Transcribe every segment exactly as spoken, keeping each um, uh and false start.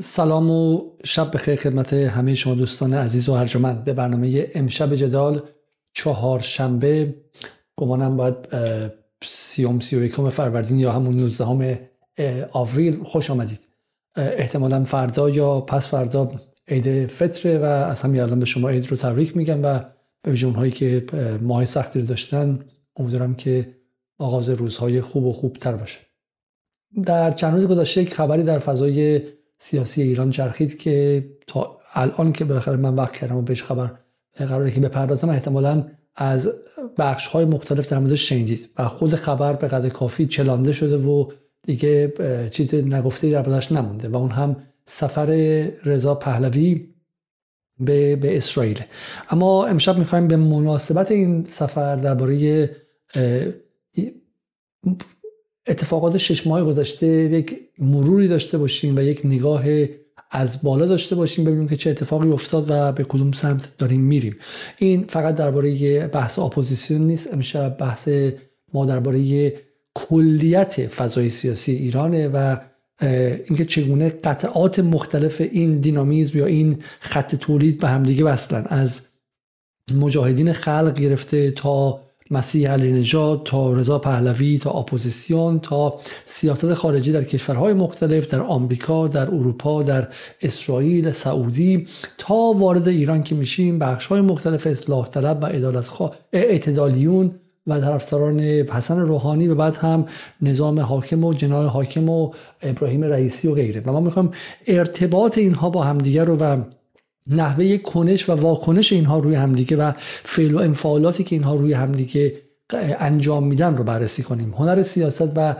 سلام و شب بخیر خدمت همه شما دوستان عزیز و ارجمند به برنامه امشب جدال چهارشنبه، گمانم باید سیوم سی و یکم فروردین یا همون نوزدهم آوریل خوش آمدید. احتمالا فردا یا پس فردا عید فطره و از همین الان به شما عید رو تبریک میگم و به ویژه اونهایی که ماه سختی رو داشتن امیدوارم که آغاز روزهای خوب و خوبتر باشه. در چند روز گذشته یک خبری در فضای سیاسی ایران چرخید که تا الان که بالاخره من وقت کردم و بهش خبر قراره که بپردازم احتمالاً از بخش‌های مختلف در موردش شنیدید و خود خبر به قدر کافی چلانده شده و دیگه چیز نگفته‌ای در موردش نمونده و اون هم سفر رضا پهلوی به به اسرائیل. اما امشب می‌خوایم به مناسبت این سفر درباره اتفاقات شش ماه گذشته یک مروری داشته باشیم و یک نگاه از بالا داشته باشیم، ببینیم که چه اتفاقی افتاد و به کدوم سمت داریم میریم. این فقط درباره بحث اپوزیسیون نیست، امشب بحث ما درباره کلیت فضای سیاسی ایرانه و اینکه چگونه قطعات مختلف این دینامیزم یا این خط تولید به همدیگه وصلن، از مجاهدین خلق گرفته تا مسیح علی‌نژاد تا رضا پهلوی تا اپوزیسیون تا سیاست خارجی در کشورهای مختلف، در آمریکا، در اروپا، در اسرائیل، سعودی، تا وارد ایران که میشیم بخش‌های مختلف اصلاح طلب و عدالت‌خواه، اعتدالیون و طرفداران حسن روحانی و بعد هم نظام حاکم و جناح حاکم و ابراهیم رئیسی و غیره. و ما می‌خوایم ارتباط اینها با همدیگر رو و نحوه کنش و واکنش اینها روی همدیگه و فعل و انفعالاتی که اینها روی همدیگه انجام میدن رو بررسی کنیم. هنر سیاست و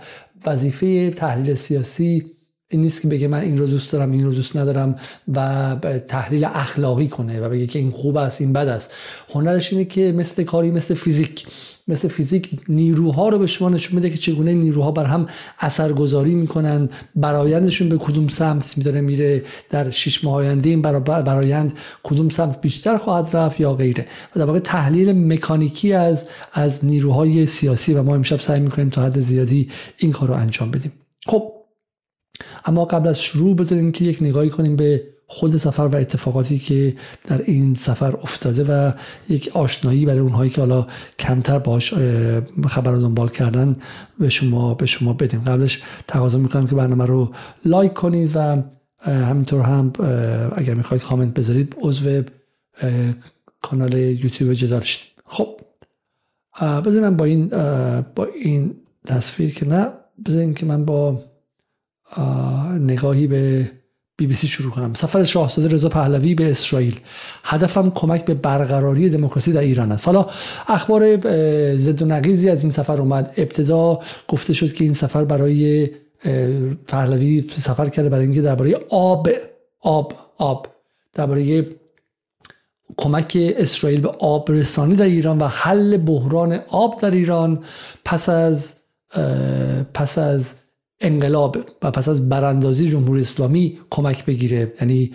وظیفه تحلیل سیاسی این نیست که بگه من این رو دوست دارم این رو دوست ندارم و تحلیل اخلاقی کنه و بگه که این خوب است این بد است. هنرش اینه که مثل کاری مثل فیزیک مثل فیزیک نیروها رو به شما نشون میده که چگونه نیروها بر هم اثرگذاری میکنن، برایندشون به کدوم سمت میداره میره، در شش ماه آینده این برایند کدوم سمت بیشتر خواهد رفت یا غیره. و در واقع تحلیل مکانیکی از از نیروهای سیاسی و ما امشب سعی میکنیم تا حد زیادی این کار رو انجام بدیم. خب اما قبل از شروع بذاریم که یک نگاهی کنیم به خود سفر و اتفاقاتی که در این سفر افتاده و یک آشنایی برای اونهایی که حالا کمتر باهاش خبر رو دنبال کردن به شما به شما بدیم. قبلش تقاضا میکنم که برنامه رو لایک کنید و همینطور هم اگر میخواید کامنت بذارید عضو کانال یوتیوب جدال شید. خب بذارید من با این با این تصویر که نه بذارید که من با نگاهی به بی بی سی شروع کنم. سفر شاهزاده رضا پهلوی به اسرائیل، هدفم کمک به برقراری دموکراسی در ایران است. حالا اخبار زد و نقیزی از این سفر اومد. ابتدا گفته شد که این سفر برای پهلوی سفر کرده برای اینکه درباره آب آب آب درباره کمک اسرائیل به آب رسانی در ایران و حل بحران آب در ایران پس از پس از انقلاب و پس از براندازی جمهوری اسلامی کمک بگیره. یعنی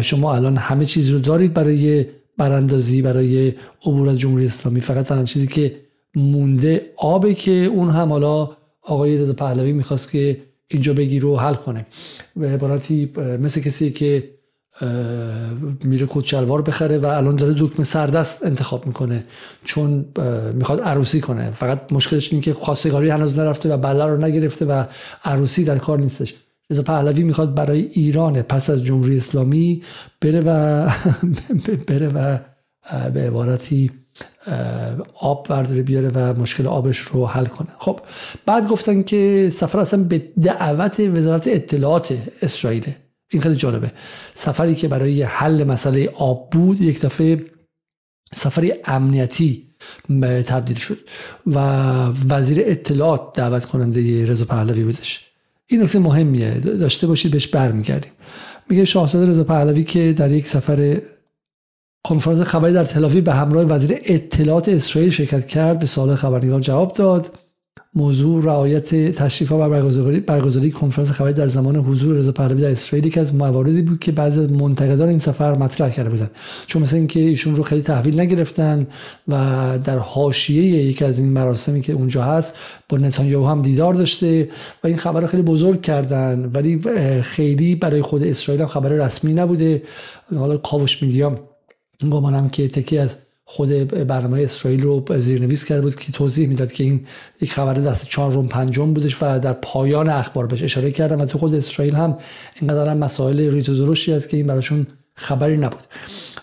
شما الان همه چیز رو دارید برای براندازی برای عبور از جمهوری اسلامی، فقط تنها چیزی که مونده آبه که اون هم حالا آقای رضا پهلوی میخواست که اینجا بگیره و حل کنه. به عبارتی مثل کسی که میره کت شلوار بخره و الان داره دکمه سردست انتخاب میکنه چون میخواد عروسی کنه، فقط مشکلش اینه که خواستگاری هنوز نرفته و بله رو نگرفته و عروسی در کار نیستش. رضا پهلوی میخواد برای ایران پس از جمهوری اسلامی بره و بره و به عبارتی آب برداره بیاره و مشکل آبش رو حل کنه. خب بعد گفتن که سفر اصلا به دعوت وزارت اطلاعات اسرائیله. این خیلی جالبه، سفری که برای حل مسئله آب بود یک دفعه سفری امنیتی تبدیل شد و وزیر اطلاعات دعوت کننده رضا پهلوی بودش. این نکته مهمیه داشته باشید، بهش برمیگردیم. میگه شاهزاده رضا پهلوی که در یک سفر کنفرانس خبری در تل‌آویو به همراه وزیر اطلاعات اسرائیل شرکت کرد به سوال خبرنگاران جواب داد. موضوع رعایت تشریف‌ها و برگزاری برگزاری کنفرانس خبری در زمان حضور رضا پهلوی در اسرائیل که از مواردی بود که بعضی از منتقدان این سفر مطرح کرده بودند، چون مثلا اینکه ایشون رو خیلی تحویل نگرفتن و در حاشیه یکی از این مراسمی که اونجا هست با نتانیاهو هم دیدار داشته و این خبر رو خیلی بزرگ کردن، ولی خیلی برای خود اسرائیل هم خبر رسمی نبوده. حالا کاوش میدیا گمانم که تکی از خود برنامه اسرائیل رو زیرنویس کرده بود که توضیح میداد که این یک خبر دست چهارم پنجم بودش و در پایان اخبار بهش اشاره کردم و تو خود اسرائیل هم اینقدر هم مسائل ریز و درشتی هست که این براشون خبری نبود.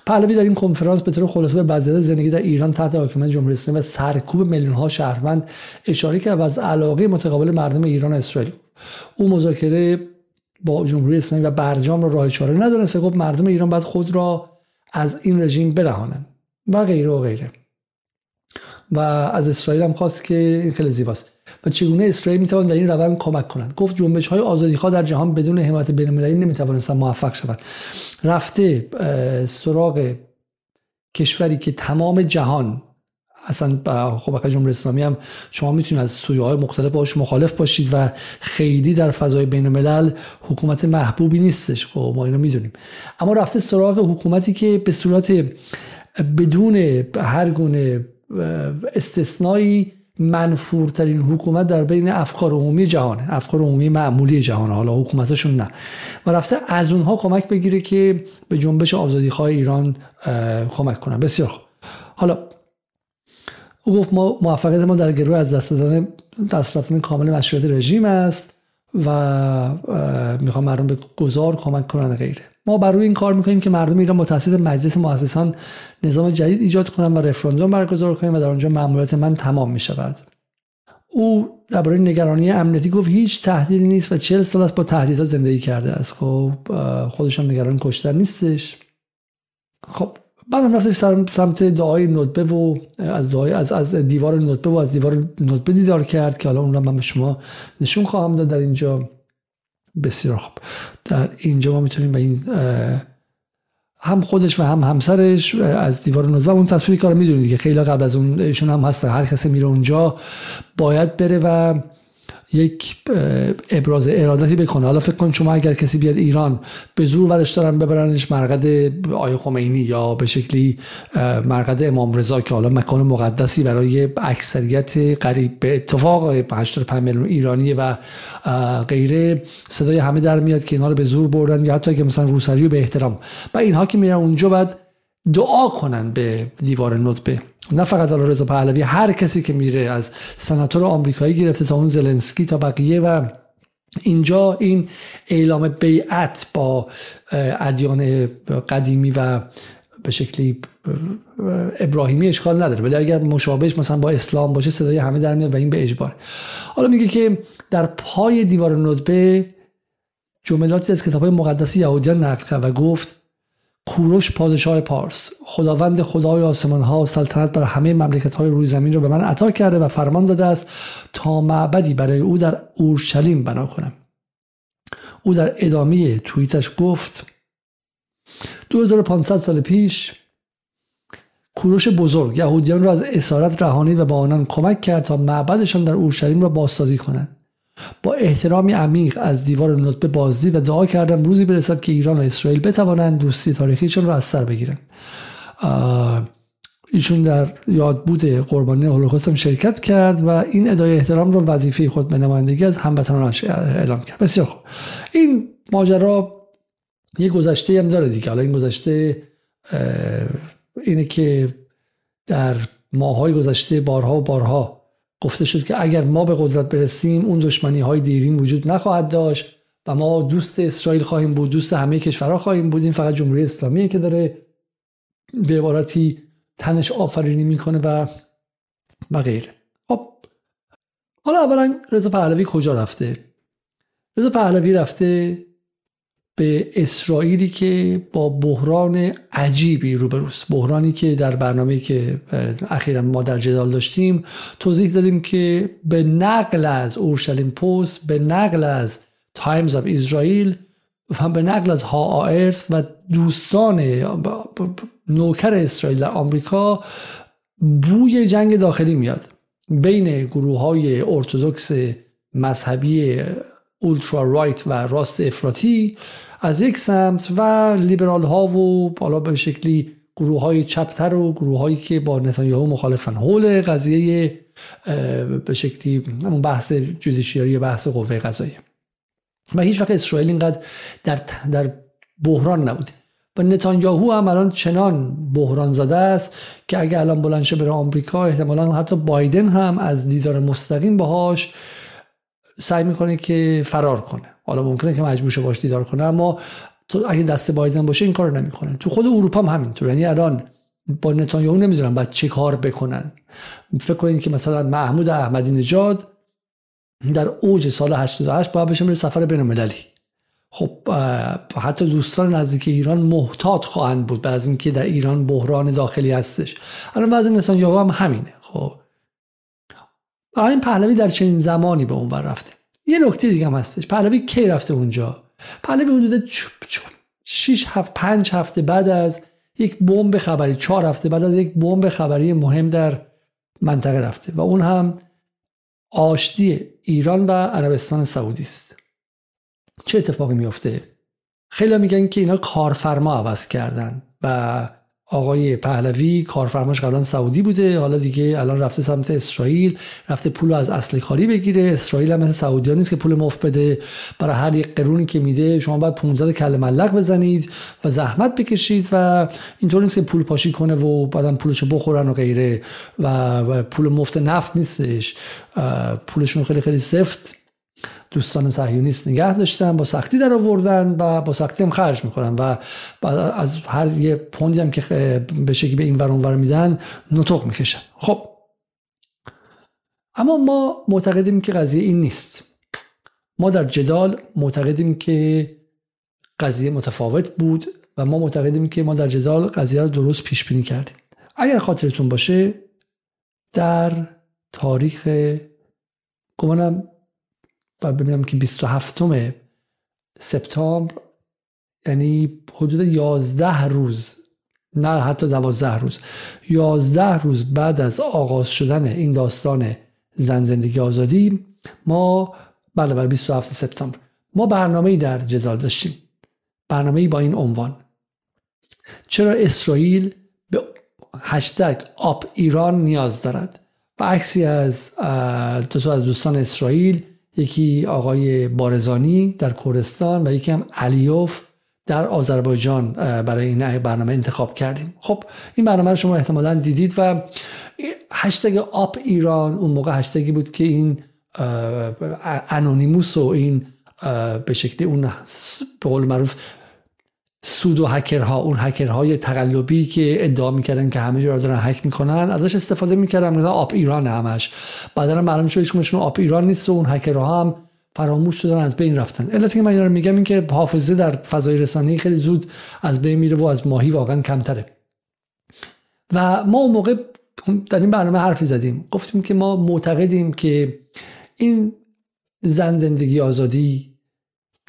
پهلوی در این کنفرانس به طور خلاصه به وضعیت زندگی در ایران تحت حاکمیت جمهوری اسلامی و سرکوب میلیون‌ها شهروند اشاره کرد و از علاقه متقابل مردم ایران و اسرائیل. او مذاکره با جمهوری اسلامی و برجام را راه چاره ندانست و گفت مردم ایران باید خود را از این رژیم برهانند و غیره و غیره. و از اسرائیل هم خواست که این خیلی زیباست و چگونه اسرائیل میتواند در این روند کمک کنند. گفت جنبش های آزادیخواه در جهان بدون حمایت بین‌المللی نمیتوانستند موفق شوند. رفته سراغ کشوری که تمام جهان اصلا خب جمهوری اسلامی هم شما میتونید از سویه های مختلف باهاش مخالف باشید و خیلی در فضای بین الملل حکومت محبوبی نیستش، خب ما اینو میدونیم، اما رفته سراغ حکومتی که به صورت بدون هر گونه استثنایی منفورترین حکومت در بین افکار عمومی جهانه، افکار عمومی معمولی جهانه، حالا حکومتشون نه، و رفته از اونها کمک بگیره که به جنبش آزادیخواه ایران کمک کنن. بسیار خوب. حالا او گفت ما موفقیت ما در گروه از دست دادن دست رفتن کامل مشروعیت رژیم است و میخوام مردم به گذار کمک کنن غیره. ما بر روی این کار میکنیم که مردم ایران با تأسیس مجلس مؤسسان نظام جدید ایجاد کنند و رفراندوم برگزار کنیم و در آنجا مأموریت من تمام میشود. او درباره نگرانی امنیتی گفت هیچ تهدیدی نیست و چهل سال است با تهدیدها زندگی کرده است. خب خودش هم نگران کشتن نیستش. خب بعدم رفتش سمت دعای ندبه و از دعای از از دیوار ندبه و از دیوار ندبه دیدار کرد که حالا اون را من به شما نشون خواهم داد در اینجا. بسیار خوب. در اینجا ما میتونیم به این هم خودش و هم همسرش از دیوار ندبه، اون تصویری که میدونید که خیلی قبل از اون ایشون هم هستن، هر کسی میره اونجا باید بره و یک ابراز ارادتی بکنه. حالا فکر کن شما اگر کسی بیاد ایران به زور ورش دارن ببرنش مرقد آیه خمینی یا به شکلی مرقد امام رضا که حالا مکان مقدسی برای اکثریت قریب به اتفاق هشتاد و پنج میلیون ایرانی و غیره، صدای همه در میاد که اینا رو به زور بردن، یا حتی که مثلا روسری رو به احترام و اینها که میرن اونجا بعد دعا کنن به دیوار ندبه. نه فقط علی رضا پهلوی، هر کسی که میره از سناتور آمریکایی گرفته تا اون زلنسکی تا بقیه. و اینجا این اعلام بیعت با ادیان قدیمی و به شکلی ابراهیمی اشکال نداره، ولی اگر مشابهش مثلا با اسلام باشه صدای همه در میاد و این به اجبار. حالا میگه که در پای دیوار ندبه جملاتی از کتاب‌های مقدس یهودیان نقل کرد و گفت کوروش پادشاه پارس، خداوند خدای آسمان ها سلطنت بر همه مملکت های روی زمین رو به من عطا کرده و فرمان داده است تا معبدی برای او در اورشلیم بنا کنم. او در ادامه توییتش گفت دو هزار و پانصد سال پیش کوروش بزرگ یهودیان را از اسارت رهانید و با آنان کمک کرد تا معبدشان در اورشلیم را بازسازی کنند. با احترامی عمیق از دیوار ندبه بازدید و دعا کردم روزی برسد که ایران و اسرائیل بتوانند دوستی تاریخیشون را از سر بگیرن. ایشون در یادبود قربانیان هولوکاست هم شرکت کرد و این ادای احترام را وظیفه خود به نمایندگی از هموطنانش اعلام کرد. بسیار خوب. این ماجرا یه گذشته هم داره دیگه. حالا این گذشته اینه که در ماهای گذشته بارها و بارها گفته شد که اگر ما به قدرت برسیم اون دشمنی های دیرین وجود نخواهد داشت و ما دوست اسرائیل خواهیم بود، دوست همه کشورها خواهیم بود. این فقط جمهوری اسلامی که داره به عبارتی تنش آفرینی میکنه و و غیره. خب حالا اولا رضا پهلوی کجا رفته؟ رضا پهلوی رفته به اسرائیلی که با بحران عجیبی روبروست، بحرانی که در برنامه‌ای که اخیراً ما در جدال داشتیم توضیح دادیم که به نقل از اورشلیم پست، به نقل از تایمز آف اسرائیل و به نقل از هاآرتز و دوستان نوکر اسرائیل در آمریکا بوی جنگ داخلی میاد. بین گروه‌های ارتدوکس مذهبی اولترا رایت و راست افراطی از یک سمت و لیبرال ها و حالا به شکلی گروه های چپتر و گروه هایی که با نتانیاهو مخالفن. حول قضیه به شکلی همون بحث جودیشیاری، بحث قوه قضاییه و هیچ وقت اسرائیل اینقدر در در بحران نبوده و نتانیاهو هم الان چنان بحران زده است که اگه الان بلند شه بره آمریکا، احتمالاً حتی بایدن هم از دیدار مستقیم باهاش سعی میکنه که فرار کنه. حالا ممکنه که مجبور شه باش دیدار کنه، اما تو اگه دست بایدن باشه این کارو نمیکنه. تو خود اروپا هم همینطور، یعنی الان با نتانیاهو نمیدونن بعد چه کار بکنن. فکر کنید که مثلا محمود احمدی نژاد در اوج سال هشتاد و هشت باید بشه میره سفر بین‌المللی. خب حتی دوستان نزدیک ایران محتاط خواهند بود باز اینکه در ایران بحران داخلی هستش. الان وضع نتانیاهو هم همینه. خب این پهلوی در چنین زمانی به اون بر رفته. یه نکته دیگه هم هستش، پهلوی کی رفته اونجا؟ پهلوی حدود شش هفت پنج هفته بعد از یک بمب خبری، چهار هفته بعد از یک بمب خبری مهم در منطقه رفته و اون هم آشتی ایران و عربستان سعودی است. چه اتفاقی میفته؟ خیلی میگن که اینا کارفرما عوض کردن و آقای پهلوی کارفرماش قبلا سعودی بوده، حالا دیگه الان رفته سمت اسرائیل، رفته پول از اصل کاری بگیره. اسرائیل هم مثل سعودی ها نیست که پول مفت بده، برای هر یک قرونی که میده شما باید پانزده کله ملق بزنید و زحمت بکشید و اینطور نیست که پول پاشی کنه و بعدم پولشو بخورن و غیره و پول مفت نفت نیستش. پولشون خیلی خیلی سفت دوستان صهیونیست نگه داشتن، با سختی در آوردن و با سختی هم خرج میکنن و از هر یه پوندی هم که به شکلی به این ور اون ور میدن نطق میکشن. خب اما ما معتقدیم که قضیه این نیست. ما در جدال معتقدیم که قضیه متفاوت بود و ما معتقدیم که ما در جدال قضیه رو درست پیش بینی کردیم. اگر خاطرتون باشه در تاریخ گمانم و ببینم که بیست و هفتم سپتامبر، یعنی حدود یازده روز، نه حتی دوازده روز، یازده روز بعد از آغاز شدن این داستان زن زندگی آزادی، ما بله بله بیست و هفتم سپتامبر ما برنامه‌ای در جدال داشتیم، برنامه‌ای با این عنوان: چرا اسرائیل به هشتگ آپ ایران نیاز دارد. و عکسی از دو تا از دوستان اسرائیل، یکی آقای بارزانی در کردستان و یکی هم علیوف در آذربایجان، برای این برنامه انتخاب کردیم. خب این برنامه رو شما احتمالاً دیدید و هشتگ آپ ایران اون موقع هشتگی بود که این انونیموس و این به شکلی اون به قول معروف سودو هکرها، اون هکرهای تقلبی که ادعا میکردن که همه جا رو دارن هک میکنن، ازش استفاده میکردن. مثلا آپ ایران همش بعداً معلوم شد هیچکدومشون آپ ایران نیست و اون هکرها هم فراموش شدن، از بین رفتن. علت اینکه من اینا رو میگم این که حافظه در فضای رسانه‌ای خیلی زود از بین میره و از ماهی واقعا کمتره. و ما اون موقع در این برنامه حرفی زدیم، گفتیم که ما معتقدیم که این زن زندگی آزادی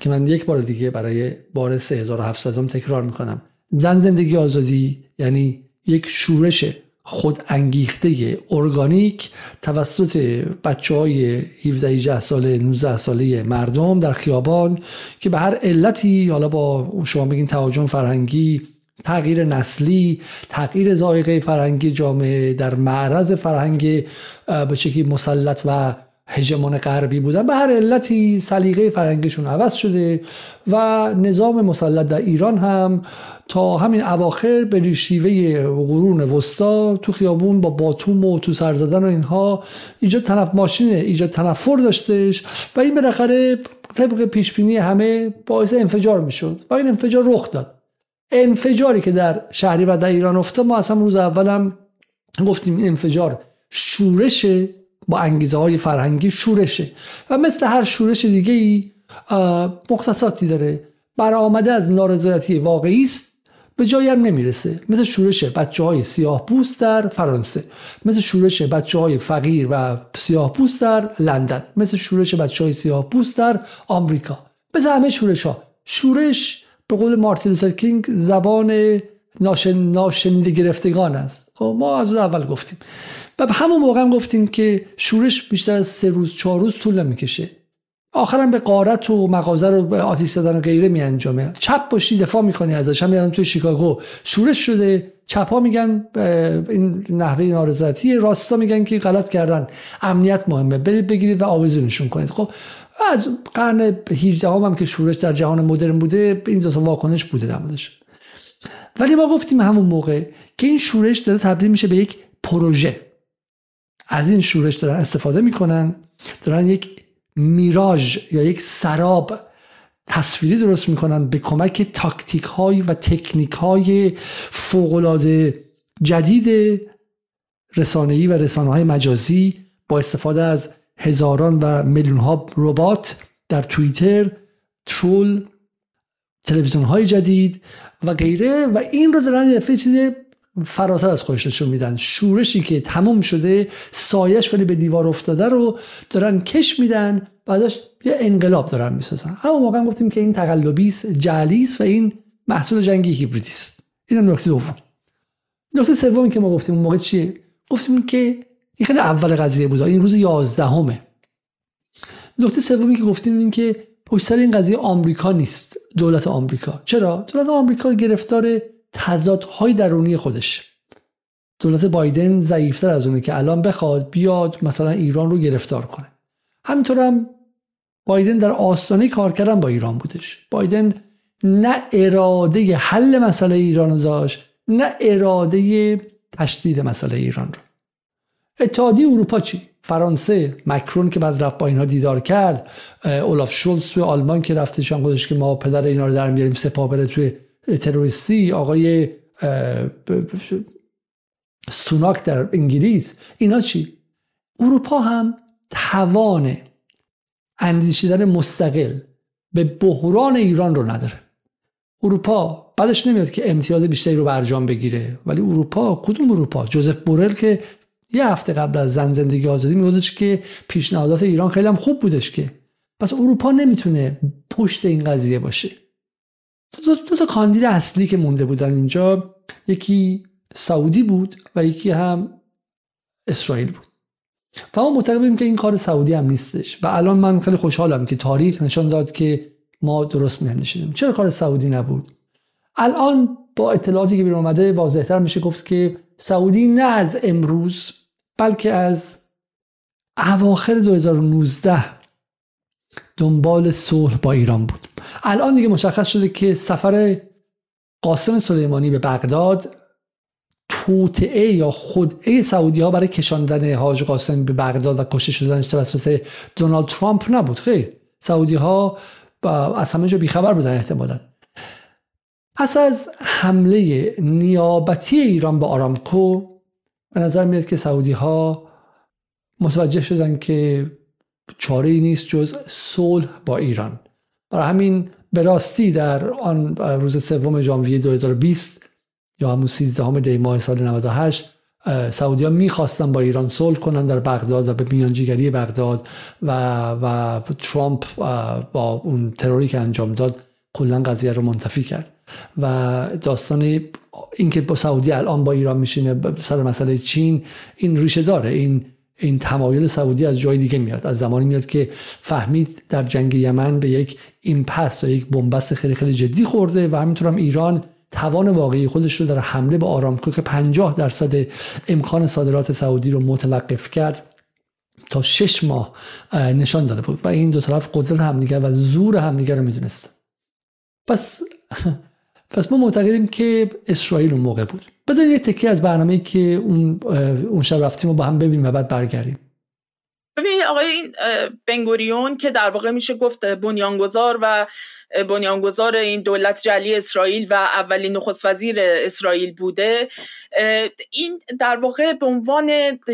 که من یک بار دیگه برای بار سه هزار و هفتصد تکرار میکنم، زن زندگی آزادی یعنی یک شورش خود انگیخته ارگانیک توسط بچه‌های هفده هجده ساله، نوزده ساله مردم در خیابان که به هر علتی، حالا با شما بگین تهاجم فرهنگی، تغییر نسلی، تغییر ذائقه فرهنگی جامعه، در معرض فرهنگ به شکلی مسلط و هژمون غربی بودن، به هر علتی سلیقه فرهنگشون عوض شده و نظام مسلط در ایران هم تا همین اواخر به شیوه قرون وسطا تو خیابون با باتوم و تو سر زدن و اینها ایجاد تنف ماشین ایجاد تنفر داشتش و این بالاخره طبق پیش بینی همه باعث انفجار میشد و این انفجار رخ داد. انفجاری که در شهریور در ایران افتاد، ما اصلا روز اولم گفتیم این انفجار شورشه با انگیزه های فرهنگی، شورشه و مثل هر شورش دیگه ای مختصاتی داره، برآمده از نارضایتی واقعی است، به جایی هم نمیرسه. مثل شورش بچه های سیاه پوست در فرانسه، مثل شورش بچه های فقیر و سیاه پوست در لندن، مثل شورش بچه های سیاه پوست در آمریکا، مثل همه شورش ها. شورش به قول مارتین لوتر کینگ زبان ناشنیده گرفتگان است. خب ما از اول گفتیم و همون موقع هم گفتیم که شورش بیشتر از سه روز چهار روز طول نمیکشه، آخرم به غارت و مغازه رو به آتیش زدن و غیره می انجامه. چپ باشی دفاع میکنی ازش. هم یادم توی شیکاگو شورش شده، چپا میگن این نحوه نارضایتی، راستا میگن که غلط کردن، امنیت مهمه، برید بگیرید و آویزونشون کنید. خب از قرن هجدهم هم که شورش در جهان مدرن بوده این دو تا واکنش بوده در موردش. ولی ما گفتیم همون موقع که این شورش داره تبدیل میشه به یک پروژه. از این شورش دارن استفاده میکنن، دارن یک میراژ یا یک سراب تصویری درست میکنن به کمک تاکتیک های و تکنیک های فوق العاده جدید رسانه‌ای و رسانه های مجازی با استفاده از هزاران و میلیون ها ربات در توییتر، ترول، تلویزیون های جدید و غیره، و این رو دارن یه چیز فراتر از خودش نشون میدن. شورشی که تموم شده سایش ولی به دیوار افتاده رو دارن کش میدن، بعدش یه انقلاب دارن میسازن. همون موقع گفتیم که این تقلبی است، جعلی است و این محصول جنگی هیبریدی است. اینم نکته دوم. نکته سومی که ما گفتیم اون موقع چیه؟ گفتیم که این خیلی اول قضیه بود، این روز یازدهمه. نکته سومی که گفتیم این که پشت سر این قضیه آمریکا نیست، دولت آمریکا. چرا؟ دولت آمریکا گرفتار تضادهای درونی خودش. دولت بایدن ضعیفتر از اونه که الان بخواد بیاد مثلا ایران رو گرفتار کنه. همینطور هم بایدن در آستانه کار کردن با ایران بودش. بایدن نه اراده حل مسئله ایران رو داشت، نه اراده تشدید مسئله ایران رو. اتحادیه اروپا چی؟ فرانسه، مکرون که بعد رفت با اینها دیدار کرد، اولاف شولز توی آلمان که رفتش هم گفتش که ما پدر اینا رو در میاریم، سپاه بره توی تروریستی، آقای سوناک در انگلیس، اینا چی؟ اروپا هم توان اندیشیدن مستقل به بحران ایران رو نداره. اروپا بعدش نمیاد که امتیاز بیشتری رو برجام بگیره، ولی اروپا کدوم اروپا؟ جوزف بورل که یه هفته قبل از زن زندگی آزادی میگفتش که پیشنهادات ایران خیلی هم خوب بودش که. پس اروپا نمیتونه پشت این قضیه باشه. دو, دو تا کاندید اصلی که مونده بودن اینجا یکی سعودی بود و یکی هم اسرائیل بود. و ما معتقدیم که این کار سعودی هم نیستش و الان من خیلی خوشحالم که تاریخ نشان داد که ما درست می‌اندیشیدیم. چرا کار سعودی نبود؟ الان با اطلاعاتی که بیرون اومده واضح‌تر میشه گفت که سعودی نه از امروز بلکه از اواخر دو هزار و نوزده دنبال صلح با ایران بود. الان دیگه مشخص شده که سفر قاسم سلیمانی به بغداد توطئه یا خودعه سعودی‌ها برای کشاندن حاج قاسم به بغداد و کشته شدنش توسط دونالد ترامپ نبود. خیر، سعودی‌ها از همه جا بیخبر بودن احتمالاً. پس از حمله نیابتی ایران به آرامکو به نظر میاد که سعودی‌ها متوجه شدن که چاره‌ای نیست جز صلح با ایران. برای همین به راستی در آن روز سوم ژانویه دو هزار و بیست یا همون سیزدهم دی ماه سال نود و هشت سعودی‌ها می‌خواستن با ایران صلح کنن در بغداد و به میانجیگری بغداد و و ترامپ با اون تروری که انجام داد کلاً قضیه رو منتفی کرد. و داستان اینکه با سعودی الان با ایران میشینه سر مسئله چین، این ریشه داره. این این تمایل سعودی از جای دیگه میاد، از زمانی میاد که فهمید در جنگ یمن به یک ایمپس و یک بنبست خیلی خیلی جدی خورده و همینطور هم ایران توان واقعی خودش رو در حمله به آرامکو که پنجاه درصد امکان صادرات سعودی رو متوقف کرد تا شش ماه نشان داده بود و این دو طرف قدرت همدیگر و زور همدیگر رو میدونستن. پس پس ما معتقدیم که اسرائیل اون موقع بود. بذارید یه تکیه از برنامه‌ای که اون اون شب رفتیم و با هم ببینیم و بعد برگردیم. ببینید آقای این بنگوریون که در واقع میشه گفت بنیانگذار و بنیانگذار این دولت جعلی اسرائیل و اولین نخست وزیر اسرائیل بوده، این در واقع به عنوان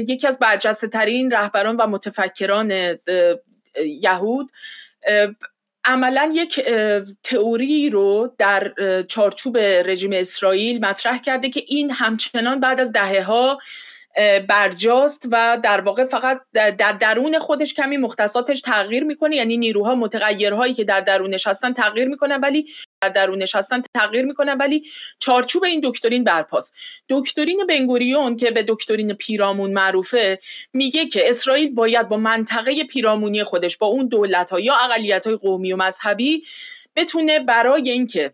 یکی از برجسته‌ترین رهبران و متفکران یهود عملا یک تئوری رو در چارچوب رژیم اسرائیل مطرح کرده که این همچنان بعد از دهه‌ها برجاست و در واقع فقط در درون خودش کمی مختصاتش تغییر میکنه، یعنی نیروها متغیرهایی که در درونش هستن تغییر میکنن ولی در درونش هستن تغییر میکنن ولی چارچوب این دکترین برپاست. دکترین بنگوریون که به دکترین پیرامون معروفه میگه که اسرائیل باید با منطقه پیرامونی خودش، با اون دولت‌ها یا اقلیت‌های قومی و مذهبی بتونه برای اینکه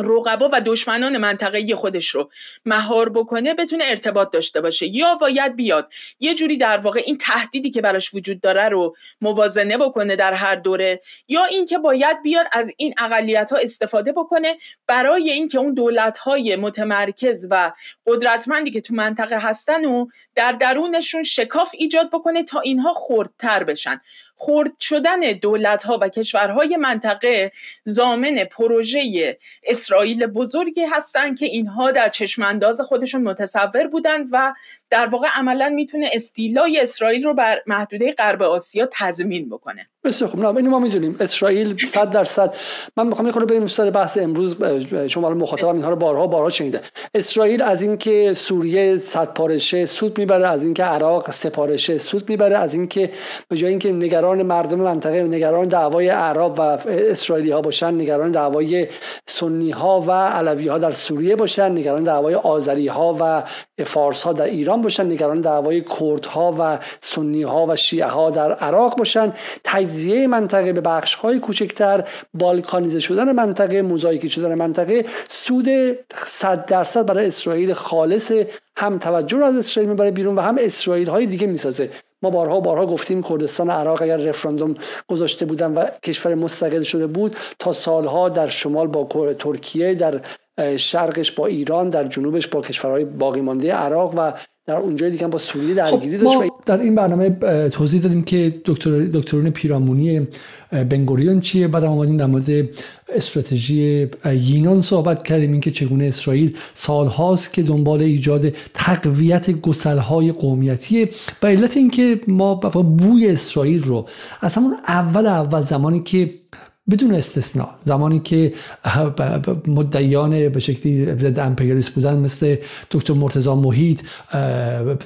رقبا و دشمنان منطقه‌ای خودش رو مهار بکنه بتونه ارتباط داشته باشه، یا باید بیاد یه جوری در واقع این تهدیدی که براش وجود داره رو موازنه بکنه در هر دوره، یا اینکه باید بیاد از این اقلیت‌ها استفاده بکنه برای اینکه اون دولت‌های متمرکز و قدرتمندی که تو منطقه هستن و در درونشون شکاف ایجاد بکنه تا اینها خردتر بشن. خرد شدن دولت‌ها و کشورهای منطقه ضامن پروژه اسرائیل بزرگی هستند که اینها در چشمانداز خودشون متصور بودند و در واقع عملاً میتونه استیلای اسرائیل رو بر محدوده غرب آسیا تضمین بکنه. بسیار خوب، نه اینو ما میدونیم اسرائیل صد درصد. من میخوام یه خورده بریم سر بحث امروز، شما مخاطبم اینها رو بارها بارها شنیده. اسرائیل از اینکه سوریه صد پارشه سود میبره، از اینکه عراق سه پارشه سود میبره، از اینکه به جای اینکه نگران مردم منطقه، نگران دعوای عرب و اسرائیلی ها باشن، نگران دعوای سنی ها و علوی ها در سوریه باشن، نگران دعوای آذری ها و فارس ها در ایران باشن، نگران دعوای کرد ها و سنی ها و شیعه ها در عراق باشن، تجزیه منطقه به بخش های کوچکتر، بالکانیزه شدن منطقه، موزاییکی شدن منطقه، سود صد درصد برای اسرائیل خالصه. هم توجه رو از اسرائیل میبره بیرون و هم اسرائیل های دیگه میسازه. ما بارها بارها گفتیم کردستان عراق اگر رفراندوم گذاشته بودن و کشور مستقل شده بود، تا سالها در شمال با ترکیه، در شرقش با ایران، در جنوبش با کشورهای باقی مانده عراق و در اونجای دیگه با سوریه درگیری داشت. خب ما در این برنامه توضیح دادیم که دکتر دکتران پیرامونی بنگوریون چیه، بعد اومدیم در مورد استراتژی یینون صحبت کردیم، اینکه چگونه اسرائیل سالهاست که دنبال ایجاد تقویت گسل‌های قومیتیه به علت اینکه ما بوی اسرائیل رو از همون اول اول زمانی که بدون استثناء، زمانی که مدعیان به شکلی ضد امپریالیست بودن مثل دکتر مرتضی محیط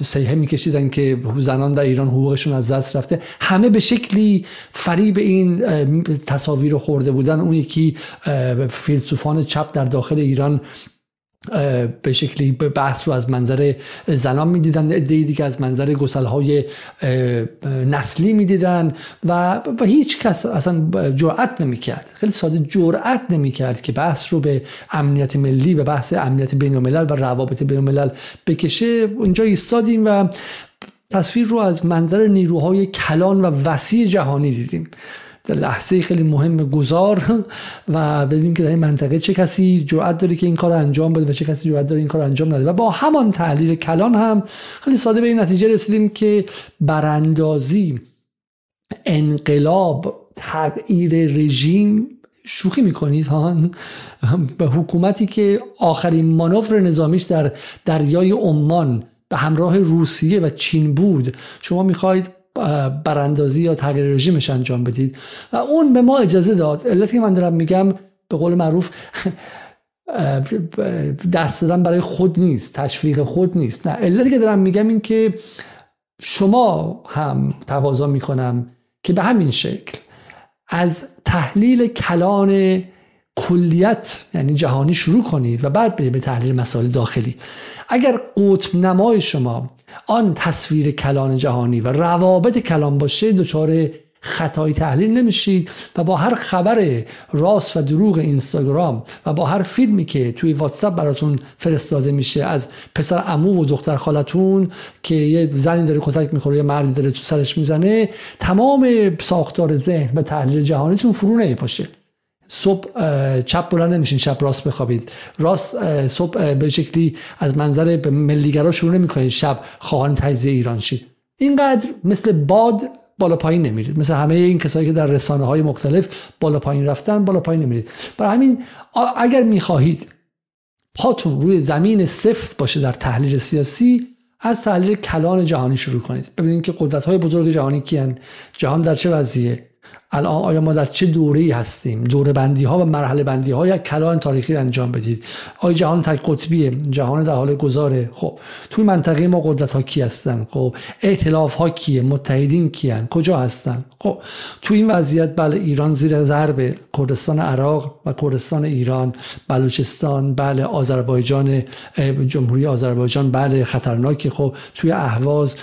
صیحه می‌کشیدن که زنان در ایران حقوقشون از دست رفته، همه به شکلی فریب این تصاویر رو خورده بودن. اون یکی فیلسوفان چپ در داخل ایران به شکلی بحث رو از منظر زنان میدیدن، عده‌ای دیگه از منظر گسل‌های نسلی میدیدن و و هیچ کس اصلا جرأت نمیکرد، خیلی ساده جرأت نمیکرد که بحث رو به امنیت ملی، به بحث امنیت بین‌الملل و روابط بین‌الملل بکشه. اونجا ایستادیم و تصویر رو از منظر نیروهای کلان و وسیع جهانی دیدیم، لحظه خیلی مهم گذار، و بدیم که در این منطقه چه کسی جرأت داره که این کار انجام بده و چه کسی جرأت داره این کار انجام نده. و با همان تحلیل کلان هم خیلی ساده به این نتیجه رسیدیم که براندازی، انقلاب، تغییر رژیم، شوخی میکنید ها، به حکومتی که آخرین مانور نظامیش در دریای عمان به همراه روسیه و چین بود، شما میخواید براندازی یا تغییر رژیمش انجام بدید. و اون به ما اجازه داد. علتی که من دارم میگم به قول معروف دست دادن برای خود نیست، تشویق خود نیست، نه، علتی که دارم میگم این که شما هم تقاضا میکنم که به همین شکل از تحلیل کلان کلیت یعنی جهانی شروع کنید و بعد برید به تحلیل مسائل داخلی. اگر قطب نمای شما آن تصویر کلان جهانی و روابط کلان باشه، دچار خطای تحلیل نمیشید و با هر خبر راست و دروغ اینستاگرام و با هر فیلمی که توی واتساپ براتون فرستاده میشه از پسر عمو و دختر خالتون که یه زنی داره کتک میخوره، یه مردی داره تو سرش میزنه، تمام ساختار ذهن و تحلیل جهانیتون فرو نمیپاشه. صبح چپ بلند نمیشین، شب راست بخوابید، راست صبح به شکلی از منظر ملیگرا شروع نمیکنید، شب خواهان تجزیه ایران شید. اینقدر مثل باد بالا پایین نمیرید، مثل همه این کسایی که در رسانه های مختلف بالا پایین رفتن بالا پایین نمیرید. برای همین اگر میخواهید پاتون روی زمین سفت باشه در تحلیل سیاسی، از تحلیل کلان جهانی شروع کنید. ببینید که قدرت های بزرگ جهانی کیان، جهان در چه وضعیه، الان آیا ما در چه دوره‌ای هستیم؟ دوره بندی‌ها و مرحله بندی‌ها یک کلان تاریخی انجام بدید. آیا جهان تک قطبیه؟ جهان در حال گذاره؟ خب توی منطقه ما قدرت‌ها کی هستن؟ خب ائتلاف‌ها کیه؟ متحدین کیان؟ کجا هستن؟ خب تو این وضعیت بله ایران زیر ضرب کردستان عراق و کردستان ایران، بلوچستان، بله آذربایجان، جمهوری آذربایجان بله خطرناکه. خب توی اهواز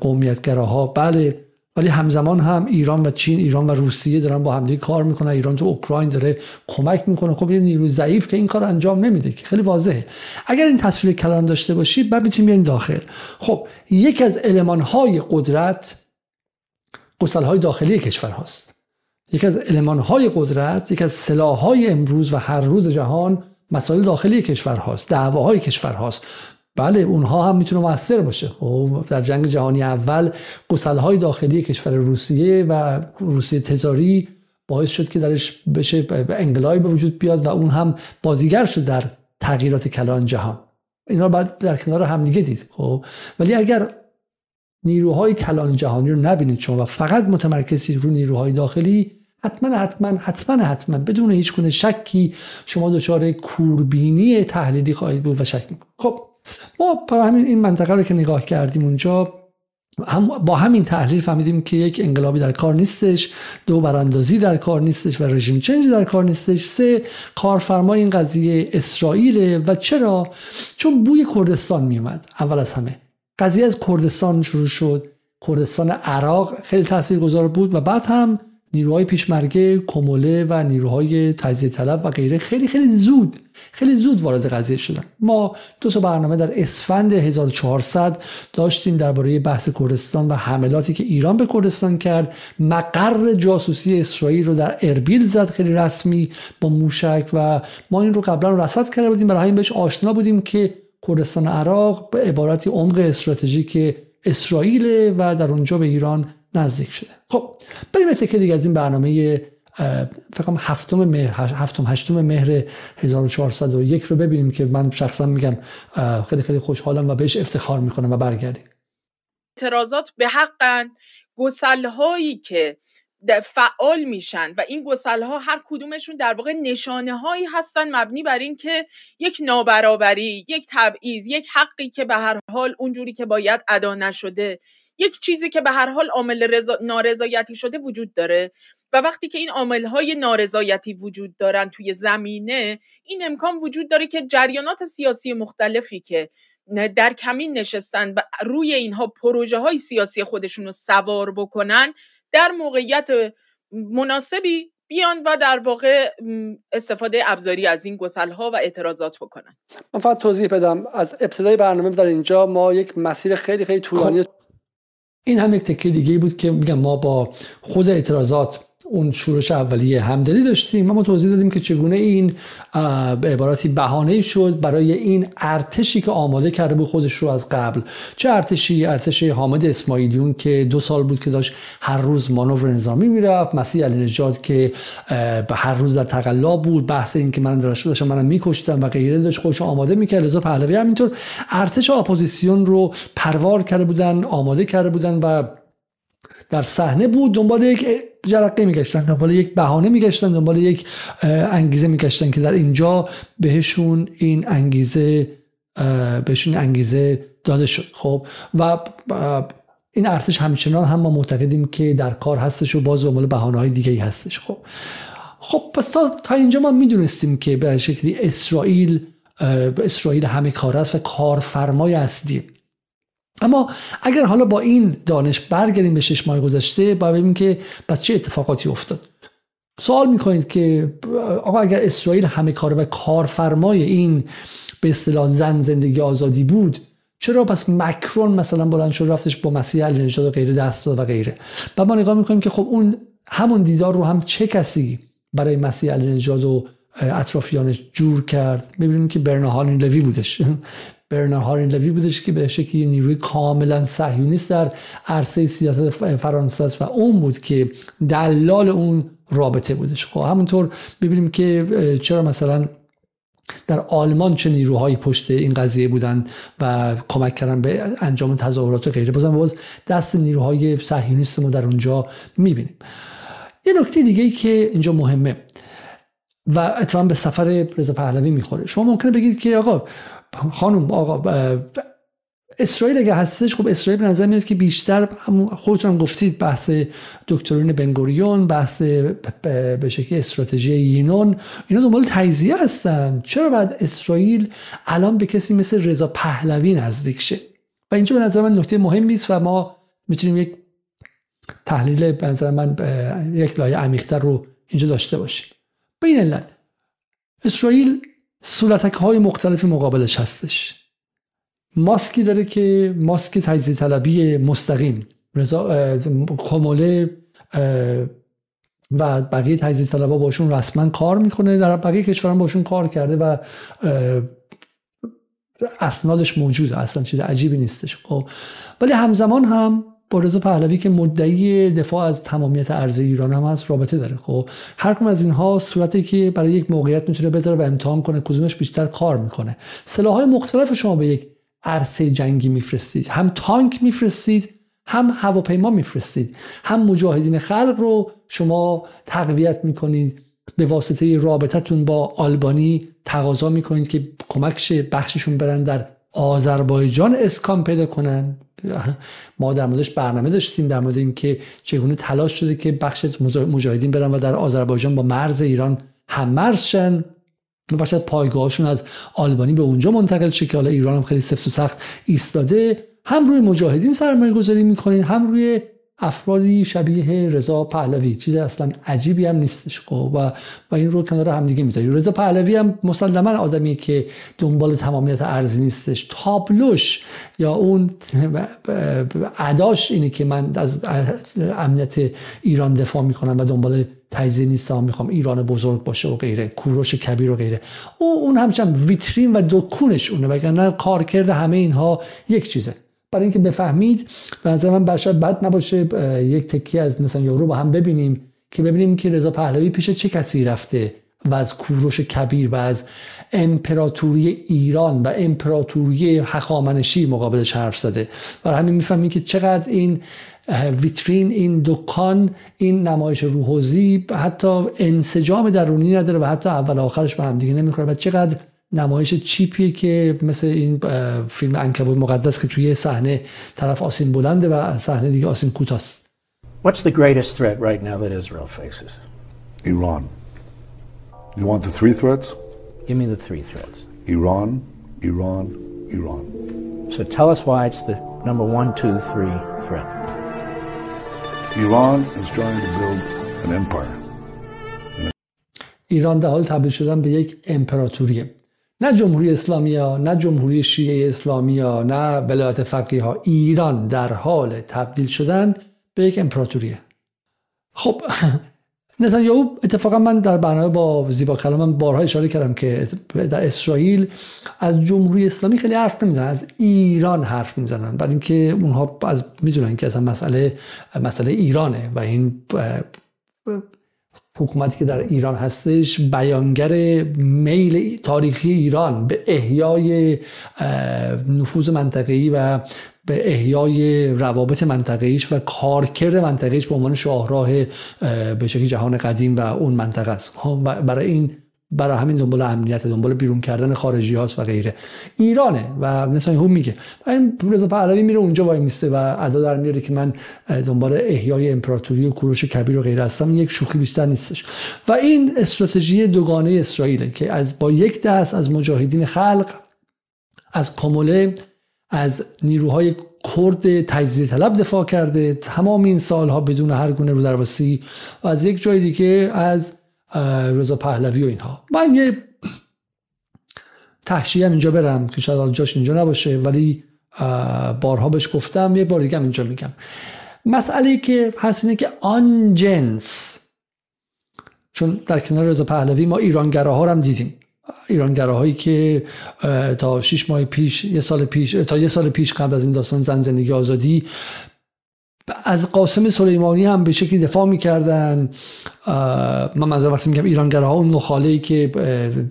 قومیت‌گراها بله، ولی همزمان هم ایران و چین، ایران و روسیه دارن با همدیگه کار میکنن. ایران تو اوکراین داره کمک میکنه. خب یه نیروی ضعیف که این کار انجام نمیده که خیلی واضحه. اگر این تصویر کلان داشته باشید بعد میتونیم بیاین داخل. خب یک از المانهای قدرت گسل‌های داخلی کشور هاست. یک از المانهای قدرت، یک از سلاحهای امروز و هر روز جهان مسائل داخلی کشور هاست، دعواهای کشور هاست. بله اونها هم میتونه موثر باشه. خب در جنگ جهانی اول گسل‌های داخلی کشور روسیه و روسیه تزاری باعث شد که درش بشه انقلابی به وجود بیاد و اون هم بازیگر شد در تغییرات کلان جهان. اینا رو بعد در کنار هم دیگه دید. خب ولی اگر نیروهای کلان جهانی رو نبینید چون و فقط متمرکزید رو نیروهای داخلی، حتما حتما حتما حتما بدون هیچ گونه شکی شما دچار کوربینی تحلیلی خواهید بود و شک می‌کنید. خب ما پر همین این منطقه رو که نگاه کردیم اونجا هم با همین تحلیل فهمیدیم که یک انقلابی در کار نیستش، دو براندازی در کار نیستش و رژیم چنج در کار نیستش، سه کارفرمای این قضیه اسرائیل. و چرا؟ چون بوی کردستان می اومد. اول از همه قضیه از کردستان شروع شد. کردستان عراق خیلی تاثیرگذار بود و بعد هم نیروهای پیشمرگه کموله و نیروهای تجزیه طلب و غیره خیلی خیلی زود خیلی زود وارد قضیه شدن. ما دو تا برنامه در اسفند هزار و چهارصد داشتیم درباره بحث کردستان و حملاتی که ایران به کردستان کرد. مقر جاسوسی اسرائیل رو در اربیل زد خیلی رسمی با موشک و ما این رو قبلا رصد کرده بودیم، برای همین بهش آشنا بودیم که کردستان عراق به عبارتی عمق استراتژیک اسرائیل و در اونجا به ایران نزدیک شده. خب بریم تکه دیگه از این برنامه فقط هفتم مهر هفتم هشتم مهر هزار و چهارصد و یک رو ببینیم که من شخصا میگم خیلی خیلی خوشحالم و بهش افتخار میکنم و برگردیم. اعتراضات به حقن گسل‌هایی که فعال میشن و این گسل‌ها هر کدومشون در واقع نشانه‌هایی هستن مبنی بر این که یک نابرابری، یک تبعیض، یک حقی که به هر حال اونجوری که باید ادا نشده، یک چیزی که به هر حال عامل رضا... نارضایتی شده وجود داره و وقتی که این عامل‌های نارضایتی وجود دارن توی زمینه، این امکان وجود داره که جریانات سیاسی مختلفی که در کمین نشستن و روی اینها پروژه‌های سیاسی خودشون رو سوار بکنن در موقعیت مناسبی بیان و در واقع استفاده ابزاری از این گسل‌ها و اعتراضات بکنن. من فقط توضیح بدم از ابتدای برنامه در اینجا ما یک مسیر خیلی خیلی طولانی خب. این هم یک تکه دیگه بود که میگم ما با خود اعتراضات اون شورش اولیه همدلی داشتیم. ما توضیح دادیم که چگونه این به عبارتی بهانه شد برای این ارتشی که آماده کرده بود خودش رو از قبل. چه ارتشی؟ ارتش حامد اسماعیلیون که دو سال بود که داشت هر روز مانور نظامی میرفت، مسیح علی نژاد که به هر روز در تقلا بود، بحث این که من درش داشتم منم میکشتم و غیره داشت خودش آماده میکرد. رضا پهلوی همینطور ارتش اپوزیسیون رو پروار کرده بودن، آماده کرده بودن و در صحنه بود، دنبال یک جرقه میگشتن، دنبال یک بهانه میگشتن، دنبال یک انگیزه میگشتن که در اینجا بهشون این انگیزه بهشون انگیزه داده شد. خب و این ارتش همچنان هم ما معتقدیم که در کار هستش و باز دنبال بهانه های دیگه ای هستش. خب خب پس تا, تا اینجا ما میدونستیم که به شکلی اسرائیل اسرائیل همه کاره است و کارفرمای اصلی. اما اگر حالا با این دانش برگردیم به شش ماه گذشته باید ببینیم که پس چه اتفاقاتی افتاد. سوال میکنید که آقا اگر اسرائیل همه کاره و کارفرمای این به اصطلاح زن زندگی آزادی بود، چرا پس مکرون مثلا بلند شد رفتش با مسیح علی نژاد و غیره دست داد و غیره؟ بعد ما نگاه میکنیم که خب اون همون دیدار رو هم چه کسی برای مسیح علی نژاد و اطرافیانش جور کرد؟ میبینیم که برنهارد لوی بودش. برنهارد لوی بودش که به شکلی نیروی کاملا صهیونیست در عرصه سیاست فرانسه است و اون بود که دلال اون رابطه بودش. خب همونطور ببینیم که چرا مثلا در آلمان چه نیروهایی پشت این قضیه بودن و کمک کردن به انجام تظاهرات و غیره. بازم باز دست نیروهای صهیونیست ما در اونجا میبینیم. یه نکته دیگه ای که اینجا مهمه و اتفاقاً به سفر رضا پهلوی میخوره، شما ممکنه بگید که آقا خانم آقا اسرائیل اگه هستش، خب اسرائیل به نظر میاد که بیشتر، خودتون هم گفتید بحث دکترین بنگوریون، بحث به شکلی استراتژی یینون، اینا دنبال تجزیه هستن، چرا بعد اسرائیل الان به کسی مثل رضا پهلوی نزدیک شه؟ و اینجا به نظر من نکته مهمی است و ما میتونیم یک تحلیل به نظر من یک لایه عمیق‌تر رو اینجا داشته باشیم. به این علت اسرائیل صورتک‌های مختلفی مقابلش هستش. ماسکی داره که ماسک تجزیه طلبی مستقیم، رضا خموله و بقیه تجزیه طلبا باشون رسما کار میکنه، در بقیه کشوران باشون کار کرده و اسنادش موجوده، اصلا چیز عجیبی نیستش. خب ولی همزمان هم با رضا پهلوی که مدعی دفاع از تمامیت ارضی ایران هم هست رابطه داره. خب هر کدوم از اینها صورتی که برای یک موقعیت میتونه بذاره و امتحان کنه کدومش بیشتر کار میکنه. سلاح‌های مختلف شما به یک عرصه جنگی میفرستید، هم تانک میفرستید، هم هواپیما میفرستید، هم مجاهدین خلق رو شما تقویت میکنید، به واسطه رابطتون با آلبانی تقاضا میکنید که کمکش بخششون برن در آذربایجان اسکان پیدا کنن. ما در موردش برنامه داشتیم، در مورد این که چگونه تلاش شده که بخش مجاهدین برن و در آذربایجان با مرز ایران هم مرز شن، باشد پایگاهشون از آلبانی به اونجا منتقل شه که حالا ایران هم خیلی سفت و سخت ایستاده. هم روی مجاهدین سرمایه گذاری میکنین، هم روی افرادی شبیه رضا پهلوی، چیز اصلا عجیبی هم نیستش. و و این رو کنار هم دیگه میذارید. رضا پهلوی هم مسلما آدمیه که دنبال تمامیت ارضی نیستش، تابلوش یا اون اداش اینه که من از امنیت ایران دفاع میکنم و دنبال تجزیه نیستم، میخوام ایران بزرگ باشه و غیره، کوروش کبیر و غیره. او اون همچنان ویترین و دکونش اونه، وگرنه کارکرد همه اینها یک چیزه. برای اینکه بفهمید به نظر من بشاید بد نباشه یک تکی از نتانیاهو رو با هم ببینیم که ببینیم که رضا پهلوی پیش چه کسی رفته و از کوروش کبیر و از امپراتوری ایران و امپراتوری هخامنشی مقابلش حرف زده. برای همین میفهمیم که چقدر این ویترین، این دکان، این نمایش روحوزی حتی انسجام درونی نداره و حتی اول آخرش به هم دیگه نمیخوره و چقدر نمایش چیپیه که مثل این فیلم عنکبوت مقدس که توی صحنه طرف آسین بلنده و صحنه دیگه آسین کوتاست. What's the greatest threat right now that Israel faces? Iran. You want the three threats? Give me the three threats. Iran, Iran, Iran. So tell us why it's the number one, two, three threat. Iran is trying to build an empire. ایران در حال تبدیل شدن به یک امپراتوریه. نه جمهوری اسلامی ها، نه جمهوری شیعه اسلامی ها، نه ولایت فقیه ها، ایران در حال تبدیل شدن به یک امپراتوریه. خب نتانیاهو اتفاقا من در برنامه با زیبا کلام بارها اشاره کردم که در اسرائیل از جمهوری اسلامی خیلی حرف نمیزنن، از ایران حرف میزنن، برای اینکه اونها از میدونن که اصلا مسئله مسئله ایرانه و این حکومتی که در ایران هستش بیانگر میل تاریخی ایران به احیای نفوذ منطقه‌ای و به احیای روابط منطقه‌ایش و کارکرد منطقه‌ایش به عنوان شاهراه به شکلی جهان قدیم و اون منطقه است. برای این برای همین دنبال امنیت، دنبال بیرون کردن خارجی هاست و غیره ایرانه و نتانیاهو میگه. این رضا پهلوی میره اونجا وای میسته و ادا در میاره که من دنبال احیای امپراتوری و کوروش کبیر و غیره هستم، یک شوخی بیشتر نیستش. و این استراتژی دوگانه اسرائیل که از با یک دست از مجاهدین خلق، از کموله، از نیروهای کرد تجزیه طلب دفاع کرده تمام این سالها بدون هر گونه رودرواسی، و از یک جای دیگه از رضا پهلوی و اینها. من یه تحشیه هم اینجا برم که شاید جاش اینجا نباشه ولی بارها بهش گفتم، یه بار دیگه هم اینجا میگم. مسئله که هست اینه که آن جنس، چون در کنار رضا پهلوی ما ایرانگراها رو هم دیدیم، ایرانگراهایی که تا شش ماه پیش یه سال پیش تا یه سال پیش قبل از این داستان زن زندگی آزادی از قاسم سلیمانی هم به شکلی دفاع میکردن. من از وقتی میگم ایرانگراها اون نخاله‌ای که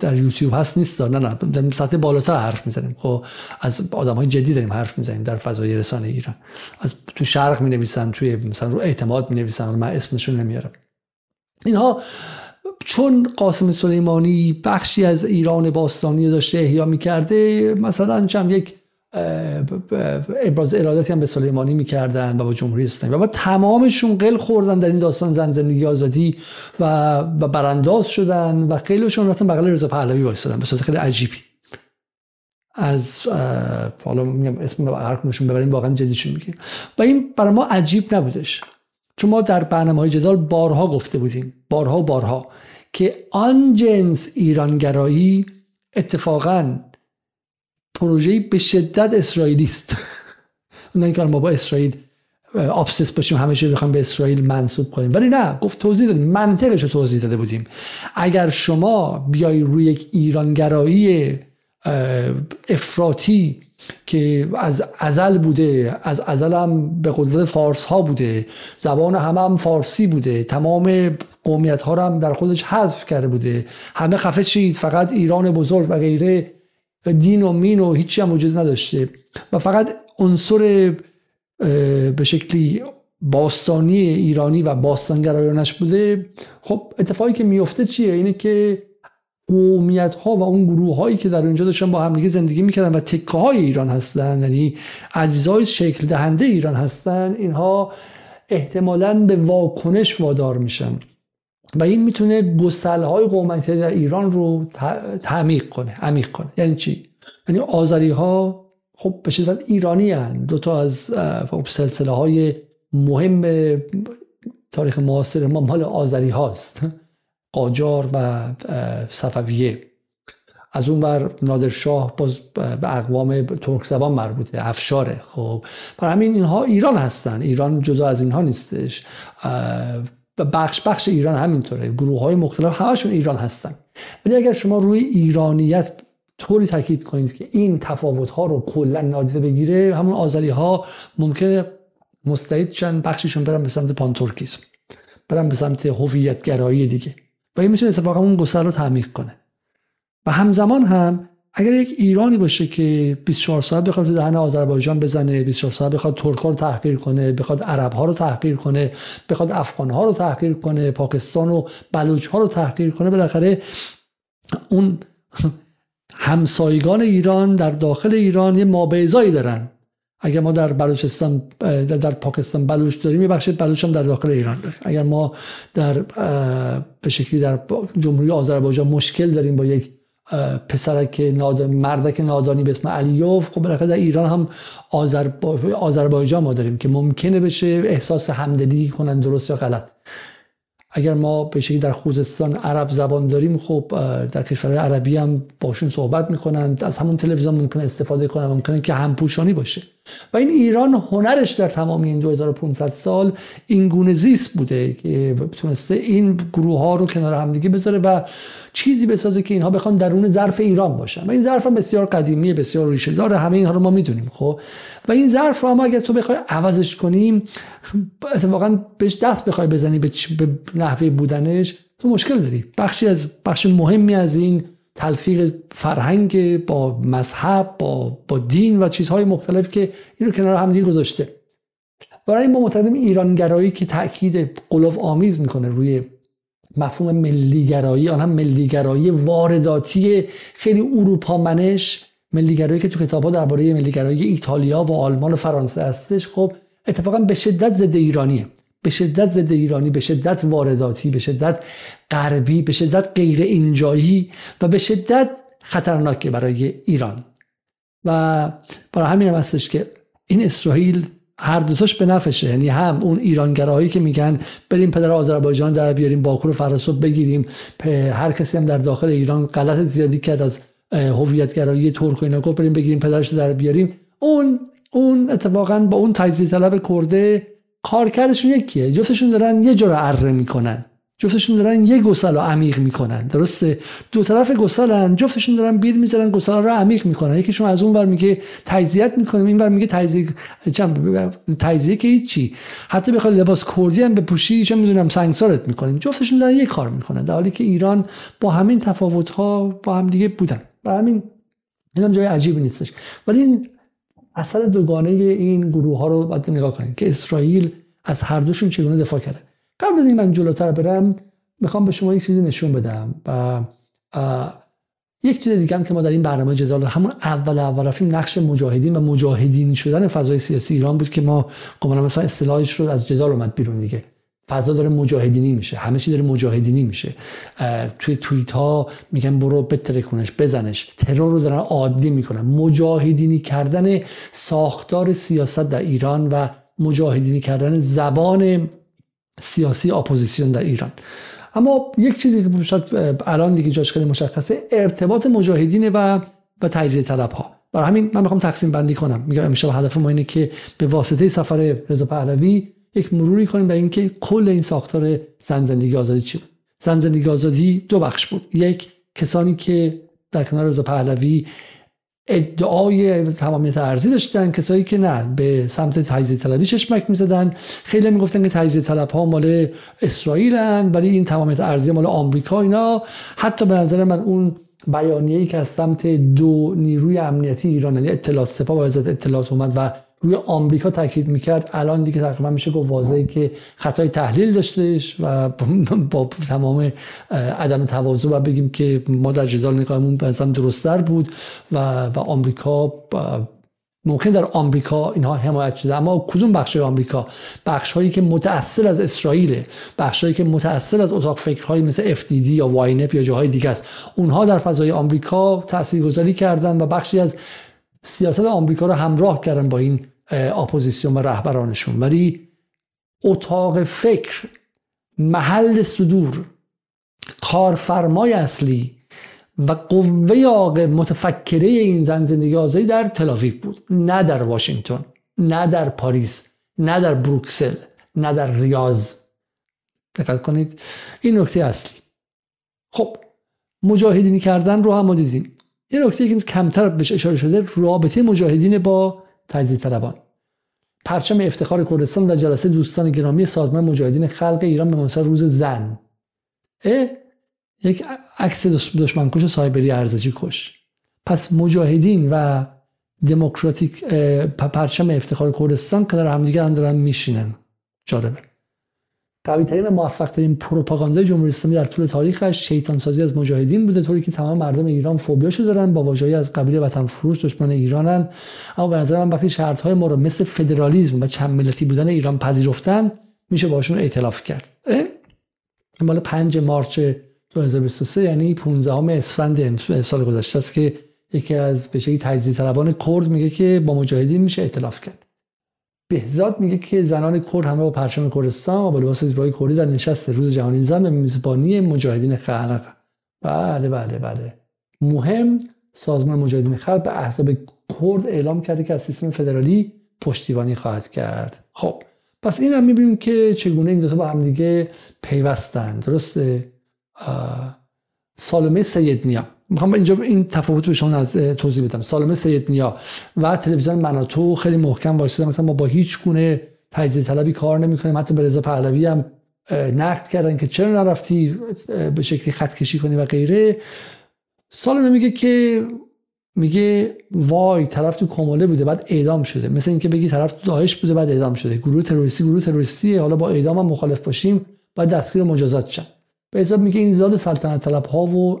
در یوتیوب هست نیست، نه نه در سطح بالاتر حرف میزنیم. خب از آدم‌های جدی داریم حرف میزنیم در فضای رسانه ایران، از تو شرق مینویسن، توی مثلا رو اعتماد مینویسن، من اسمشون نمیارم. اینها چون قاسم سلیمانی بخشی از ایران باستانی داشته احیا می‌کرده، مثلا چم یک ابراز ارادتی هم به سلیمانی می‌کردن و با جمهوری اسلامی و با تمامشون قل خوردن در این داستان زن زندگی آزادی و برانداز شدن و خیلیشون رفتن بغل رضا پهلوی وایسادن به صورت خیلی عجیبی. از حالا میگم اسم هر کدومشون ببریم واقعا جدی چی میگه و این برای ما عجیب نبودش، چون ما در برنامه‌های جدال بارها گفته بودیم، بارها بارها که آن جنس ایرانگرایی اتفاقاً پروژه‌ای به شدت اسرائیلی است. اونن که ما با اسرائیل ابسس باشیم، همه چیز بخوام به اسرائیل منسوب کنیم، ولی نه، گفت توضیح دادیم، منطقش رو توضیح داده بودیم. اگر شما بیای روی یک ایرانگرایی افراطی که از ازل بوده، از ازل هم به قدرت فارس ها بوده، زبان همه هم فارسی بوده، تمام قومیت ها رو هم در خودش حذف کرده بوده، همه خفه چید، فقط ایران بزرگ و غیره، دین و مین و هیچی هم وجود نداشته و فقط عنصر به شکلی باستانی ایرانی و باستانگرایانش بوده، خب اتفاقی که میفته چیه؟ اینه که قومیت ها و اون گروه هایی که در اونجا داشتن با همدیگه زندگی میکردن و تکه های ایران هستن، یعنی اجزای شکل دهنده ایران هستن، اینها احتمالاً به واکنش وادار میشن و این میتونه گسل های قومیتی در ایران رو تعمیق کنه، عمیق کنه. یعنی چی؟ یعنی آذری ها خب به شدت ایرانی هستند، دو تا از سلسله های مهم تاریخ معاصر ما مال آذری هاست، قاجار و صفویه. از اون ور نادرشاه باز به اقوام ترک زبان مربوطه، افشاره. خب برای همین اینها ایران هستن، ایران جدا از اینها نیستش و بخش بخش ایران همینطوره، گروه های مختلف همشون ایران هستن. ولی اگر شما روی ایرانیت طوری تاکید کنید که این تفاوت ها رو کلا نادیده بگیره، همون آذری ها ممکنه مستعد شن بخششون برن به سمت پانترکیسم، برن به سمت هویت گرایی دیگه و این میتونه اتفاقا اون گسل رو تعمیق کنه. و همزمان هم اگر یک ایرانی باشه که بیست و چهار ساعت بخواد تو دهن آذربایجان بزنه، بیست و چهار ساعت بخواد ترک‌ها رو تحقیر کنه، بخواد عرب‌ها رو تحقیر کنه، بخواد افغان‌ها رو تحقیر کنه، پاکستان و بلوچ‌ها رو تحقیر کنه، بالاخره اون همسایگان ایران در داخل ایران یه مابیزایی دارن. اگر ما در بلوچستان در پاکستان بلوچ داریم، یه بخش بلوچ هم در داخل ایران داریم. اگر ما در به شکلی در جمهوری آذربایجان مشکل داریم با یک پسرک نادان، مردک نادانی به اسم علیوف، خب بالاخره در ایران هم آذربایجان آذربایجان ما داریم که ممکنه بشه احساس همدلی کنن، درست یا غلط. اگر ما به شکلی در خوزستان عرب زبان داریم، خب در کشورهای عربی هم باشون صحبت میکنن، از همون تلویزیون ممکنه استفاده کنن، ممکنه که همپوشانی باشه. و این ایران هنرش در تمام این دو هزار و پانصد سال این گونه زیست بوده که تونسته این گروه ها رو کنار همدیگه بذاره و چیزی بسازه که اینها بخوان درون ظرف ایران باشن. و این ظرف هم بسیار قدیمیه، بسیار ریشه داره، همه اینها رو ما میدونیم. خب و این ظرف رو هم اگه تو بخوای عوضش کنیم، اتفاقا بهش دست بخوای بزنی به نحوه بودنش، تو مشکل داری. بخشی از بخش مهمی از این تلفیق فرهنگ با مذهب، با, با دین و چیزهای مختلف که این رو کنار همدیگه گذاشته. برای ما متقدم ایرانگرایی که تأکید قلوف آمیز میکنه روی مفهوم ملیگرایی، آن هم ملیگرایی وارداتی خیلی اروپا منش، ملیگرایی که تو کتاب‌ها درباره ملیگرایی ایتالیا و آلمان و فرانسه هستش، خب اتفاقا به شدت ضد ایرانیه، به شدت ضد ایرانی، به شدت وارداتی، به شدت غربی، به شدت غیر اینجایی و به شدت خطرناکه برای ایران. و برای همین هم هستش که این اسرائیل هر دوتاش به نفشه، یعنی هم اون ایرانگرایی که میگن بریم پدر آذربایجان در بیاریم، باکو رو فراسو بگیریم، هر کسی هم در داخل ایران غلط زیادی کرد، از هویت‌گرایی ترک و اینا گفت بریم بگیریم پدرش رو در بیاریم، اون اون اتفاقا با اون تجزیه طلب کرده کارکردشون یکیه، جفتشون دارن یه جور اره میکنن، جفتشون دارن یه گسل رو عمیق میکنن. درسته، دو طرف گسلن، جفتشون دارن بید میزنن، گسل رو عمیق میکنن. یکیشون از اون ور میگه تجزیه میکنیم، این ور میگه تجزیه. چم تجزیه که هیچی، حتی بخوای لباس کردی هم بپوشی، چه میدونم سنگسارت میکنیم. جفتشون دارن یه کار میکنن، در حالی که ایران با همین تفاوت ها با هم دیگه بودن. برای همین اینم جای عجیبی نیستش. ولی این اصل دوگانه این گروه ها رو باید نگاه کنید که اسرائیل از هر دوشون چگونه دفاع کرده. قبل از این من جلوتر برم، میخوام به شما یک چیزی نشون بدم. و یک چیز دیگه هم که ما در این برنامه جدال همون اول اول رفتیم نقش مجاهدین و مجاهدین شدن فضای سیاسی ایران بود که ما قبلا مثلا اصطلاحش رو از جدال اومد بیرون دیگه. فضا داره مجاهدینی میشه، همه چی داره مجاهدینی میشه. توی توییت ها میگن برو بترکونش، بزنش، ترور رو دارن عادی میکنن. مجاهدینی کردن ساختار سیاست در ایران و مجاهدینی کردن زبان سیاسی اپوزیسیون در ایران. اما یک چیزی که شاید الان دیگه جاش خیلی مشخصه، ارتباط مجاهدین و و تجزیه طلب ها. برای همین من میخوام تقسیم بندی کنم. میگم امشب هدف ما اینه که به واسطه سفر رضا پهلوی یک مروری کنیم به اینکه کل این ساختار زن زندگی آزادی چی بود. زن زندگی آزادی دو بخش بود. یک، کسانی که در کنار رضا پهلوی ادعای تمامیت ارضی داشتن، کسایی که نه به سمت تجزیه طلبی چشمک می‌زدن. خیلی میگفتن که تجزیه طلب‌ها مال اسرائیلن ولی این تمامیت ارضی مال آمریکا. اینا حتی به نظر من اون بیانیه‌ای که از سمت دو نیروی امنیتی ایران، یعنی اطلاعات سپاه و وزارت اطلاعات اومد و روی آمریکا تاکید میکرد، الان دیگه تقریبا میشه گفت واضحه که خطای تحلیل داشتش و با تمام عدم تواضع و بگیم که ما در جدال نگاهمون بازم درست‌تر بود و و آمریکا ممکن در آمریکا اینها حمایت شده. اما کدوم بخشای آمریکا؟ بخشایی که متأثر از اسرائیل، بخشایی که متأثر از اتاق فکرهای مثل اف دی دی یا واینپ یا جاهای دیگه است، اونها در فضای آمریکا تاثیرگذاری کردن و بخشی از سیاست آمریکا رو همراه کردن با این اپوزیسیون و رهبرانشون. ولی اتاق فکر، محل صدور، کارفرمای اصلی و قوه متفکره این زن زندگی آزادی در تل‌آویو بود، نه در واشنگتن، نه در پاریس، نه در بروکسل، نه در ریاض. دقت کنید این نکته اصلی. خب مجاهدینی کردن رو هم دیدیم. یه نکته که کمتر بهش اشاره شده، رابطه مجاهدین با تجزیه طلبان. پرچم افتخار کردستان در جلسه دوستان گرامی سازمان مجاهدین خلق ایران به مناسبت روز زن. اه؟ یک عکس دشمنکش و سایبری ارزشی کش. پس مجاهدین و دموکراتیک پرچم افتخار کردستان که در همدیگه هم دارن میشینن. جالبه. قوی ترین و موفق ترین پروپاگاندای جمهوری اسلامی در طول تاریخش شیطان سازی از مجاهدین بوده، طوری که تمام مردم ایران فوبیاشو دارن، با واژه‌ای از قبیل وطن فروش دشمن ایرانن. اما به نظر من وقتی شرط‌های ما رو مثل فدرالیسم و چند ملتی بودن ایران پذیرفتن، میشه باشون ائتلاف کرد. مال پنجم مارس دو هزار و بیست و سه، یعنی پانزدهم اسفند سال گذشته است که یکی از به شکلی تجزیه طلبان کرد میگه که با مجاهدین میشه ائتلاف کرد. بهزاد میگه که زنان کرد همه با پرچم کردستان و با لباس زیبای کردی در نشست روز جهانی زن به میزبانی مجاهدین خلق. بله بله بله. مهم، سازمان مجاهدین خلق به احزاب کرد اعلام کرده که از سیستم فدرالی پشتیبانی خواهد کرد. خب پس این هم میبینیم که چگونه این دوتا با هم دیگه پیوستند. درسته. سالومه سیدنیا، میخوام اینجا این تفاوت رو شما از توضیح بدم. سالومه سیدنیا و تلویزیون مناطو خیلی محکم وایسادن، مثلا ما با هیچ گونه تجزیه طلبی کار نمی‌کنیم. حتی به رضا پهلوی هم نقد کردن که چرا نرفتی به شکلی خط کشی کنی و غیره. سالومه میگه که میگه وای طرف تو کومله بوده بعد اعدام شده، مثل اینکه بگی طرف تو داعش بوده بعد اعدام شده. گروه تروریستی گروه تروریستی، حالا با اعدام هم مخالف باشیم بعد دستگیر و مجازات شن. به حساب میگه این زاد سلطنت طلب‌ها و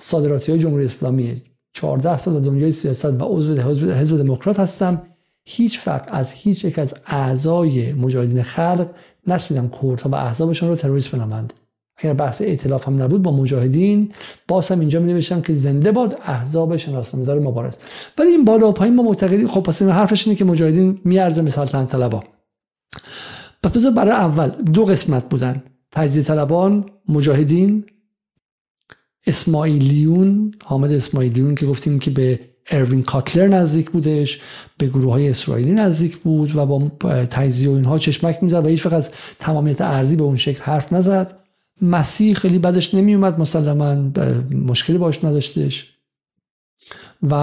صادراتی های جمهوری اسلامی. چهارده سال در دنیای سیاست و عضو حزب دموکرات هستم. هیچ وقت از هیچ یک از اعضای مجاهدین خلق نشنیدم کردها و احزابشون رو تروریست بنامند. اگر بحث ائتلاف هم نبود با مجاهدین، بازم اینجا می‌نوشتم که زنده باد احزاب شناسنامه‌دار مبارز. ولی این بالا و پایین ما معتقدیم. خب پس این حرفش اینه که مجاهدین میارزه به سلطنت طلبها. پس برای اول دو قسمت بودن، تجزیه طلبان، مجاهدین، اسماعیلیون، حامد اسماعیلیون که گفتیم که به اروین کاتلر نزدیک بودش، به گروه های اسرائیلی نزدیک بود و با تجزیه و اینها چشمک میزد و هیچ وقت از تمامیت ارضی به اون شکل حرف نزد. مسیح خیلی بدش نمی اومد، مسلما مشکلی باش نداشتش و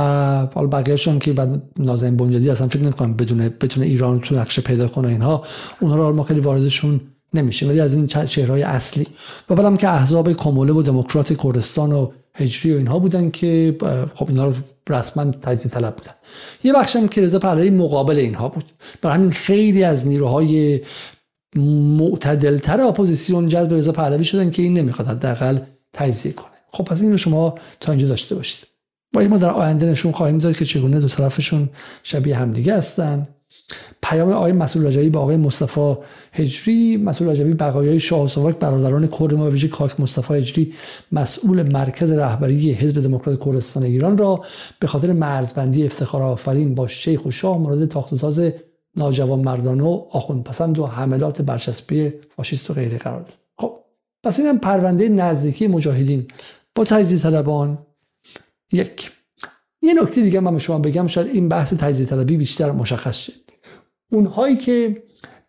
حالا بقیه‌شون که بعد ناظم بنیادی اصلا فکر نمی‌کنم بدون بتونه ایران تو نقشه پیدا کنه. اینها اونها رو ما خیلی واردشون نمیشه، ولی از این چهره‌های اصلی و بعدم که احزاب کومله و دموکرات کردستان و هجری و اینها بودن که خب اینا رو رسما تجزیه طلب بودن. یه بخشم که رضا پهلوی مقابل اینها بود. برای همین خیلی از نیروهای معتدلتر اپوزیسیون جذب رضا پهلوی شدن که این نمیخواد حداقل تجزیه کنه. خب پس این رو شما تا اینجا داشته باشید. باید ما در آینده نشون خواهیم داد که چگونه دو طرفشون شبیه همدیگه هستن. پیام آقای مسعود رجبی به آقای مصطفی هجری. مسعود رجبی بقایای شاه و ساواک برادران کرد ما، به ویژه کاک مصطفی هجری مسئول مرکز رهبری حزب دموکرات کردستان ایران را به خاطر مرزبندی افتخار آفرین با شیخ و شاه مورد تاخت و تاز ناجوانمردانه و آخوندپسند و حملات برچسبی فاشیست و غیره قرار داد. خب پس اینم پرونده نزدیکی مجاهدین با تجزیه طلبان. یک یه نکته دیگه من به شما بگم، شاید این بحث تجزیه طلبی بیشتر مشخص شه. اونهایی که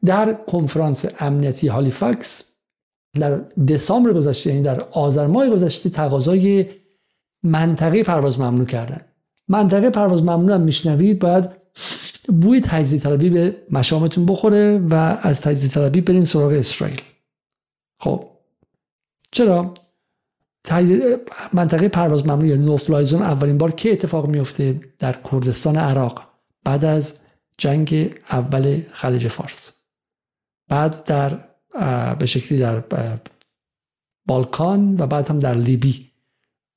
در کنفرانس امنیتی هالیفاکس در دسامبر گذشته، یعنی در آذر ماه گذشته، تقاضای منطقه پرواز ممنوع کردن. منطقه پرواز ممنوع هم میشنوید، باید بوی تجزیه طلبی به مشامتون بخوره و از تجزیه طلبی برین سراغ اسرائیل. خب چرا؟ منطقه پرواز ممنوع یا نو فلای زون اولین بار که اتفاق میفته در کردستان عراق بعد از جنگ اول خلیج فارس، بعد در به شکلی در بالکان و بعد هم در لیبی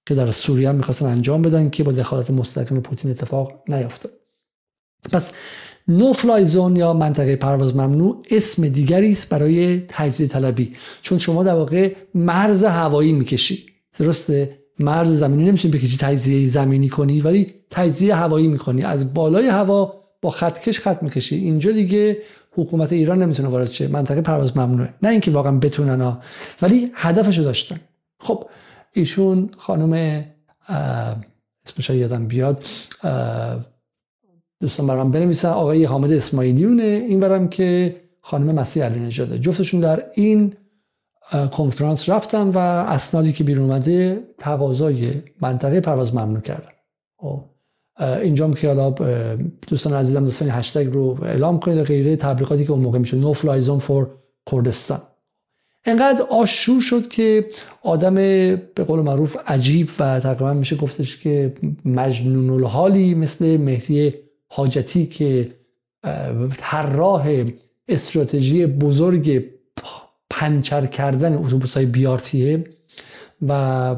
که در سوریه هم میخواستن انجام بدن که با دخالت مستقیم پوتین اتفاق نیافتاد. پس نو فلای زون یا منطقه پرواز ممنوع اسم دیگری است برای تجزیه طلبی، چون شما در واقع مرز هوایی میکشی. درسته؟ مرز زمینی نمیتونی بکشی تجزیه زمینی کنی، ولی تجزیه هوایی میکنی، از بالای هوا با خطکش خط میکشی. اینجا دیگه حکومت ایران نمیتونه وارد شه، منطقه پرواز ممنوعه. نه اینکه واقعا بتونن ها، ولی هدفشو داشتن. خب ایشون خانم اسمش یادم بیاد، دوستان برام بنویسن، آقای حامد اسماعیلیونه، این برام که خانم مسیح علی نژاده، جفتشون در این کنفرانس رفتن و اسنادی که بیرون اومده تقاضای منطقه پرواز ممنوع کردن. اینجام که حالا دوستان عزیزم لطفاً هشتگ رو اعلام کنید و غیره، تبلیغاتی که اون موقع میشه No Fly Zone for کردستان. انقدر آشور شد که آدم به قول معروف عجیب و تقریبا میشه گفتش که مجنون الحالی مثل مهدی حاجتی که طراح استراتژی بزرگ پنچر کردن اتوبوس‌های بی‌آرتیه و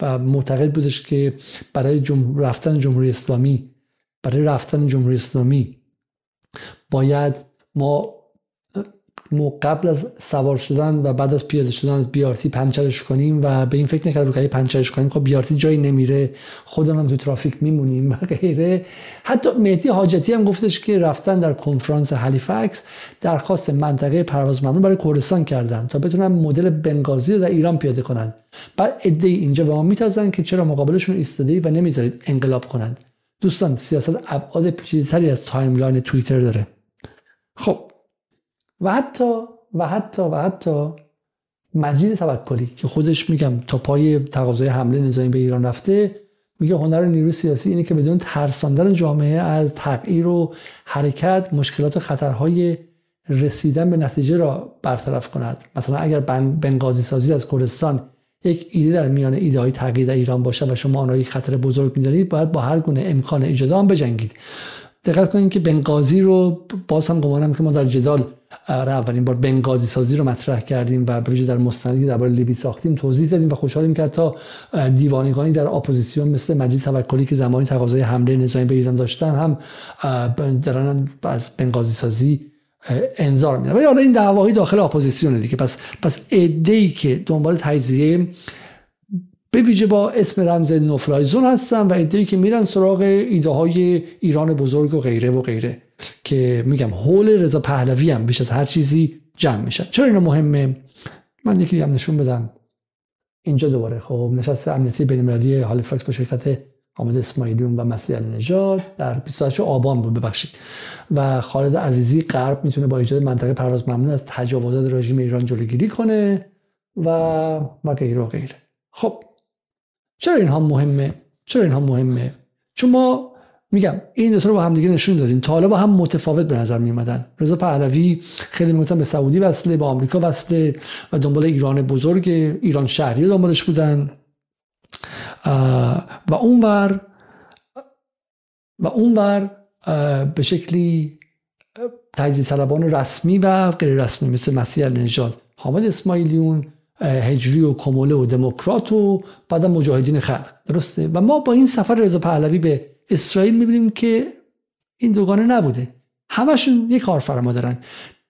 و معتقد بودش که برای جمع... رفتن جمهوری اسلامی برای رفتن جمهوری اسلامی باید ما ما قبل از سوار شدن و بعد از پیاده شدن از بی‌آرتی پنچرش کنیم و به این فکر نکردم که پنچرش کنیم خب بی‌آرتی جایی نمیره، خودمون هم تو ترافیک میمونیم و غیره. حتی مهدی حاجتی هم گفتش که رفتن در کنفرانس هالیفاکس درخواست منطقه پرواز ممنوع برای کردستان کردن تا بتونن مدل بنغازی رو در ایران پیاده کنن. بعد عده اینجا به ما میتازن که چرا مقابلشون ایستادی و نمیذارید انقلاب کنن. دوستان سیاست ابعاد پیچیده‌تری از تایملاین توییتر داره. خب و حتی و حتی و حتی مجید توکلی که خودش میگم تا پای تقاضای حمله نظامی به ایران رفته، میگه هنر نیروی سیاسی اینه که بدون ترساندن جامعه از تغییر و حرکت مشکلات و خطرهای رسیدن به نتیجه را برطرف کند. مثلا اگر بنغازی سازی از کردستان یک ایده در میان ایده های تغییر در ایران باشه و شما آن را یک خطر بزرگ میدانید، باید با هر گونه امکان ایجاد آن بجنگید. دقت کنید که بنغازی رو باز هم گمانم که ما در جدال اولین بار بنغازی سازی رو مطرح کردیم و به ویژه در مستندی درباره لیبی ساختیم توضیح دادیم و خوشحالیم که حتی دیوانگانی در اپوزیسیون مثل مجید توکلی که زمانی تقاضای حمله نظامی به ایران داشتن هم درن از بنغازی سازی انذار میدن. ولی حالا این دعواهای داخل اپوزیسیونه دیگه. پس پس ایده‌ای که دنبال تجزیه به ویژه با اسم رمز نوفلای زون هستن و ایده‌ای که میرن سراغ ایده‌های ایران بزرگ و غیره و غیره که میگم حول رضا پهلوی هم بیش از هر چیزی جمع میشن. چرا اینا مهمه؟ من یکی دیگه هم نشون بدم اینجا دوباره. خب نشست امنیتی بین‌المللی هالیفاکس با شرکت حامد اسماعیلیون و مسیح علی‌نژاد در بیست و هشتم آبان بود ببخشید و خالد عزیزی غرب میتونه با ایجاد منطقه پرواز ممنوع از تجاوزات رژیم ایران جلوگیری کنه و و غیره و غیره. خب چرا اینها مهمه؟ چرا اینها مهمه؟ چون ما میگم این دو تا رو با هم دیگه نشون دادیم. تا حالا با هم متفاوت به نظر می اومدن. رضا پهلوی خیلی میگفتن به سعودی وصله، به آمریکا وصله و دنبال ایران بزرگ، ایران شهری دنبالش بودن. و اونور و اونور به شکلی تجزیه طلبان رسمی و غیر رسمی مثل مسیح علی‌نژاد، حامد اسماعیلیون، هجری و کموله و دموکرات و بعد مجاهدین خلق، درسته؟ و ما با این سفر رضا پهلوی به اسرائیل میبینیم که این دوگانه نبوده، همشون یک کارفرما دارن.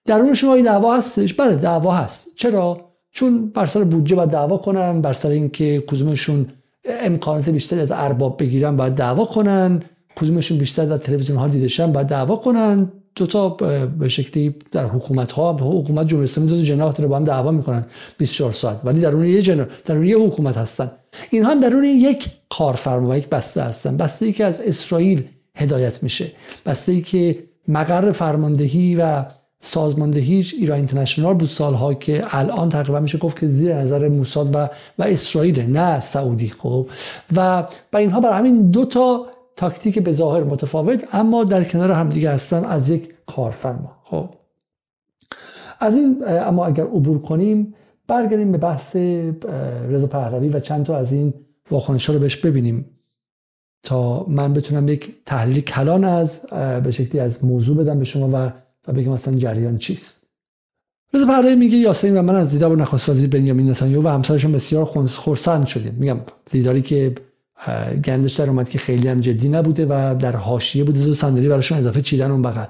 درونشون های دعوا هستش، بله دعوا هست. چرا؟ چون بر سر بودجه باید دعوا کنن، بر سر اینکه کدومشون امکانات بیشتری از ارباب بگیرن باید دعوا کنن، کدومشون بیشتر در تلویزیون ها دیده شن باید دعوا کنن. دو تا به شکلی در حکومت ها، حکومت جمهوری اسلامی دو تا جناح داره با هم دعوا میکنن بیست و چهار ساعت، ولی درون یه جناح، درون یه حکومت هستن. اینها هم درون یک کارفرما و یک بسته هستن، بسته ای که از اسرائیل هدایت میشه، بسته ای که مقر فرماندهی و سازماندهیش ایران اینترنشنال بود سالها که الان تقریبا میشه گفت که زیر نظر موساد و و اسرائیل، نه سعودی. خب و و اینها برای همین دو تا تاکتیک به ظاهر متفاوت اما در کنار همدیگه هستن از یک کارفرما. خب از این اما اگر عبور کنیم برگردیم به بحث رضا پهلوی و چند تا از این واکنش‌ها رو بهش ببینیم تا من بتونم یک تحلیل کلان از به شکلی از موضوع بدم به شما و و بگم مثلا جریان چیست. رضا پهلوی میگه یاسین و من از دیدار با نخست وزیر بنیامین نتانیاهو و همسرشون بسیار خرسند شدیم. میگم دیداری که گندش در اومد که خیلی هم جدی نبوده و در حاشیه بوده، دو صندلی براشون اضافه چیدن اون بغل.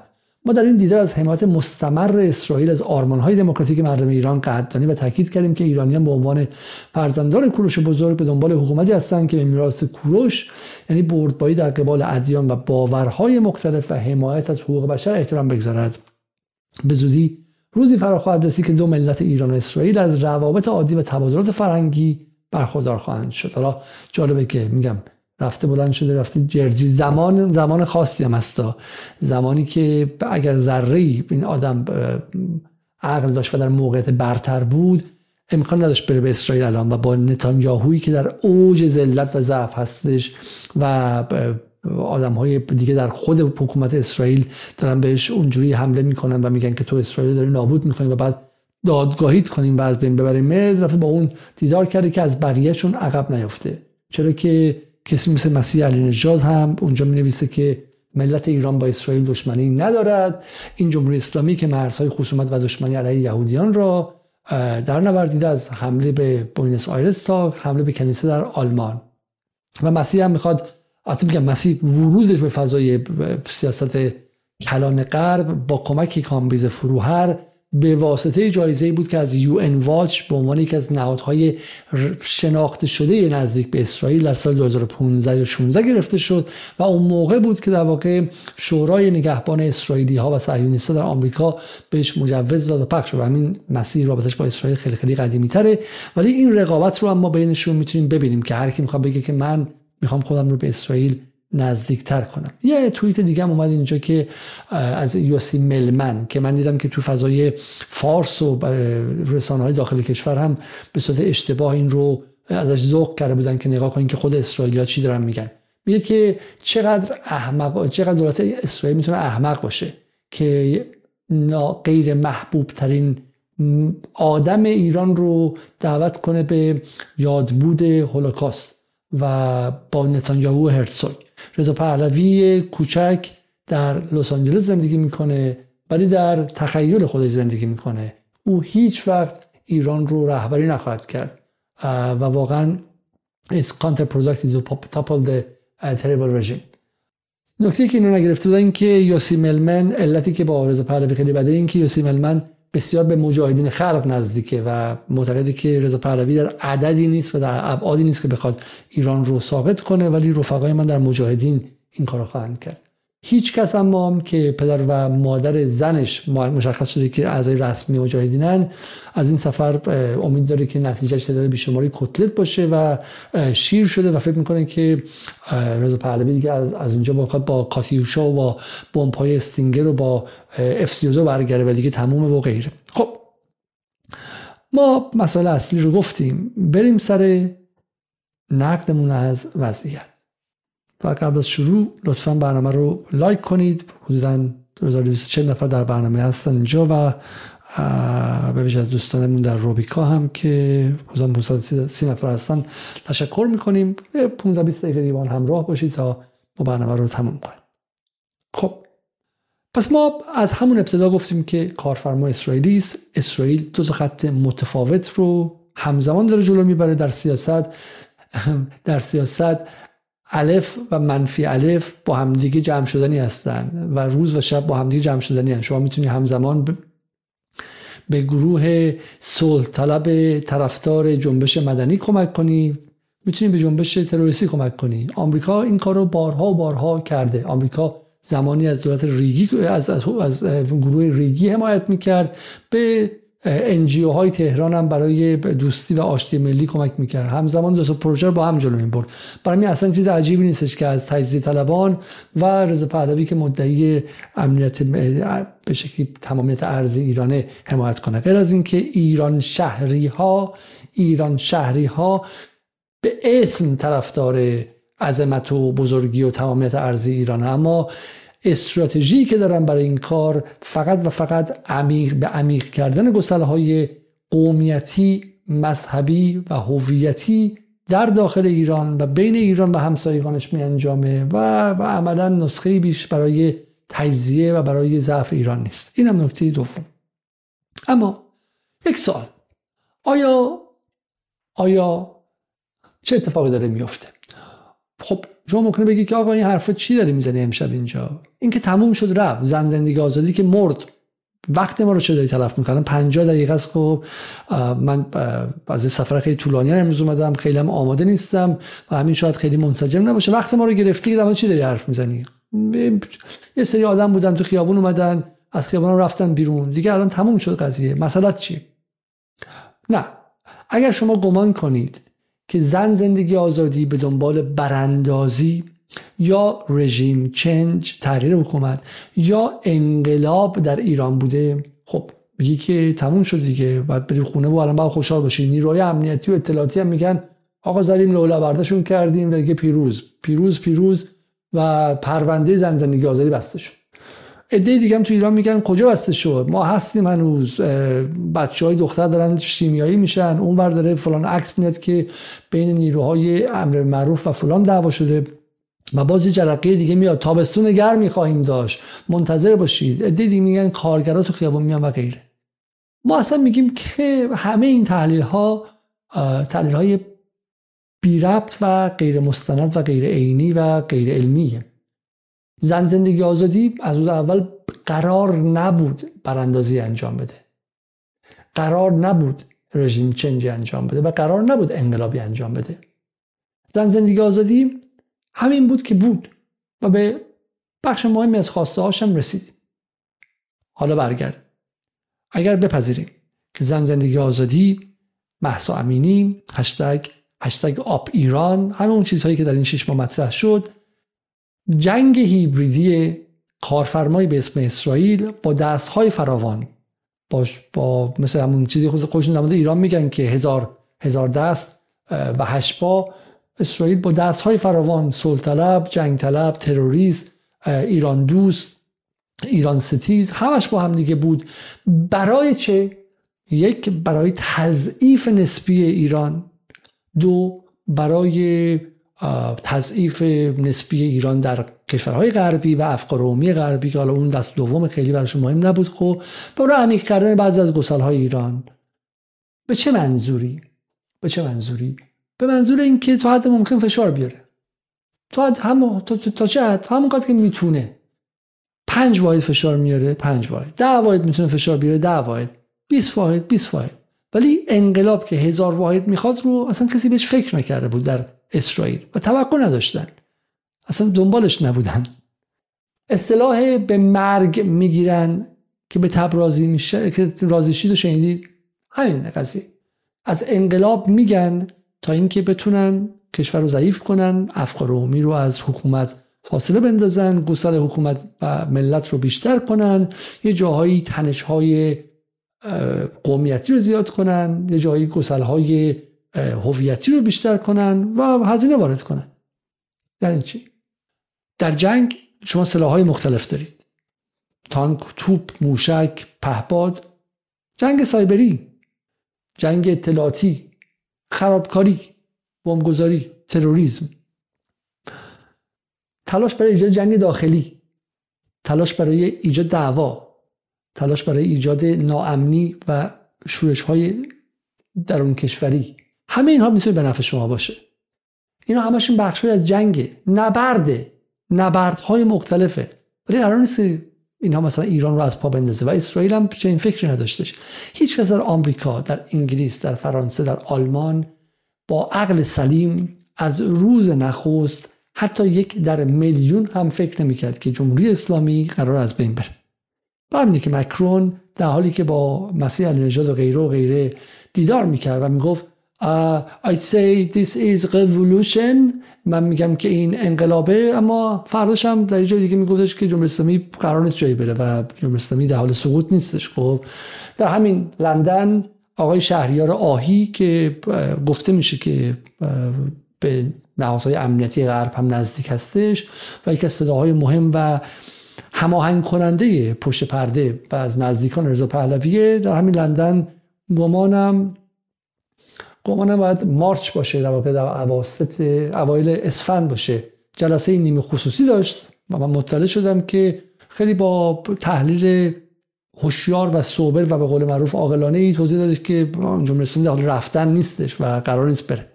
ما در این دیدار از حمایت مستمر اسرائیل از آرمان‌های دموکراتیک مردم ایران قدردانی و تاکید کردیم که ایرانیان به عنوان فرزندان کوروش بزرگ به دنبال حکومتی هستند که به میراث کوروش یعنی بردباری در قبال ادیان و باورهای مختلف و حمایت از حقوق بشر احترام بگذارد. به زودی روزی فرا خواهد رسید که دو ملت ایران و اسرائیل از روابط عادی و تبادلات فرهنگی برخوردار خواهند شد. حالا جالبه که میگم رفته بلند شده رفته جرجی، زمان زمان خاصی هم هست، زمانی که اگر ذره‌ای این آدم عقل داشت و در موقعیت برتر بود امکان نداشت بره به اسرائیل الان و با نتانیاهویی که در اوج ذلت و ضعف هستش و آدم‌های دیگه در خود حکومت اسرائیل دارن بهش اونجوری حمله میکنن و میگن که تو اسرائیل داری نابود میکنی و بعد دادگاهیت کنیم و از بین ببریم، رفته با اون دیدار کرده که از بقیهشون عقب نیفته. چرا که کسی مثل مسیح علی‌نژاد هم اونجا می‌نویسه که ملت ایران با اسرائیل دشمنی ندارد، این جمهوری اسلامی که مرزهای خصومت و دشمنی علیه یهودیان را در نوردیده از حمله به بوئنوس آیرس تا حمله به کنیسه در آلمان. و مسیح هم میخواد، البته میگم مسیح ورودش به فضای سیاست کلان غرب با کمک کامبیز فروهر به واسطه جایزه‌ای بود که از یو ان واچ به عنوان یکی از نهادهای شناخته شده نزدیک به اسرائیل در سال دو هزار و پانزده یا شانزده گرفته شد و اون موقع بود که در واقع شورای نگهبان اسرائیلی ها و صهیونیست‌ها در آمریکا بهش مجوز داد و پخش شد. همین مسیر رابطش با اسرائیل خیلی خیلی قدیمی تره، ولی این رقابت رو هم ما بینشون میتونیم ببینیم که هر کی میخواد بگه که من میخوام خودم رو به اسرائیل نزدیکتر کنم. یه توییت دیگه هم اومد اینجا که از یوسی ملمن که من دیدم که تو فضای فارس و رسانه‌های داخل کشور هم به صورت اشتباه این رو ازش ذوق کرده بودن که نگاه کنین که خود اسرائیلیا چی دارن میگن. میگه که چقدر احمق، چقدر دولت اسرائیل میتونه احمق باشه که غیر محبوب ترین آدم ایران رو دعوت کنه به یادبود هولوکاست و با نتانیاهو و هرتزوگ. رضا پهلوی کوچک در لس آنجلس زندگی میکنه ولی در تخیل خودش زندگی میکنه. او هیچ وقت ایران رو رهبری نخواهد کرد و واقعا is counterproductive to topple the terrible regime. نکته که اینو نگرفته بودن که یوسی ملمن، علتی که با رضا پهلوی خیلی بده این که یوسی ملمن بسیار به مجاهدین خلق نزدیکه و معتقده که رضا پهلوی در عددی نیست و در ابعادی نیست که بخواد ایران رو ثابت کنه، ولی رفقای من در مجاهدین این کارو خواهند کرد. هیچ کس اما هم که پدر و مادر زنش مشخص شده که اعضای رسمی مجاهدینن از این سفر امید داره که نتیجه تعداد بیشماری کتلت باشه و شیر شده و فکر میکنه که رضا پهلوی دیگه از از اینجا بخواد با کاتیوشا و با بمب‌های استینگر و با اف سی و دو برگره و دیگه تمومه و غیره. خب ما مسئله اصلی رو گفتیم، بریم سر نقدمون از وضعیت. و قبل از شروع لطفاً برنامه رو لایک کنید. حدوداً دو هزار و دویست و چهل نفر در برنامه هستن اینجا و به ویژه از دوستانمون در روبیکا هم که حدوداً پانصد و سی نفر هستن تشکر میکنیم. پانزده بیست دقیقه دیوان همراه باشید تا ما برنامه رو تموم کنیم. خب پس ما از همون ابتدا گفتیم که کارفرما اسرائیلی است. اسرائیل دو تا خط متفاوت رو همزمان داره جلو میبره در سیاست. در سیاست الف و منفی الف با همدیگه جمع شدنی هستند و روز و شب با همدیگه جمع شدنی هستند. شما میتونی همزمان ب... به گروه صلح طلب طرفدار جنبش مدنی کمک کنی، میتونی به جنبش تروریستی کمک کنی. آمریکا این کار رو بارها بارها کرده. آمریکا زمانی از دولت ریگی از از, از گروه ریگی حمایت میکرد، به انجیو های تهران هم برای دوستی و آشتی ملی کمک میکرد. همزمان دو تا پروژه با هم جلو میبرد. برای من اصلا چیز عجیبی نیستش که از تجزیه طلبان و رضا پهلوی که مدعی امنیت به شکلی تمامیت ارضی ایرانه حمایت کنه. غیر از این که ایران شهری ها ایران شهری ها به اسم طرفدار عظمت و بزرگی و تمامیت ارضی ایران، اما استراتژی که دارن برای این کار فقط و فقط عمیق به عمیق کردن گسل‌های قومیتی، مذهبی و هویتی در داخل ایران و بین ایران و همسایگانش می‌انجامه و و عملاً نسخه بیش برای تجزیه و برای ضعف ایران نیست. اینم نکته دوم. اما یک سوال، آیا آیا چه اتفاقی داره میفته؟ خب شما ممکنه بگی که آقا این حرفا چی داری میزنی امشب اینجا؟ اینکه تموم شد رفت، زن زندگی آزادی که مرد، وقت ما رو چه داری تلف میکنن؟ پنجاه دقیقه است. خب من از سفر خیلی طولانی امروز اومدم، خیلی هم آماده نیستم و همین شاید خیلی منسجم نباشه. وقت ما رو گرفتی که در مورد چی داری حرف میزنی؟ یه سری آدم بودن تو خیابون، اومدن از خیابون رفتن بیرون، دیگه الان تموم شد قضیه. مسئله چی؟ نه، اگر شما گمان کنید که زن زندگی آزادی به دنبال براندازی یا رژیم چنج، تغییر حکومت یا انقلاب در ایران بوده، خب میگی که تموم شد دیگه، بعد بریم خونه و الان باید خوشحال باشید. نیروهای امنیتی و اطلاعاتی هم میگن آقا زدیم لولا برداشون کردیم و دیگه پیروز پیروز پیروز و پرونده زن زندگی آزادی بسته شد. ایده دیگه هم تو ایران میگن کجا بسته شد، ما هستیم هنوز، بچهای دختر دارن شیمیایی میشن، اون ور داره فلان عکس میاد که بین نیروهای امر معروف و فلان دعوا شده و باز یه جرقه دیگه میاد، تابستون گرمی خواهیم داشت، منتظر باشید. ایده دیگه میگن کارگرا تو خیابون میان و غیره. ما اصلا میگیم که همه این تحلیل ها تحلیل های بی ربط و غیر مستند و غیر عینی و غیر علمیه. زن زندگی آزادی از اون اول قرار نبود براندازی انجام بده، قرار نبود رژیم چنج انجام بده و قرار نبود انقلابی انجام بده. زن زندگی آزادی همین بود که بود و به بخش مهمی از خواسته هاشم رسید. حالا برگرد، اگر بپذیریم که زن زندگی آزادی، مهسا امینی، هشتگ هشتگ آپ ایران، همه اون چیزهایی که در این شش ماه مطرح شد، جنگ هیبریدی کارفرمایی به اسم اسرائیل با دست‌های فراوان، با با مثلا همون چیزی خود خودشون در مورد ایران میگن که هزار هزار دست و هشت پا، اسرائیل با دست‌های فراوان، صلح طلب، جنگ طلب، تروریست، ایران دوست، ایران ستیز، همش با هم دیگه بود. برای چه؟ یک، برای تضعیف نسبی ایران. دو، برای تضعیف نسبی ایران در کشورهای غربی و افکار عمومی غربی که حالا اون دست دوم خیلی براشون مهم نبود. خب برای عمیق کردن بعضی از گسل‌های ایران. به چه منظوری؟ به چه منظوری؟ به منظور اینکه تا حد ممکن فشار بیاره. تا حد هم تا تا چه حد؟ تا همون قد که میتونه. پنج واحد فشار میاره، پنج واحد. ده واحد میتونه فشار بیاره، ده واحد. بیست واحد، بیست واحد. ولی انقلاب که هزار واحد میخواد رو اصلا کسی بهش فکر نکرده بود در اسرائیل و توقع نداشتن، اصلا دنبالش نبودن. اصطلاح به مرگ میگیرن که به تب راضی میشه، که راضی شید و شنیدید، همین قضیه. از انقلاب میگن تا اینکه بتونن کشور رو ضعیف کنن، افکار عمومی رو از حکومت فاصله بندازن، گسل حکومت و ملت رو بیشتر کنن، یه جاهایی تنش‌های قومیتی رو زیاد کنن، یه جایی گسل‌های هویتی رو بیشتر کنن و هزینه وارد کنن. یعنی چی؟ در جنگ شما سلاح‌های مختلف دارید، تانک، توپ، موشک، پهپاد، جنگ سایبری، جنگ اطلاعاتی، خرابکاری، بمبگذاری، تروریسم، تلاش برای ایجاد جنگ داخلی، تلاش برای ایجاد دعوا، تلاش برای ایجاد ناامنی و شورش‌های در اون کشوری، همه اینها میتونه به نفع شما باشه. اینا همش این بخشای از جنگ، نبرده، نبردهای مختلفه. ولی قرار نیست اینها مثلا ایران رو از پا بندازه و اسرائیل هم چنین فکری نداشتش. هیچ کس در آمریکا، در انگلیس، در فرانسه، در آلمان با عقل سلیم از روز نخست حتی یک در میلیون هم فکر نمی‌کرد که جمهوری اسلامی قرار از بین بره. برمی‌بینه که مکرون در حالی که با مسیح النژاد و غیره و غیره دیدار می‌کرد و می‌گفت uh, I say this is revolution، من میگم که این انقلابه، اما فرداش هم در جای دیگه می‌گفتش که جمهوری اسلامی قرار نیست جایی بره و جمهوری اسلامی در حال سقوط نیستش. خب در همین لندن آقای شهریار آهی که گفته میشه که به نهادهای امنیتی غرب هم نزدیک هستش و یکی از صداهای مهم و هماهنگ کننده پشت پرده و از نزدیکان رضا پهلویه، در همین لندن گمانم گمانم باید مارچ باشه، در واقع در اواسط اوایل اسفند باشه، جلسه نیمه خصوصی داشت و من مطلع شدم که خیلی با تحلیل هوشیار و صبر و به قول معروف عاقلانه ای توضیح داده که جمهوری اسلامی در حال رفتن نیستش و قرار نیست بره.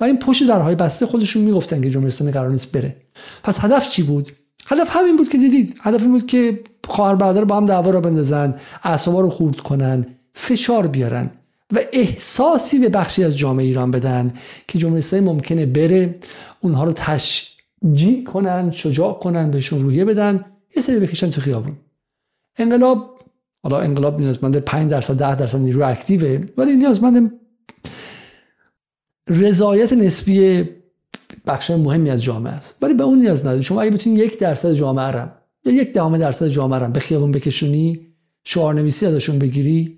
و این پشت درهای بسته خودشون میگفتن که جمهوری اسلامی قرار نیست بره. پس هدف چی بود؟ هدف همین بود که دیدید، هدف این بود که خواهر برادر با هم دعوا را بندازن، اعصابا رو خورد کنن، فشار بیارن و احساسی به بخشی از جامعه ایران بدن که جمهوری اسلامی ممکنه بره، اونها رو تشجیع کنن، شجاع کنن، بهشون روحیه بدن، یه سری بکشن تو خیابون. انقلاب، حالا انقلاب نیازمند پنج درصد ده درصد نیروی اکتیوه، ولی نیازمند رضایت نسبی بخش مهمی از جامعه است. ولی به اون نیاز نداره. شما اگه بتونید یک درصد جامعه رو یا یک دهم درصد جامعه رو به خیابون بکشونی، شعارنویسی ازشون بگیری،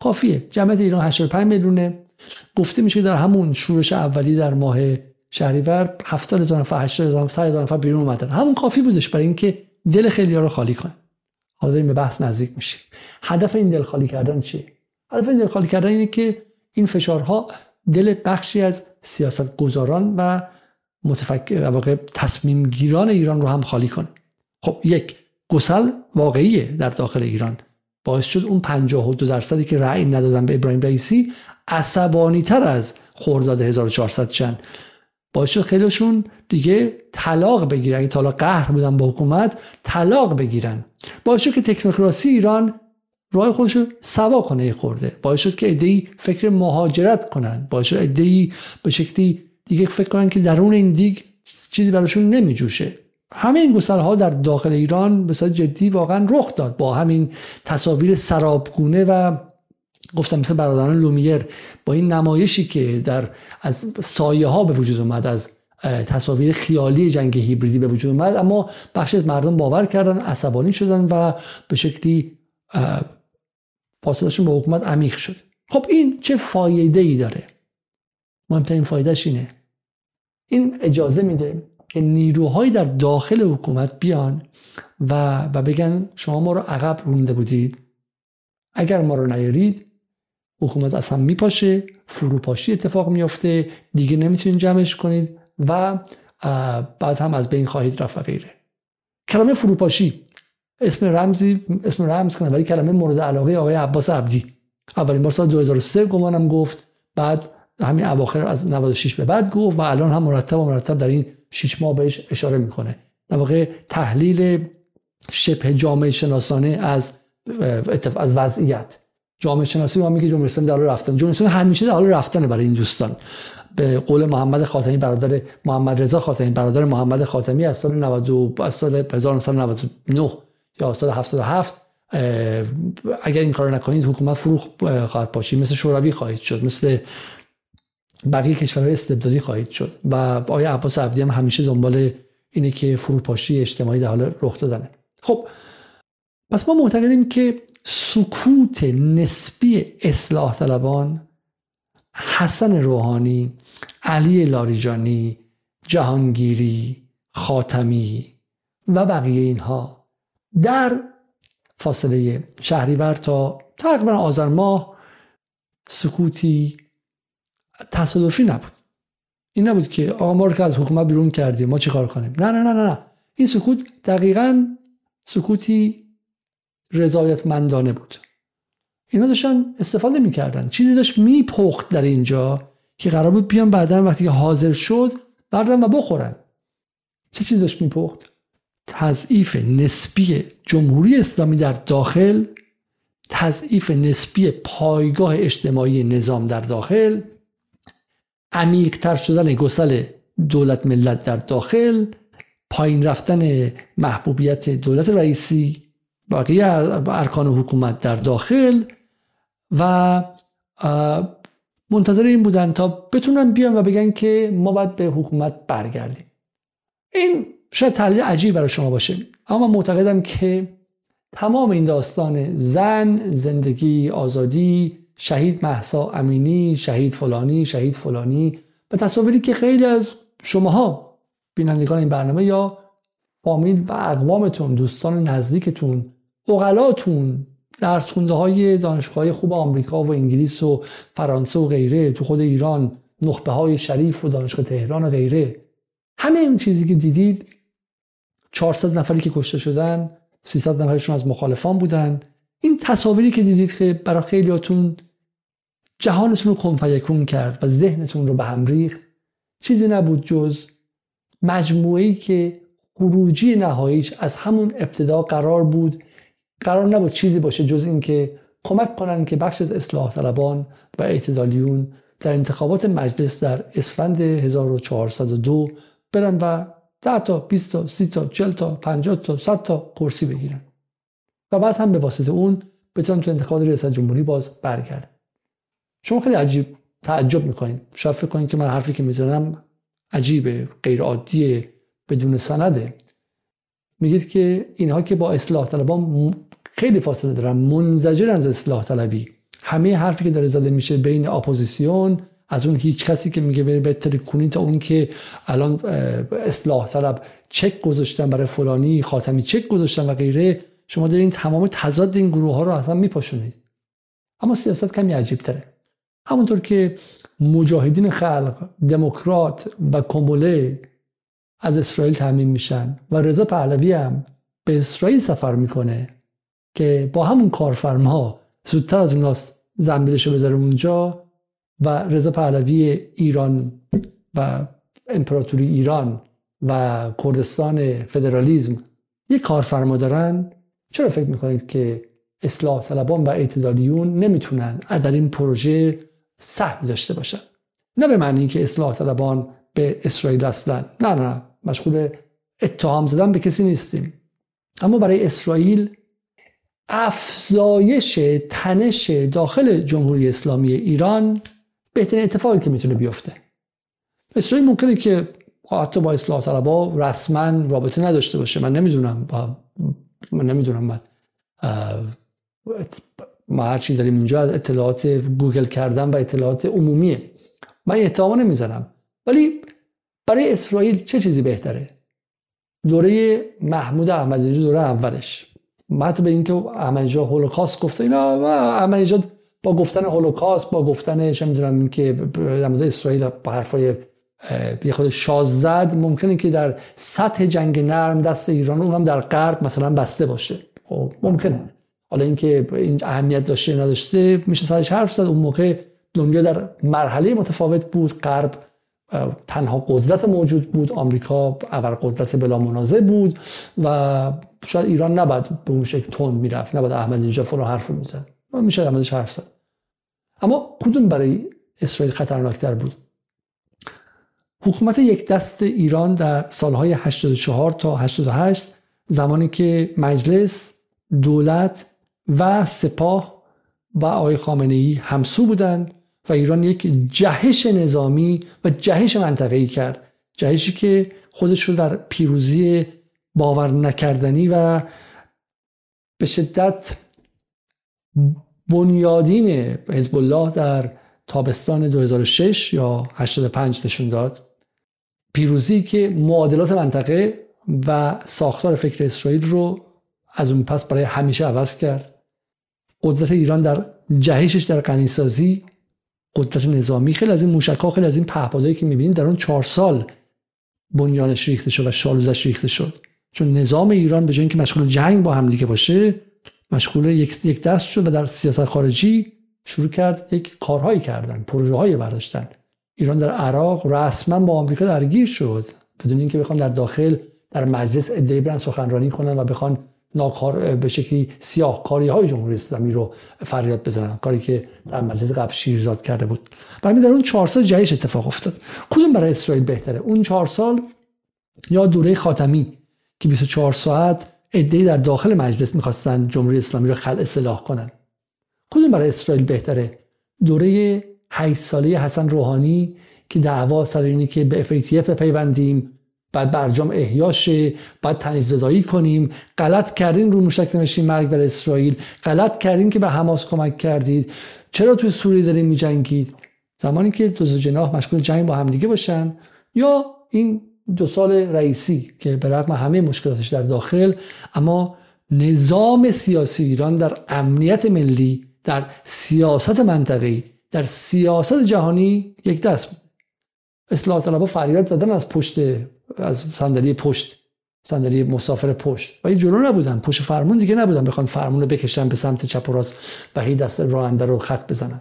کافیه. جمعیت ایران هشتاد و پنج میلیونه. گفته میشه که در همون شورش اولی در ماه شهریور هفتاد هزار نفر هشتاد هزار صد هزار نفر بیرون اومدن. همون کافی بودش برای اینکه دل خیلی‌ها رو خالی کنه. حالا داریم به بحث نزدیک میشه. هدف این دل خالی کردن چیه؟ هدف این دل خالی کردن اینه که این فشارها دل بخشی از سیاست گذاران و متفکر واقع تصمیم گیران ایران رو هم خالی کنه. خب یک گسل واقعیه در داخل ایران. باعث شد اون پنجاه و دو درصدی که رأی ندادن به ابراهیم رئیسی عصبانی‌تر از خرداد هزار و چهارصد چند. باعث شد خیلیشون دیگه طلاق بگیرن. اگه تا حالا قهر بودن با حکومت، طلاق بگیرن. باعث شد که تکنوکراسی ایران راه خودش رو سوا کنه خورده. باعث شد که عده‌ای فکر مهاجرت کنن. باعث شد عده‌ای به شکلی دیگه فکر کنن که درون این دیگ چیزی براشون نمیجوشه. همه این گسل‌ها در داخل ایران به صورت جدی واقعا رخ داد با همین تصاویر سرابگونه و گفتم مثل برادران لومیر با این نمایشی که در از سایه‌ها به وجود اومد، از تصاویر خیالی جنگ هیبریدی به وجود اومد، اما بخشی از مردم باور کردن، عصبانی شدن و به شکلی فاصله‌شون با حکومت عمیق شد. خب این چه فایده‌ای داره؟ مهمترین فایدهش اینه، این اجازه میده که نیروهای در داخل حکومت بیان و و بگن شما ما رو عقب رونده بودید، اگر ما رو نیارید حکومت اصلا میپاشه، فروپاشی اتفاق میفته، دیگه نمیتونید جمعش کنید و بعد هم از بین خواهید رفت و غیره. کلمه فروپاشی اسم رمزی اسم رمز کنه، ولی کلمه مورد علاقه آقای عباس عبدی اولین بار سال دو هزار و سه گمانم گفت، بعد همین اواخر از نود و شش به بعد گفت و الان هم مرتب و مرتب در این شش ماه بهش اشاره میکنه. در واقع تحلیل شبه جامعه شناسانه از از وضعیت جامعه شناسی ما میگه جمهوری اسلامی در حال رفتن. جمهوری اسلامی همیشه در حال رفتن برای این دوستان. به قول محمد خاتمی برادر محمد رضا خاتمی برادر محمد خاتمی از سال نود از سال هزار و نهصد و نود و نه یا سال هفتاد و هفت اگر این کارو نکنید حکومت فروخ خواهد پاشید، مثل شوروی خواهید شد، مثل بقیه کشورهای استبدادی خواهید شد. و آقای عباس عبدی هم همیشه دنبال اینه که فروپاشی اجتماعی در حال رخ دادنه. خب پس ما معتقدیم که سکوت نسبی اصلاح طلبان، حسن روحانی، علی لاریجانی، جهانگیری، خاتمی و بقیه اینها در فاصله شهریور تا تقریبا آذر ماه سکوتی تصادفی نبود. این نبود که آقا ما رو که از حکومت بیرون کردیم ما چی کار کنیم. نه نه نه نه این سکوت دقیقاً سکوتی رضایتمندانه بود. اینا داشتن استفاده میکردن، چیزی داشت میپخت در اینجا که قرار بود بیان بعدن وقتی که حاضر شد بردن و بخورن. چه چیزی داشت میپخت؟ تضعیف نسبی جمهوری اسلامی در داخل، تضعیف نسبی پایگاه اجتماعی نظام در داخل، عمیق‌تر شدن گسل دولت ملت در داخل، پایین رفتن محبوبیت دولت رئیسی، بقیه ارکان حکومت در داخل، و منتظر این بودن تا بتونن بیان و بگن که ما باید به حکومت برگردیم. این شاید تحلیل عجیب برای شما باشه، اما معتقدم که تمام این داستان زن، زندگی، آزادی، شهید مهسا امینی، شهید فلانی، شهید فلانی، به تصاویری که خیلی از شماها بینندگان این برنامه یا فامیل و اقوامتون، دوستان نزدیکتون، عقلاتون، درس خونده های دانشگاه خوب آمریکا و انگلیس و فرانسه و غیره، تو خود ایران نخبه های شریف و دانشگاه تهران و غیره، همه این چیزی که دیدید، چهارصد نفری که کشته شدن، سیصد نفرشون از مخالفان بودن، این تصاویری که دیدید که برای خیلیاتون جهانتون رو کنفیکون کرد و ذهنتون رو به هم ریخت، چیزی نبود جز مجموعه‌ای که خروجی نهاییش از همون ابتدا قرار بود، قرار نبود چیزی باشه جز این که کمک کنن که بخش از اصلاح طلبان و اعتدالیون در انتخابات مجلس در اسفند هزار و چهارصد و دو برن و ده تا بیست تا سی تا چهل تا پنجاه تا صد تا کرسی بگیرن و بعد هم به واسطه اون بتونن تو انتخابات ریاست جمهوری باز برگردن. شما خیلی عجیب تعجب میکنین، شاید فکر کنین که من حرفی که میزنم عجیبه، غیر عادیه، بدون سنده. میگید که اینها که با اصلاح طلبان خیلی فاصله دارن، منزجرن از اصلاح طلبی. همه حرفی که داره زده میشه بین اپوزیسیون، از اون هیچ کسی که میگه برید بترک کنید تا اون که الان اصلاح طلب چک گذاشتن برای فلانی، خاتمی چک گذاشتن و غیره، شما دارین تمام تضاد این گروه ها رو اصلا میپاشونید. اما سیاست کمی عجیب تره. همونطور که مجاهدین خلق، دموکرات و کموله از اسرائیل تامین میشن و رضا پهلوی هم به اسرائیل سفر میکنه که با همون کارفرما زودتر از اونها زنبیلشو بذاره اونجا و رضا پهلوی ایران و امپراتوری ایران و کردستان فدرالیزم یک کارفرما دارن، چرا فکر میکنید که اصلاح طلبان و اعتدالیون نمیتونن از این پروژه سهم داشته باشن؟ نه به معنی که اصلاح طلبان به اسرائیل رسیدن، نه نه، مشغول اتهام زدن به کسی نیستیم، اما برای اسرائیل افزایش تنش داخل جمهوری اسلامی ایران بهترین اتفاقی که میتونه بیفته. اسرائیل ممکنه که حتی با اصلاح طلبا رسما رابطه نداشته باشه، من نمیدونم با... من نمیدونم من اه... ما هرچی داریم اینجا از اطلاعات گوگل کردم و اطلاعات عمومیه، من اتهام نمیزنم، ولی برای اسرائیل چه چیزی بهتره؟ دوره محمود احمدی‌نژاد، دوره اولش، حتی به این که احمدی‌نژاد هولوکاست گفته، اینا و احمدی‌نژاد با گفتن هولوکاست، با گفتن چه می‌دونم این که در مورد اسرائیل با حرفای یه خود شاز زد، ممکنه که در سطح جنگ نرم دست ایران اونم در غرب مثلا بسته باشه. خب ممکنه، حالا اینکه این اهمیت داشته نداشته میشه سرش حرف زد. اون موقع دنیا در مرحله متفاوت بود، غرب تنها قدرت موجود بود، آمریکا ابر قدرت بلا منازع بود و شاید ایران نباید به اون شکل تند میرفت، نباید احمدی‌نژاد فلان حرفو میزد، میشه احمدی‌نژاد حرف زد. اما کدوم برای اسرائیل خطرناکتر بود؟ حکومت یک دست ایران در سالهای هشتاد و چهار تا هشتاد و هشت، زمانی که مجلس، دولت و سپاه و آقای خامنه‌ای همسو بودند و ایران یک جهش نظامی و جهش منطقه‌ای کرد، جهشی که خودش رو در پیروزی باور نکردنی و به شدت بنیادین حزب الله در تابستان دو هزار و شش یا هشتاد و پنج نشون داد. پیروزی که معادلات منطقه و ساختار فکر اسرائیل رو از اون پس برای همیشه عوض کرد. قدرت ایران در جهشش در غنیسازی، قدرت نظامی، خیلی از این موشک‌ها، خیلی از این پهپادهایی که می‌بینید در اون چهار سال بنیانش ریخته شد و شالودش ریخته شد. چون نظام ایران به جای اینکه مشغول جنگ با هم دیگه باشه، مشغول یک یک دست شد و در سیاست خارجی شروع کرد یک کارهایی کردن، پروژه‌های برداشتن. ایران در عراق رسما با آمریکا درگیر شد بدون اینکه بخوان در داخل در مجلس ادعای برن سخنرانی کنن و بخوان ناکار به شکلی سیاه کاری‌های جمهوری اسلامی رو فریاد بزنن، کاری که در مجلس قبل شیرزاد کرده بود. بعد در اون چهار سال جهش اتفاق افتاد. کدوم برای اسرائیل بهتره؟ اون چهار سال یا دوره خاتمی که بیست و چهار ساعت ادعای در داخل مجلس می‌خواستن جمهوری اسلامی رو خلع سلاح کنن؟ کدوم برای اسرائیل بهتره؟ دوره هشت ساله حسن روحانی که دعوا سر اینه که به اف ای تی اف پیوندیم، بعد برجام احیا شه، بعد تنیزدایی کنیم، غلط کردین رو موشک نوشتین مرگ بر اسرائیل، غلط کردین که به حماس کمک کردید، چرا توی سوریه دارین می‌جنگید؟ زمانی که دو جناح مشغول جنگ با هم دیگه باشن، یا این دو سال رئیسی که به رغم همه مشکلاتش در داخل اما نظام سیاسی ایران در امنیت ملی، در سیاست منطقه‌ای، در سیاست جهانی یک دست. اصلاح طلبها فریاد زدن از پشت، از صندلی پشت، صندلی مسافر پشت، ولی جلو نبودن، پشت فرمون دیگه نبودن بخوان فرمون رو بکشن به سمت چپ و راست و هی دست راننده رو خط بزنن.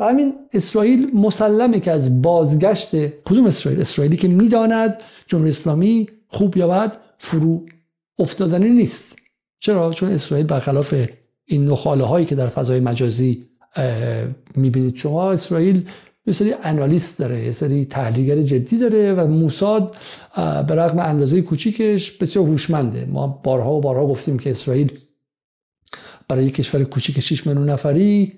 و همین اسرائیل مسلمه که از بازگشت کدوم اسرائیل؟ اسرائیلی که میداند جمهوری اسلامی خوب یا بد فرو افتادنی نیست. چرا؟ چون اسرائیل برخلاف این نخاله هایی که در فضای مجازی میبینید شما، اسرائیل یه سری آنالیست داره، یه سری تحلیلگر جدی داره و موساد به رغم اندازه کوچیکش بسیار هوشمنده. ما بارها و بارها گفتیم که اسرائیل برای یک کشور کوچیک شش میلیون نفری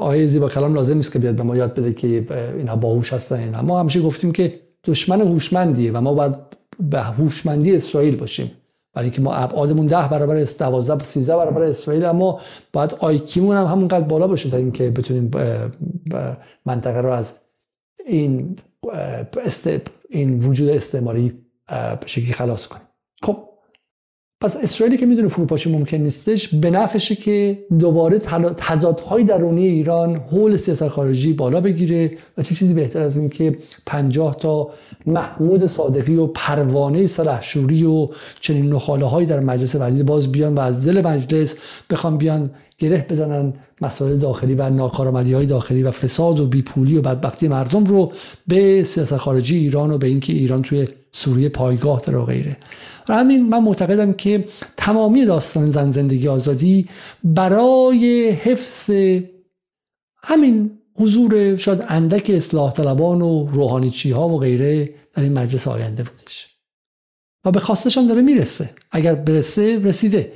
آیه زیبا کلام لازم نیست که بیاد به ما یاد بده که اینا باهوش هستن. اینا ما همیشه گفتیم که دشمن هوشمندیه و ما باید به هوشمندی اسرائیل باشیم، برای که ما ابعادمون ده برابر است، دوازده سیزده برابر اسرائیل، اما باید آیکیمون هم همونقدر بالا باشه تا اینکه بتونیم منطقه رو از این استپ این وجود استعماری به شکلی خلاص کنیم. خب پس اسرائیلی که میدونه فروپاشی ممکن نیستش، به نفعشه که دوباره تضادهای درونی ایران حول سیاست خارجی بالا بگیره و چه چیزی بهتر از این که پنجاه تا محمود صادقی و پروانه سلحشوری و چنین نخاله‌هایی در مجلس وزیران باز بیان و از دل مجلس بخوام بیان گره بزنن مسائل داخلی و ناکارآمدی‌های داخلی و فساد و بیپولی و بدبختی مردم رو به سیاست خارجی ایران و به اینکه ایران توی سوریه پایگاه داره و غیره. و همین من معتقدم که تمامی داستان زن زندگی آزادی برای حفظ همین حضور شاید اندک اصلاح طلبان و روحانیچی ها و غیره در این مجلس آینده بودش و به خواستش هم داره میرسه. اگر برسه، رسیده.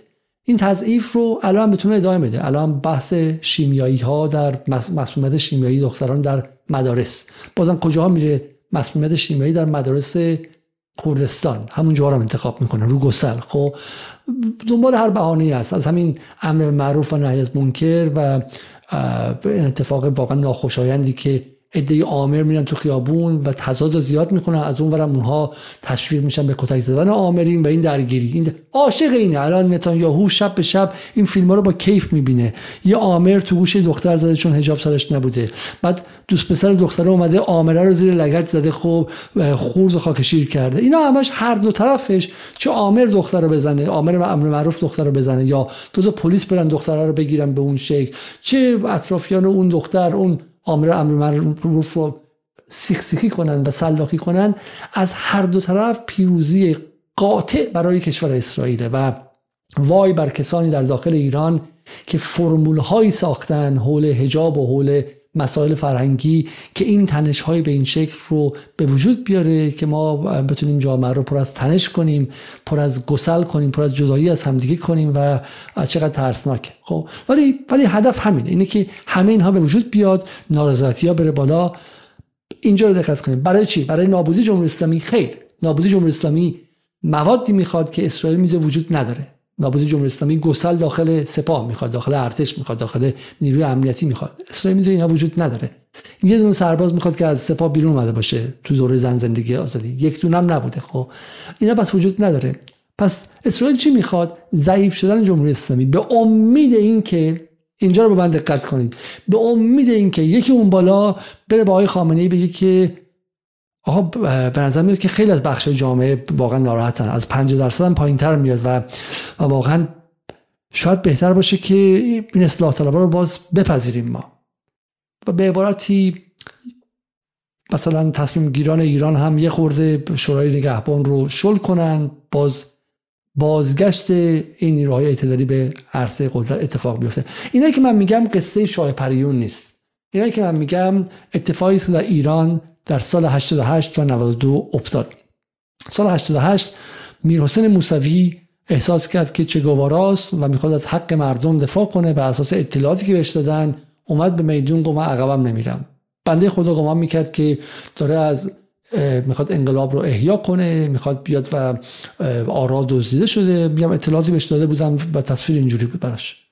این تضعیف رو الان بتونه ادامه بده. الان بحث شیمیایی ها در مسمومیت شیمیایی دختران در مدارس، بازم کجاها میره؟ مسمومیت شیمیایی در مدارس کردستان، همون جوارم انتخاب میکنن رو گسل. خب دنبال هر بهانه‌ای است، از همین امر معروف و نهی از منکر و اتفاق واقعا ناخوشایندی که عده‌ای آمر میرن تو خیابون و تضاد زیاد میکنن، از اون ورم اونها تشویق میشن به کتک زدن آمرین و این درگیری. این عاشق اینه. الان نتانیاهو شب به شب این فیلم‌ها رو با کیف میبینه. یه آمر تو گوش دختر زده چون حجاب سرش نبوده، بعد دوست پسر دختره اومده آمره رو زیر لگد زده، خب خورد و خاکشیر کرده. اینا همش هر دو طرفش، چه آمر دختر رو بزنه، آمر امر معروف دختر رو بزنه، یا دو تا پلیس برن دختره رو بگیرن به اون شکل، چه اطرافیان اون دختر اون آمر امر معروف رو سیخ سیخی کنن و سلاخی کنن. از هر دو طرف پیروزی قاطع برای کشور اسرائیل و وای بر کسانی در داخل ایران که فرمول هایی ساختن حول حجاب و حول مسائل فرهنگی که این تنش های به این شکل رو به وجود بیاره که ما بتونیم جامعه رو پر از تنش کنیم، پر از گسل کنیم، پر از جدایی از همدیگه کنیم و چقدر ترسناکه. خب ولی ولی هدف همینه، اینه که همه اینها به وجود بیاد، نارضایتی‌ها بره بالا. اینجا رو دقت کنیم. برای چی؟ برای نابودی جمهوری اسلامی؟ خیر. نابودی جمهوری اسلامی موادی میخواد که اسرائیل میده وجود نداره. نابودی جمهوری اسلامی گسل داخل سپاه میخواد، داخل ارتش میخواد، داخل نیروی امنیتی میخواد. اسرائیل میدونه اینا وجود نداره. یه دونه سرباز میخواد که از سپاه بیرون اومده باشه تو دوره زن زندگی آزادی، یک دونه هم نبوده. خب اینا پس وجود نداره. پس اسرائیل چی میخواد؟ ضعیف شدن جمهوری اسلامی به امید اینکه، اینجا رو به من دقت کنید، به امید اینکه یکی اون بالا بره با آقای خامنه‌ای بگه که آقا به نظر میاد که خیلی از بخش جامعه واقعا ناراحتن، از پنجاه درصد هم پایین‌تر میاد و و واقعا شاید بهتر باشه که این اصلاح طلبان رو باز بپذیریم ما. و به عبارتی مثلا تصمیم گیران ایران هم یه خورده شورای نگهبان رو شل کنن، باز بازگشت این نیروهای اعتدالی به عرصه قدرت اتفاق بیفته. اینایی که من میگم قصه شاه پریون نیست، اینایی که من میگم اتفاقی است در ایران در سال هشتاد و هشت تا نود و دو افتاد. سال هشتاد و هشت میرحسین موسوی احساس کرد که چه گواراست و میخواد از حق مردم دفاع کنه، بر اساس اطلاعاتی که بهش دادن اومد به میدون گفت من عقبم نمیرم. بنده خدا گمان میکرد که داره از میخواد انقلاب رو احیا کنه، میخواد بیاد و آرا دزدیده شده، میگم اطلاعاتی بهش داده بودن و تصویر اینجوری بود براش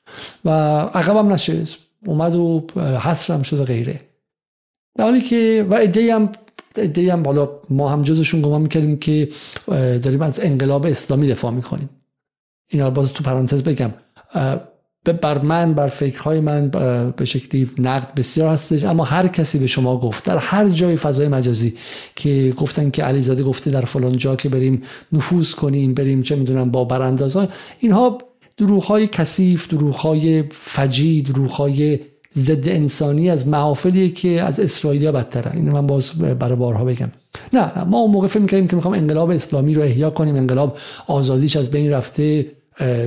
و عقبم نشه، اومد و حصرم شد و غیره. در حالی که و ایده‌ای هم ایده‌ای هم حالا ما هم جزشون گمان میکردیم که داریم از انقلاب اسلامی دفاع میکنیم. این البته تو پرانتز بگم بر من بر فکرهای من به شکلی نقد بسیار هستش، اما هر کسی به شما گفت در هر جای فضای مجازی که گفتن که علیزاده گفته در فلان جا که بریم نفوذ کنیم، بریم چه میدونم با براندازها، اینها دروغ‌های کثیف، دروغ‌های فجی، دروغ‌های ضد انسانی از محافلی که از اسرائیلیا بدترن. اینو من باز برای بارها بگم. نه نه ما اون موقع فکر می‌کردیم که می‌خوام انقلاب اسلامی رو احیا کنیم، انقلاب آزادیش از بین رفته،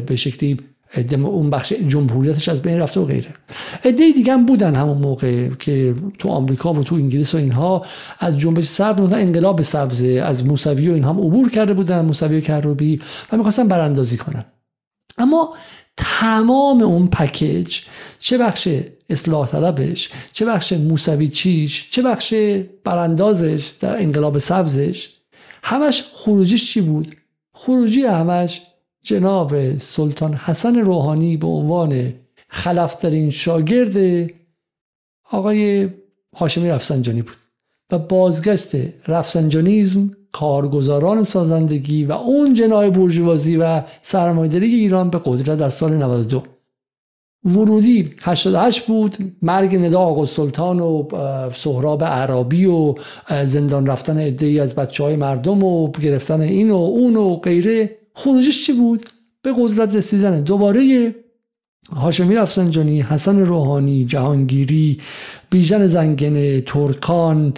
به شکلی اون بخش جمهوریتش از بین رفته و غیره. عده دیگه هم بودن همون موقع که تو آمریکا و تو انگلیس و اینها از جنبش سرد مثلا انقلاب سبز از موسوی و اینها هم عبور کرده بودن، موسوی و کروبی، و می‌خواستن براندازی کنن. اما تمام اون پکیج، چه بخش اصلاح طلبش، چه بخش موسوی چیش، چه بخش براندازش در انقلاب سبزش، همش خروجیش چی بود؟ خروجی همش جناب سلطان حسن روحانی به عنوان خلف‌ترین شاگرد آقای هاشمی رفسنجانی بود و بازگشت رفسنجانیزم، کارگزاران سازندگی و اون جناح بورژوازی و سرمایه‌داری ایران به قدرت در سال نود و دو. ورودی هشتاد و هشت بود، مرگ ندا آقا سلطان و سهراب عرابی و زندان رفتن عده‌ای از بچه‌های مردم و گرفتن این و اون و غیره. خروجش چی بود؟ به قدرت رسیدن دوباره هاشمی رفسنجانی، حسن روحانی، جهانگیری، بیژن زنگنه، ترکان،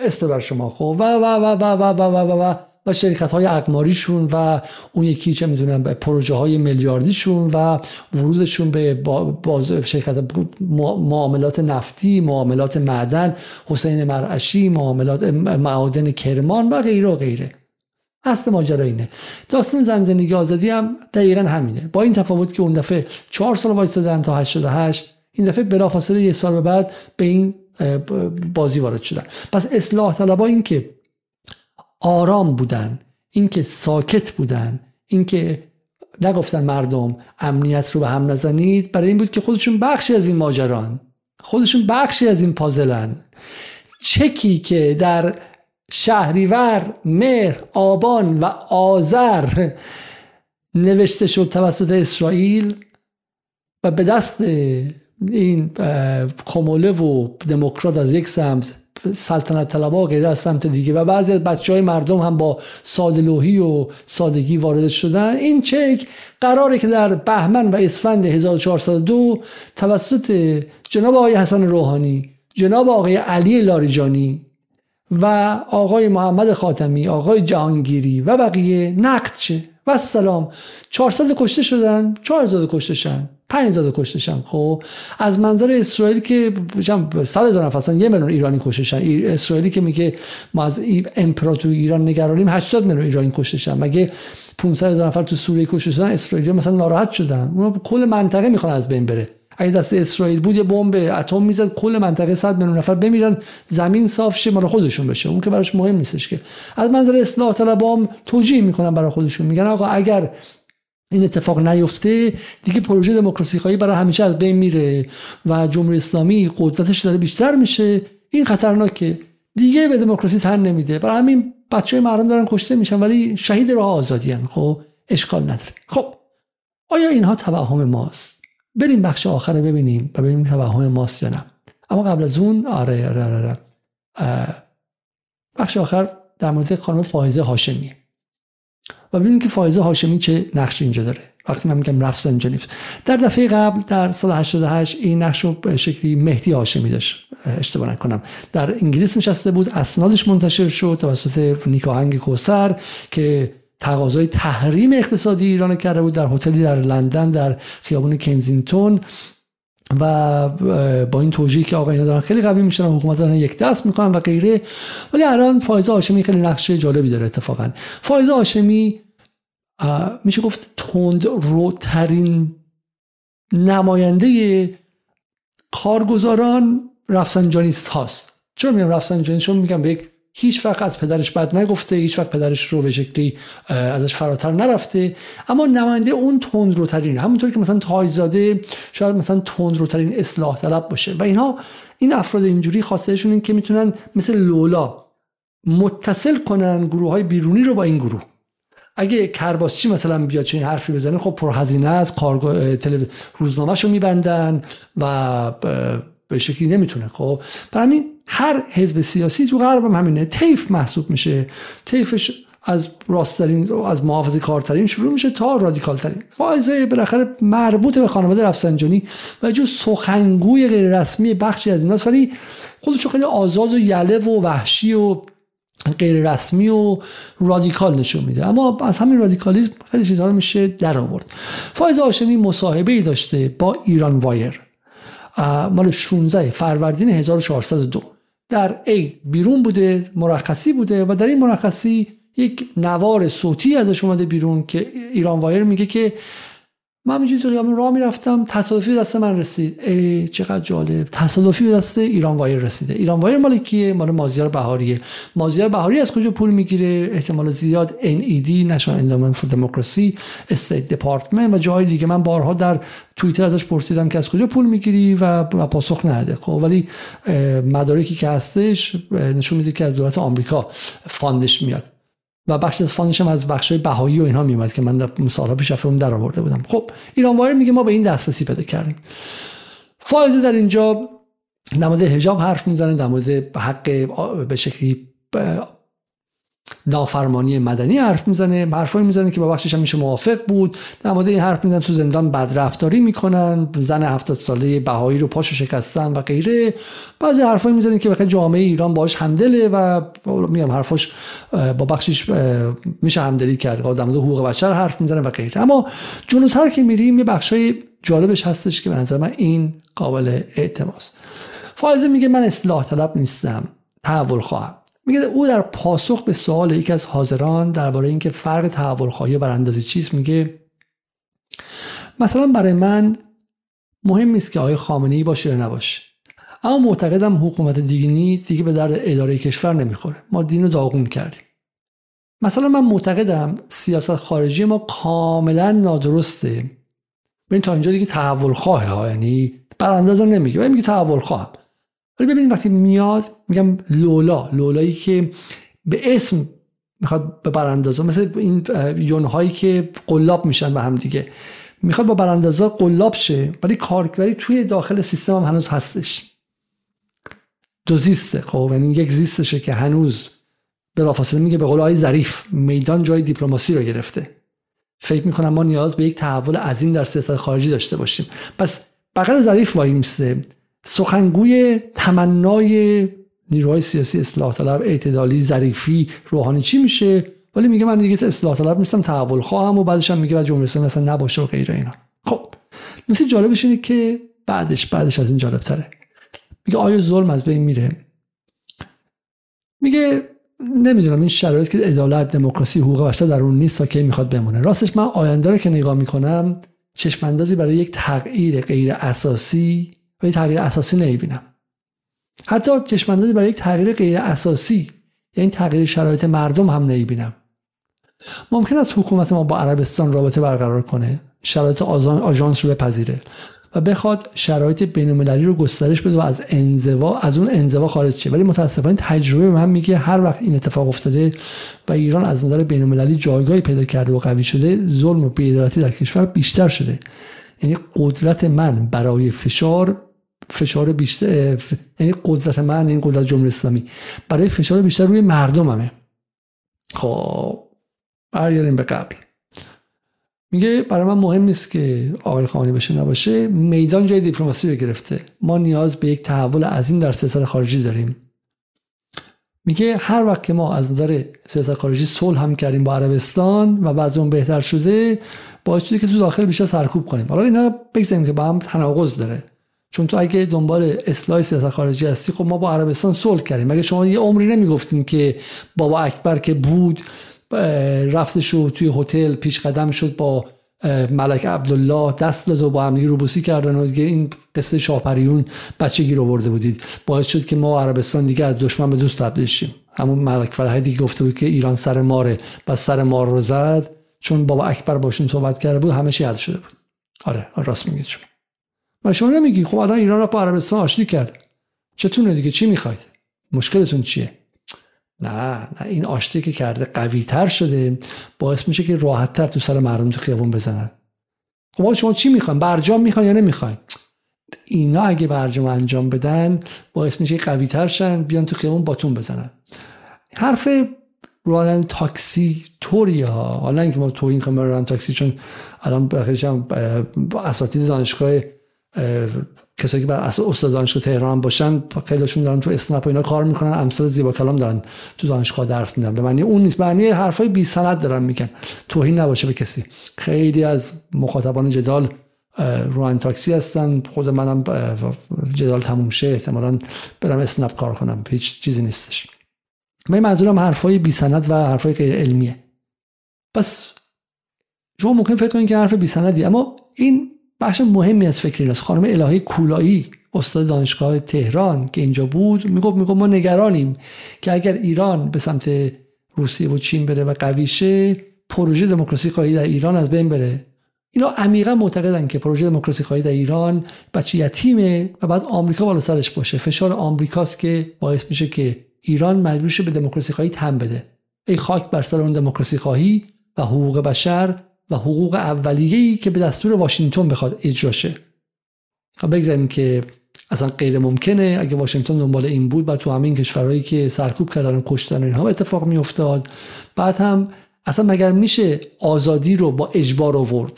اسم بر شما خب و و و و و و و و و و شرکت‌های اقماریشون و اون یکی چه می‌دونم پروژه‌های میلیاردیشون و ورودشون به باز شرکت معاملات نفتی، معاملات معدن، حسین مرعشی، معاملات معادن کرمان و غیره و غیره. اصل ماجرا اینه. داستان زن زندگی آزادی هم دقیقاً همینه، با این تفاوت که اون دفعه چهار سال وایسادن تا هشتاد و هشت، این دفعه بلافاصله یک سال بعد به این بازی وارد شدن. پس اصلاح طلبان این که آرام بودن، این که ساکت بودن، این که نگفتن مردم امنیت رو به هم نزنید، برای این بود که خودشون بخشی از این ماجران، خودشون بخشی از این پازلن. چکی که در شهریور، مهر، آبان و آذر نوشته شد توسط اسرائیل و به دست این کموله و دموکرات از یک سمت، سلطنت طلبها و غیره از سمت دیگه، و بعضی از بچهای مردم هم با ساده‌لوحی و سادگی وارد شدن، این چک قراره که در بهمن و اسفند هزار و چهارصد و دو توسط جناب آقای حسن روحانی، جناب آقای علی لاریجانی و آقای محمد خاتمی، آقای جهانگیری و بقیه نقد شه. و سلام، چهارصد کشته شدن، چهارصد کشته شدن، پنجصد کشته شدن. خب از منظر اسرائیل که صد هزار نفر هستن، یک میلیون ایرانی کشته شدن. اسرائیلی که میگه ما از امپراتوری ایران نگرانیم، هشتاد میلیون ایرانی کشته شدن. مگه پانصد هزار نفر تو سوریه کشته شدن؟ اسرائیل مثلا ناراحت شدن، اونا کل منطقه میخوان از بین بره. اگه دست اسرائیل بود یه بمب اتم میزد کل منطقه صد میلیون نفر بمیرن، زمین صاف شه، مال خودشون بشه، اون که براش مهم نیستش. که از منظر اصلاح طلبام توجیه میکنن برای خودشون، میگن آقا اگر این اتفاق نیفته دیگه پروژه دموکراسی خواهی برای همیشه از بین میره و جمهوری اسلامی قدرتش داره بیشتر میشه، این خطرناکه دیگه، به دموکراسی تن نمیده، برای همین بچهای مردم دارن کشته میشن ولی شهید راه آزادی ان. خب اشکال نداره. خب آیا اینها توهم ماست؟ بریم بخش آخر رو ببینیم و ببینیم توهم ماست یا نه. اما قبل از اون آره آره آره بخش آخر در مورد خانم فائزه هاشمی و ببینیم که فائزه هاشمی چه نقشی اینجا داره. وقتی من میگم رفسنجانی، در دفعه قبل در سال هشتاد و هشت این نقش رو به شکلی مهدی هاشمی داشت، اشتباه نکنم، در انگلیس نشسته بود. اسنادش منتشر شد توسط نیکاهنگ کوثر که تقاضای تحریم اقتصادی ایران کرده بود در هتلی در لندن در خیابان کنزینگتون، و با این توجیهی که آقا اینا دارن خیلی قوی میشن، حکومت دارن یک دست میکنن و غیره. ولی الان فائزه هاشمی خیلی نقش جالبی داره. اتفاقا فائزه هاشمی میشه گفت تندروترین نماینده کارگزاران رفسنجانیست هاست. چرا میگم رفسنجانیست؟ چون میگم به هیچ وقت از پدرش بد نگفته، هیچ وقت پدرش رو به شکلی ازش فراتر نرفته، اما نماینده اون تندروترین، همونطور که مثلا تایزاده شاید مثلا تندروترین اصلاح طلب باشه و اینها. این افراد اینجوری خاصیتشون این که میتونن مثل لولا متصل کنن گروه‌های بیرونی رو با این گروه. اگه کرباسچی مثلا بیاد چنین حرفی بزنه، خب پرهزینه است، کارگاه تلویزیون روزنامه‌شو میبندن و به شکلی نمیتونه. خب برای همین هر حزب سیاسی تو غرب هم همینه، طیف محسوب میشه. طیفش از راست‌ترین، از محافظه‌کارترین شروع میشه تا رادیکالترین. فائزه بالاخره مربوط به خانواده رفسنجانی و جو سخنگوی غیر رسمی بخشی از ایناست، ولی خودشو خیلی آزاد و یله و وحشی و غیر رسمی و رادیکال نشون میده، اما از همین رادیکالیسم خیلی چیزا میشه در آورد. فائزه هاشمی مصاحبه‌ای داشته با ایران وایر مال شانزده فروردین هزار و چهارصد و دو، در عید بیرون بوده، مرخصی بوده و در این مرخصی یک نوار صوتی ازش اومده بیرون که ایران وایر میگه که من همینجوری تو خیابون راه میرفتم، تصادفی دست من رسید. ای چقدر جالب، تصادفی دست ایران وایر رسیده. ایران وایر مال کیه؟ مال مازیار بهاریه. مازیار بهاری از کجا پول میگیره؟ احتمال زیاد ان ای دی، National Endowment for Democracy، State Department و جای دیگه. من بارها در توییتر ازش پرسیدم که از کجا پول میگیری و پاسخ نداده. خب ولی مدارکی که هستش نشون میده که از دولت آمریکا فاندش میاد و بخش از فاندش هم از بخشای بهایی و اینها میومد که من در مثالها پیش رفته در آورده بودم. خب ایران وایر میگه ما به این دسترسی پیدا کردیم. فائزه در اینجا در مورد حجاب حرف میزنه، در مورد حق به شکلی نافرمانی مدنی حرف میزنه، حرفایی میزنه که با بخشش هم میشه موافق بود. در مورد این حرف میزنه تو زندان بدرفتاری میکنن، زن هفتاد ساله بهایی رو پاشو شکستن و غیره. بعضی حرفایی میزنه که بخاطر جامعه ایران باهاش همدله و میگم حرفاش با بخشش میشه همدلی کرد. در مورد حقوق بشر حرف میزنه و غیره. اما جلوتر که میریم یه بخشای جالبش هستش که به نظر من این قابل اعتماس. فائزه میگه من اصلاح طلب نیستم، تحول خواهم. میگه او در پاسخ به سوال یکی از حاضران درباره اینکه فرق تحول خواهی و براندازی چیست، میگه مثلا برای من مهم نیست که آقای خامنه‌ای باشه یا نباشه، اما معتقدم حکومت دینی دیگه به درد اداره کشور نمیخوره، ما دین رو داغون کردیم. مثلا من معتقدم سیاست خارجی ما کاملا نادرسته. ببین تا اینجا دیگه تحول خواهه ها، یعنی براندازم نمیگه، ولی میگه تحول خواهم. ولی ببینید وقتی میاد میگم لولا، لولایی که به اسم میخواد به براندازا، مثل این یونهایی که قلاب میشن به هم دیگه، میخواد با براندازا قلاب شه، ولی کارکردی توی داخل سیستم هم هنوز هستش، دو زیسته. خب یعنی یک زیستشه که هنوز بلافاصله میگه به قول آقای ظریف میدان جای دیپلماسی رو گرفته. فکر میکنم ما نیاز به یک تحول عظیم در سیاست خارجی داشته باشیم. پس بغل ظریف وای میسته، سخنگوی تمنای نیروهای سیاسی اصلاح طلب، اعتدالی، ظریفی، روحانی چی میشه، ولی میگه من دیگه اصلاح طلب نیستم، تحول خواهم، و بعدش هم میگه بعد جمهوری اسلامی اصلا نباشه و غیره اینا. خب نکته جالبش اینه که بعدش بعدش از این جالب تره. میگه آیا ظلم از بین میره؟ میگه نمیدونم، این شرایطی که عدالت، دموکراسی، حقوق بشر در اون نیست تا کی میخواد بمونه. راستش من آینده رو که نگاه میکنم چشم اندازی برای یک تغییر غیر اساسی و یک تغییر اساسی نمیبینم. حتی چشماندازی برای یک تغییر غیر اساسی، یعنی تغییر شرایط مردم، هم نمیبینم. ممکن است حکومت ما با عربستان رابطه برقرار کنه، شرایط آژانس رو بپذیره و بخواد شرایط بین‌المللی رو گسترش بده و از انزوا از اون انزوا خارج شه، ولی متاسفانه تجربه من میگه هر وقت این اتفاق افتاده و ایران از نظر بین‌المللی جایگاهی پیدا کرده و قوی شده، ظلم و بی‌عدالتی در کشور بیشتر شده. یعنی قدرت من برای فشار فشار بیشتر، یعنی قدرت من، این قدرت جمهوری اسلامی برای فشار بیشتر روی مردممه. خب برگردیم به قبل. میگه برای من مهم نیست که آقای خامنه‌ای بشه نباشه، میدان جای دیپلماسی رو گرفته، ما نیاز به یک تحول عظیم در سیاست خارجی داریم. میگه هر وقت که ما از نظر سیاست خارجی صلح هم کردیم با عربستان و بعضی اون بهتر شده، باعث شده که تو داخل بیشتر سرکوب کنیم. حالا اینا بگذاریم که با هم تناقض داره، چون تو اگه دنبال اصلاح سیاست خارجی هستی، خب ما با عربستان صلح کردیم. مگه شما یه عمری نمیگفتین که بابا اکبر که بود رفتشو توی هتل پیش قدم شد با ملک عبدالله، دست داد و با هم روبوسی کردن و این قصه شاپریون بچگی رو برده بودید، باعث شد که ما و عربستان دیگه از دشمن به دوست تبدیل شیم. همون ملک فلاحی دیگه گفته بود که ایران سر ماره و سر مار رو زد، چون بابا اکبر باشون صحبت کرده بود، همه چی حل شده بود. آره راست میگید شما. و شما نمیگی خب الان ایران رو با عربستان آشتی کرد، چتونه دیگه، چی میخواید، مشکلتون چیه؟ نه نه، این آشتی که کرده قوی تر شده، باعث میشه که راحت تر تو سر مردم تو خیابون بزنن. خب شما چی میخواین؟ برجام میخواین یا نمیخواین؟ اینا اگه برجام انجام بدن باعث میشه که قوی تر شن، بیان تو خیابون باتون بزنن. حرف رانن تاکسی توریا، حالا اینکه ما تو این خبر رانن تاکسی، چون الان بخیشم اساتید دانشگاه، کسایی که بر اساس استاد دانشگاه تهران باشن، خیلیشون دارن تو اسنپ و اینا کار میکنن، امثال زیبا کلام دارن تو دانشگاه درس میدن. به معنی اون نیست، معنی حرفای بی سند دارن میگن، توهین نباشه به کسی. خیلی از مخاطبان جدال راننده تاکسی هستن، خود منم جدال تموم شه احتمالاً برم اسنپ کار کنم، هیچ چیزی نیستش. من منظورم حرفای بی سند و حرفای غیر علمیه. پس شما ممکن فکر کنید که حرف بی سندی، اما این بخش مهمی از فکر ایناست. خانم الهی کولایی، استاد دانشگاه تهران که اینجا بود، میگفت میگفت ما نگرانیم که اگر ایران به سمت روسیه و چین بره و قوی شه، پروژه دموکراسی خواهی در ایران از بین بره. اینا عمیقا معتقدن که پروژه دموکراسی خواهی در ایران بچه یتیمه و بعد آمریکا بالا سرش باشه. فشار آمریکاست که باعث میشه که ایران مجبور شه به دموکراسی خواهی تن بده. ای خاک بر سر اون دموکراسی خواهی و حقوق بشر و حقوق اولیه‌ای که به دستور واشنگتن بخواد اجرا شه. خب بگذاریم که اصلا غیر ممکنه. اگه واشنگتن دنبال این بود، بعد تو همین کشورهایی که سرکوب کردن و کشتن اینها اتفاق میافتاد. بعد هم اصلا مگر میشه آزادی رو با اجبار آورد؟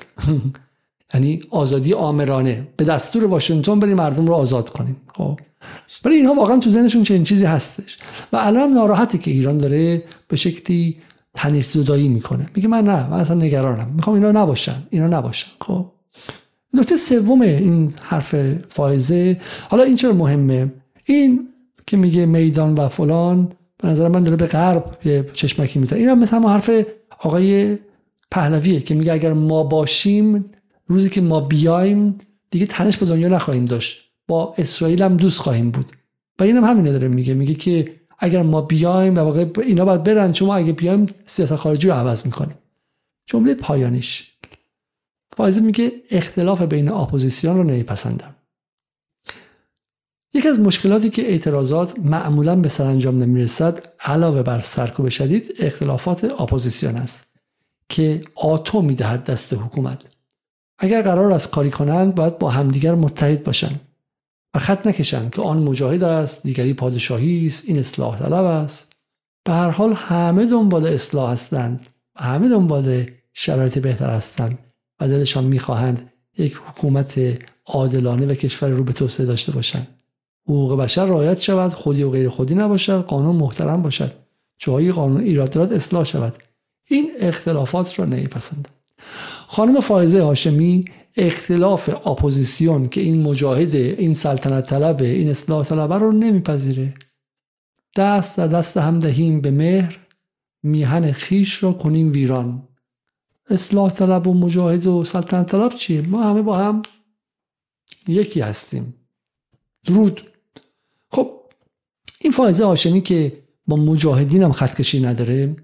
یعنی آزادی آمرانه به دستور واشنگتن بریم مردم رو آزاد کنیم. خب ولی اینها واقعا تو ذهنشون چنین چیزی هستش و الان ناراحته که ایران داره به شکلی تنش زدایی میکنه. میگه من نه، من اصلا نگرانم، میخوام اینا نباشن، اینا نباشن. خب نکته سوم این حرف فائزه، حالا این چرا مهمه؟ این که میگه میدان و فلان، به نظر من داره به غرب یه چشمکی میزنه. این هم مثل همون حرف آقای پهلویه که میگه اگر ما باشیم، روزی که ما بیایم دیگه تنش با دنیا نخواهیم داشت، با اسرائیل هم دوست خواهیم بود. و اینم همینه داره میگه، میگه که اگر ما بیایم و واقعا اینا باید برن، چون ما اگه بیایم سیاست خارجی رو عوض میکنیم. جمله پایانیش فائزه میگه اختلاف بین اپوزیسیون رو نمیپسندم. یکی از مشکلاتی که اعتراضات معمولا به سرانجام نمیرسد، علاوه بر سرکوب شدید، اختلافات اپوزیسیون است که آتو میدهد دست حکومت. اگر قرار است کاری کنند، باید با همدیگر متحد باشند و خط نکشن که آن مجاهد است، دیگری پادشاهی است، این اصلاح طلب است. به هر حال همه دنبال اصلاح هستند و همه دنبال شرایط بهتر هستند و دلشان میخواهند یک حکومت عادلانه و کشور رو به توسعه داشته باشند. حقوق بشر رعایت شود، خودی و غیر خودی نباشد، قانون محترم باشد، جایی قانون ایراد دارد اصلاح شود. این اختلافات را نمیپسندم. خانم فائزه هاشمی اختلاف اپوزیسیون که این مجاهده، این سلطنت طلبه، این اصلاح طلبه رو نمیپذیره. دست در دست هم دهیم به مهر، میهن خیش رو کنیم ویران. اصلاح طلب و مجاهد و سلطنت طلب چیه؟ ما همه با هم یکی هستیم. درود. خب این فائزه هاشمی که با مجاهدین هم خط کشی نداره،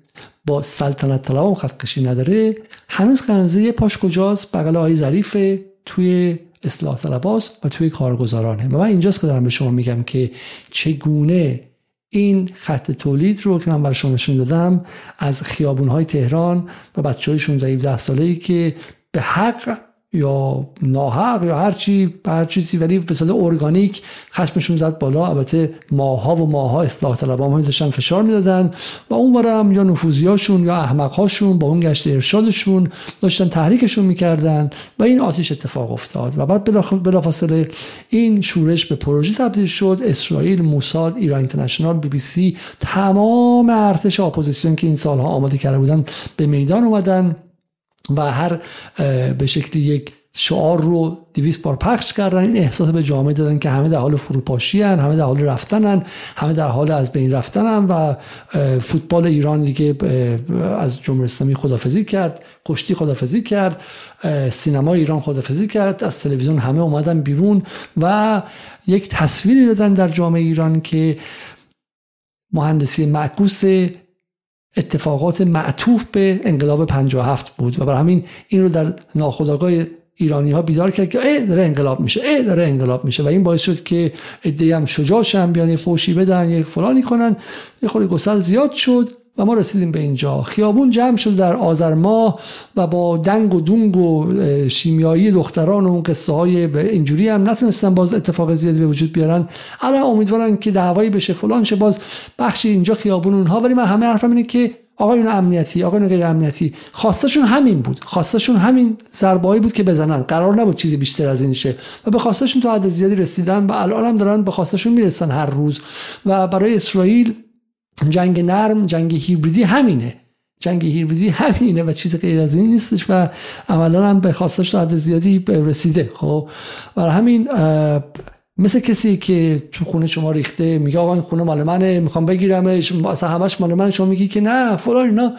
با سلطنت طلب هم خط کشی نداره، هنوز قنزه پاش کجاست؟ بغل آقای ظریفه، توی اصلاح طلباست و توی کارگزارانه. و من اینجاست که دارم به شما میگم که چگونه این خط تولید رو که من برای شما نشون دادم از خیابونهای تهران و بچه‌های شانزده هفده ساله‌ای که به حق یا ناحق یا هر چی هر چیزی، ولی به صورت ارگانیک خشمشون زد بالا. البته ماها و ماها اصلاح طلبام هم داشتن فشار میدادن و اونورم یا نفوذیاشون یا احمقهاشون با اون گشت ارشادشون داشتن تحریکشون میکردن و این آتش اتفاق افتاد و بعد بلافاصله این شورش به پروژه تبدیل شد. اسرائیل، موساد، ایران اینترنشنال، بی بی سی، تمام ارتش اپوزیسیون که این سالها آماده کرده بودن به میدان اومدن و هر به شکلی یک شعار رو دویست بار پخش کردن. این احساس به جامعه دادن که همه در حال فروپاشی هن، همه در حال رفتنن، همه در حال از بین رفتنن و فوتبال ایران دیگه از جمهوری اسلامی خدافظی کرد، کشتی خدافظی کرد، سینما ایران خدافظی کرد، از تلویزیون همه اومدن بیرون و یک تصویری دادن در جامعه ایران که مهندسی معکوس اتفاقات معطوف به انقلاب پنجاه و هفت بود و برای همین این رو در ناخودآگاه ایرانی ها بیدار کرد که ای داره انقلاب میشه، ای داره انقلاب میشه و این باعث شد که عده‌ای هم شجاع شدن، بیان فوشی بدن، یک فلانی کنن، یه خورده گسل زیاد شد و ما رسیدیم به اینجا. خیابون جمع شد در آذر ماه و با دنگ و دونگ و شیمیایی دختران و اون قصه های اینجوری هم نتونستن باز اتفاق زیادی به وجود بیارن. الان امیدوارن که دعوایی بشه، فلان شه، باز بخشی اینجا خیابون اونها. ولی من همه حرفم اینه که آقایون امنیتی، آقایون غیر امنیتی، خواستشون همین بود، خواستشون همین ضربه‌ای بود که بزنن، قرار نبود چیزی بیشتر از این شه و به خواستشون تا حد زیادی رسیدن و الان هم دارن به خواستشون میرسن هر روز. و برای اسرائیل جنگ نرم، جنگ هیبریدی همینه، جنگ هیبریدی همینه و چیز غیر از این نیستش و عملا هم به خواستش تا حد زیادی رسیده. خب برای همین مثل کسی که تو خونه شما ریخته میگه آقا این خونه مال منه، میخوام بگیرمش، اصلا همش مال من، شما میگی که نه فلان اینا.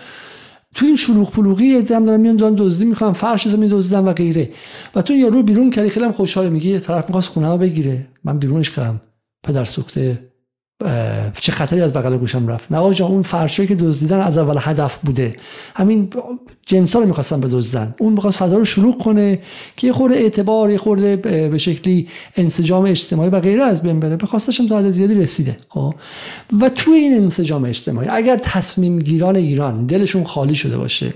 تو این شلوغ پلوغی دم دارن میان دارن دزدی میکنن، فرش رو میدزدن و غیره و تو یارو بیرون کلی خیلی هم خوشحال میگه یه طرف میخواست خونه‌ها بگیره، من بیرونش کردم، پدر سوخته، چه خطری از بغل گوشم رفت. نوا جان اون فرشایی که دزدیدن از اول هدف بوده، همین جنسا رو می‌خواستن بدزدن، اون می‌خواست فضا رو شلوغ کنه که یه خورده اعتبار، یه خورده به شکلی انسجام اجتماعی و غیره از بین بره. بخواستش هم تا حد زیادی رسیده. خب و تو این انسجام اجتماعی اگر تصمیم گیران ایران دلشون خالی شده باشه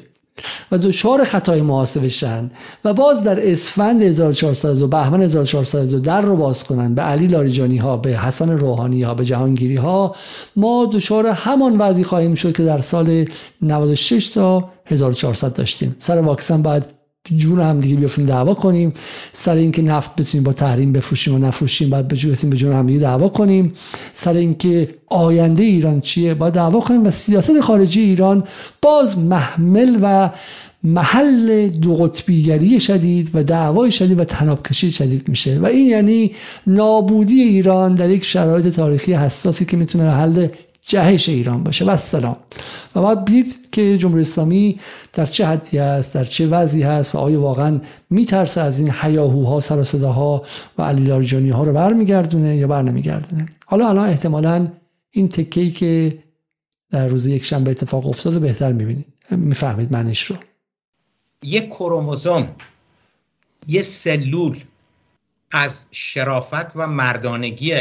و دچار خطای محاسبه شن و باز در اسفند هزار و چهارصد و دو، بهمن هزار و چهارصد و دو در رو باز کنن به علی لاریجانی ها، به حسن روحانی ها، به جهانگیری ها، ما دچار همان وضعی خواهیم شد که در سال نود و شش تا هزار و چهارصد داشتیم. سر واکسن بعد جون هم دیگه بیافتیم دعوا کنیم، سر اینکه نفت بتونیم با تحریم بفروشیم و نفروشیم بعد بجویم به جون هم دیگه دعوا کنیم، سر اینکه آینده ایران چیه با دعوا کنیم و سیاست خارجی ایران باز محمل و محل دو قطبیگری شدید و دعوای شدید و طنابکشی شدید میشه و این یعنی نابودی ایران در یک شرایط تاریخی حساسی که میتونه حل جهش ایران باشه. و السلام. و باید ببینید که جمهوری اسلامی در چه حدی است، در چه وضعی هست و آیا واقعا میترسه از این هیاهوها، سر و صداها و علی لاریجانی ها رو برمیگردونه یا برنمیگردونه. حالا الان احتمالاً این تکه‌ای که در روز یک شنبه اتفاق افتاده بهتر میبینید، میفهمید معنیش رو. یک کروموزوم، یک سلول از شرافت و مردانگی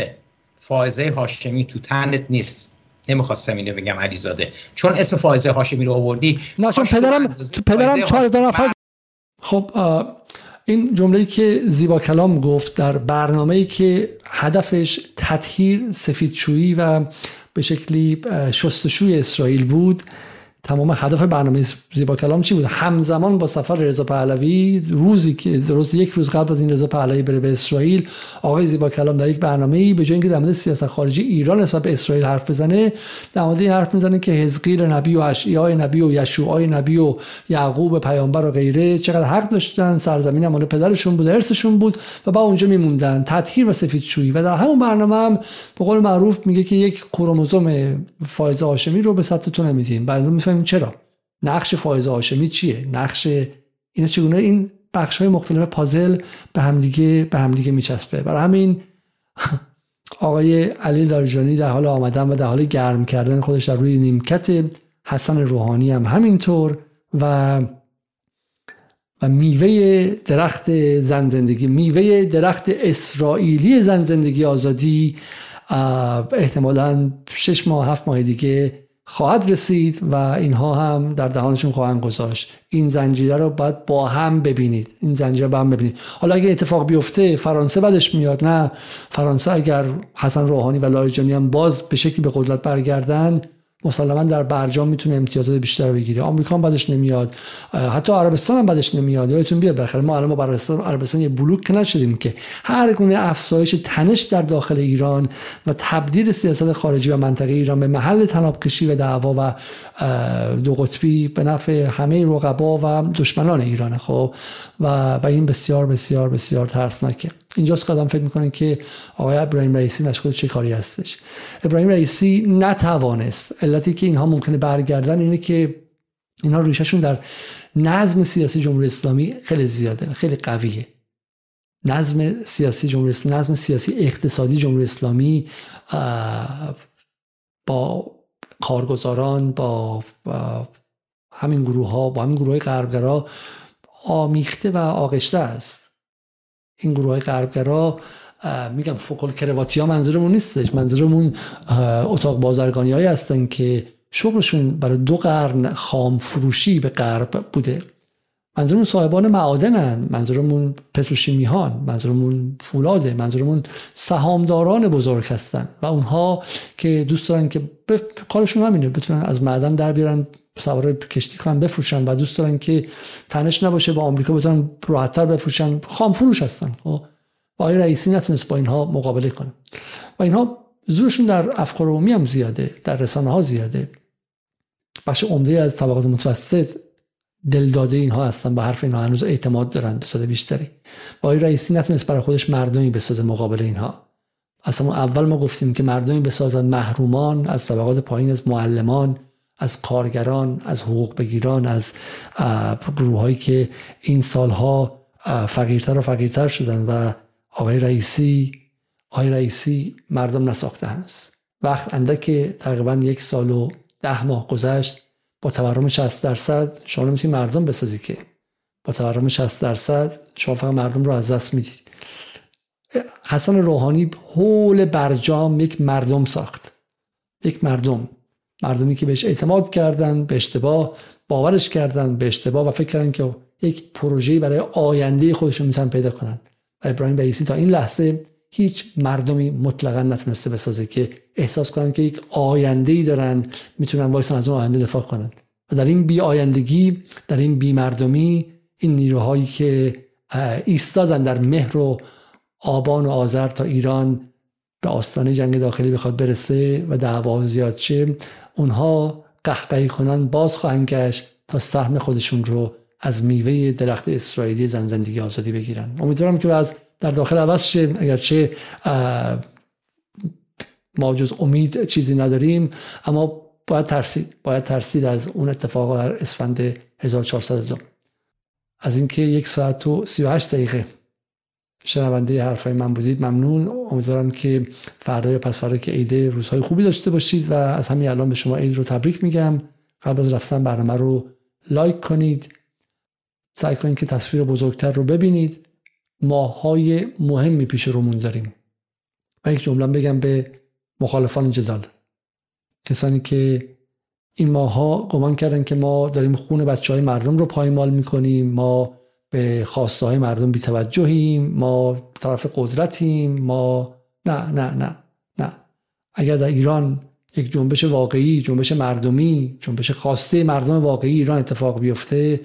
فائزه هاشمی تو تنت نیست. نمیخواستم اینو بگم علیزاده، چون اسم فائزه هاشمی رو آوردی، نه چون پدرم تو پدرم چهار هزار نفر. خب این جمله‌ای که زیبا کلام گفت در برنامه‌ای که هدفش تطهیر، سفیدشویی و به شکلی شستشوی اسرائیل بود، تمام هدف برنامه زیبا کلام چی بود؟ همزمان با سفر رضا پهلوی، روزی که درست یک روز قبل از این رضا پهلوی بره به اسرائیل، آقای زیبا کلام در یک برنامه‌ای به جای اینکه در مورد سیاست خارجی ایران نسبت به اسرائیل حرف بزنه، در مورد این حرف میزنه که حزقیل نبی و اشعیای نبی و یشوعای نبی و یعقوب پیامبر و غیره چقدر حق داشتن، سرزمین مال پدرشون بود، ارثشون بود و با اونجا میموندن. تطهیر و سفیدشویی. و در همون برنامه هم به قول معروف میگه که یک کروموزوم فائزه هاشمی رو به سطح تو نمیدیم. بعد چرا؟ نقش فائزه هاشمی چیه؟ نقش اینا چگونه این بخش‌های مختلف پازل به هم دیگه به هم دیگه میچسبه. برای همین آقای علی لاریجانی در حال آمدن و در حال گرم کردن خودش در روی نیمکت، حسن روحانی هم همینطور و و میوه درخت زن زندگی، میوه درخت اسرائیلی زن زندگی آزادی احتمالاً شش ماه هفت ماه دیگه خواهد رسید و اینها هم در دهانشون خواهند گذاشت. این زنجیره رو باید با هم ببینید، این زنجیره با هم ببینید. حالا اگه اتفاق بیفته فرانسه بدش میاد، نه فرانسه اگر حسن روحانی و لایجانی هم باز به شکلی به قدرت برگردن مسلماً در برجام میتونه امتیازات بیشتر بگیره. آمریکا هم بدش نمیاد، حتی عربستان هم بدش نمیاد. یادتون بیاد بخیر ما الان ما بر عربستان یه بلوک نشدیم که هر گونه افزایش تنش در داخل ایران و تبدیل سیاست خارجی و منطقه ایران به محل تنابکشی و دعوا و دو قطبی به نفع همه رقبا و دشمنان ایران. خب و و این بسیار بسیار بسیار ترسناکه. اینجاست قدم فکر میکنه که آقای ابراهیم رئیسی مشغول چه کاری هستش. ابراهیم رئیسی نتوانست، علتی که اینها ممکنه برگردن اینه که اینها ریشهشون در نظم سیاسی جمهوری اسلامی خیلی زیاده، خیلی قویه. نظم سیاسی جمهوری اسلامی، نظم سیاسی اقتصادی جمهوری اسلامی با کارگزاران، با همین گروه ها، با همین گروه های غربگرا آمیخته و آغشته است. این گروه های غربگرا، میگم فوکل کرواتی ها منظورمون نیستش، منظورمون اتاق بازرگانی هایی هستن که شغلشون برای دو قرن خام فروشی به غرب بوده. منظورمون صاحبان معادنن، منظورمون پتروشیمی‌هان، منظورمون فولاده، منظورمون سهامداران بزرگ هستن و اونها که دوست دارن که بف... کارشون همینه، بتونن از معدن در بیارن، سوار کشتی کنن بفروشن و دوست دارن که تنش نباشه با آمریکا، بتونن راحت‌تر بفروشن، خام فروش هستن. خب آقای رئیسی نتونست با اینها مقابله کنه و اینها زورشون در افکار عمومی هم زیاده، در رسانه ها زیاده. بخش عمده از طبقات متوسط دل داده اینها هستن، به حرف اینها هنوز اعتماد دارن به صد بیشتری. آقای رئیسی نتونست برای خودش مردمی بسازه مقابل اینها. اصلا اول ما گفتیم که مردمی بسازن محرومان از طبقات پایین، از معلمان، از کارگران، از حقوق بگیران، از گروه هایی که این سالها فقیرتر و فقیرتر شدن و آقای رئیسی آقای رئیسی مردم نساخته هنوز. وقت اندکه، تقریبا یک سال و ده ماه گذشت. با تورم شصت درصد شما نمیتونی مردم بسازی که. با تورم شصت درصد شما فقط مردم رو از دست میدید. حسن روحانی حول برجام یک مردم ساخت، یک مردم مردمی که بهش اعتماد کردن، به اشتباه باورش کردن، به اشتباه و فکر کردن که یک پروژه‌ای برای آینده خودشون میتونن پیدا کنن. و ابراهیم رئیسی تا این لحظه هیچ مردمی مطلقاً نتونسته بسازه که احساس کنن که یک آینده‌ای دارن، میتونن وایسن از اون آینده دفاع کنن. و در این بی آیندگی، در این بی مردمی، این نیروهایی که ایستادن در مهر و آبان و آذر تا ایران به آستانه جنگ داخلی بخواد برسه و دعوا زیاد شه، اونها قهقهی کنن باز خواهند گشت تا سهم خودشون رو از میوه درخت اسرائیلی زن زندگی آزادی بگیرن. امیدوارم که باز در داخل عوض شه. اگرچه ما جز امید چیزی نداریم، اما باید ترسید باید ترسید از اون اتفاق در اسفند هزار و چهارصد و دو. از اینکه یک ساعت و سی و هشت دقیقه شنونده حرفای من بودید ممنون. امیدوارم که فردا یا پس فردا که عیده، روزهای خوبی داشته باشید و از همین الان به شما عید رو تبریک میگم. قبل از رفتن برنامه رو لایک کنید، سعی کنید که تصویر بزرگتر رو ببینید. ماهای مهمی پیش رومون داریم و یک جمله بگم به مخالفان جدال، کسانی که این ماها گمان کردن که ما داریم خون بچهای مردم رو پایمال میکنیم، ما به خواسته های مردم بی‌توجهیم، ما طرف قدرتیم، ما نه نه نه نه. اگر در ایران یک جنبش واقعی، جنبش مردمی، جنبش خواسته مردم واقعی ایران اتفاق بیفته،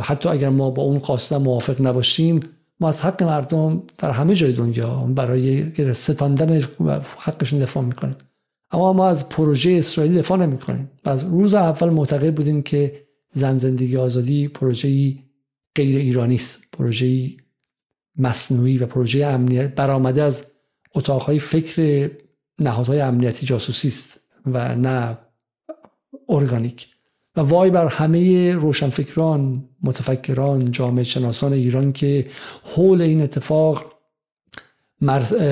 حتی اگر ما با اون خواسته موافق نباشیم، ما از حق مردم در همه جای دنیا برای ستاندن حقشون دفاع میکنیم. اما ما از پروژه اسرائیل دفاع نمیکنیم. از روز اول معتقد بودیم که زن زندگی آزادی پروژه‌ای غیر ایرانی است، پروژه‌ای مصنوعی و پروژه امنیت برآمده از اتاق‌های فکر نهادهای امنیتی جاسوسی است و نه ارگانیک. و وای بر همه روشنفکران، متفکران، جامعه شناسان ایران که حول این اتفاق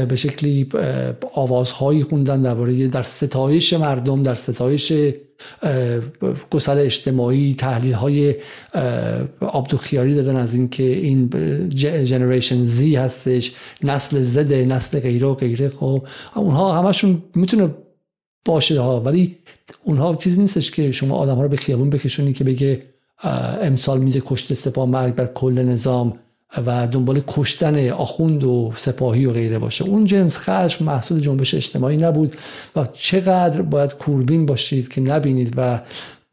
به شکلی آوازهایی خوندن درباره، در ستایش مردم، در ستایش گسل اجتماعی، تحلیل‌های عبدالخیاری دادن از این که این جنریشن زی هستش، نسل زده، نسل غیره و غیره. خب اونها همشون میتونه باشه ها، ولی اونها چیزی نیستش که شما آدم‌ها رو به خیابون بکشونی که بگه امسال میده کشته سپاه مرگ بر کل نظام و دنبال کشتن آخوند و سپاهی و غیره باشه. اون جنس خشم محصول جنبش اجتماعی نبود و چقدر باید کوربین باشید که نبینید. و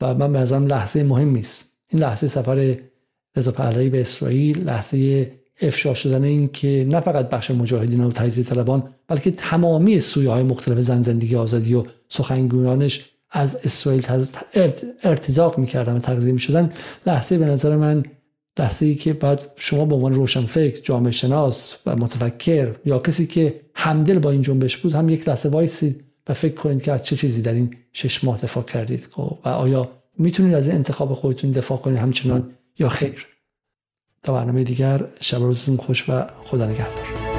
و من به نظرم لحظه مهمی است این لحظه سفر رضا پهلوی به اسرائیل، لحظه افشا شدن این که نه فقط بخش مجاهدین و تجزیه طلبان بلکه تمامی سویه‌های مختلف زن زندگی آزادی و سخنگویانش از اسرائیل ارتزاق می‌کردن و تغذیه می‌شدن. لحظه به نظر من لحظه‌ای که بعد شما به عنوان روشنفکر، جامعه شناس و متفکر یا کسی که همدل با این جنبش بود هم یک لحظه وایسید و فکر کنید که از چه چیزی در این شش ماه دفاع کردید و آیا میتونید از انتخاب خودتون دفاع کنید همچنان یا خیر. تا برنامه دیگر، شب روزتون خوش و خدا نگهدار.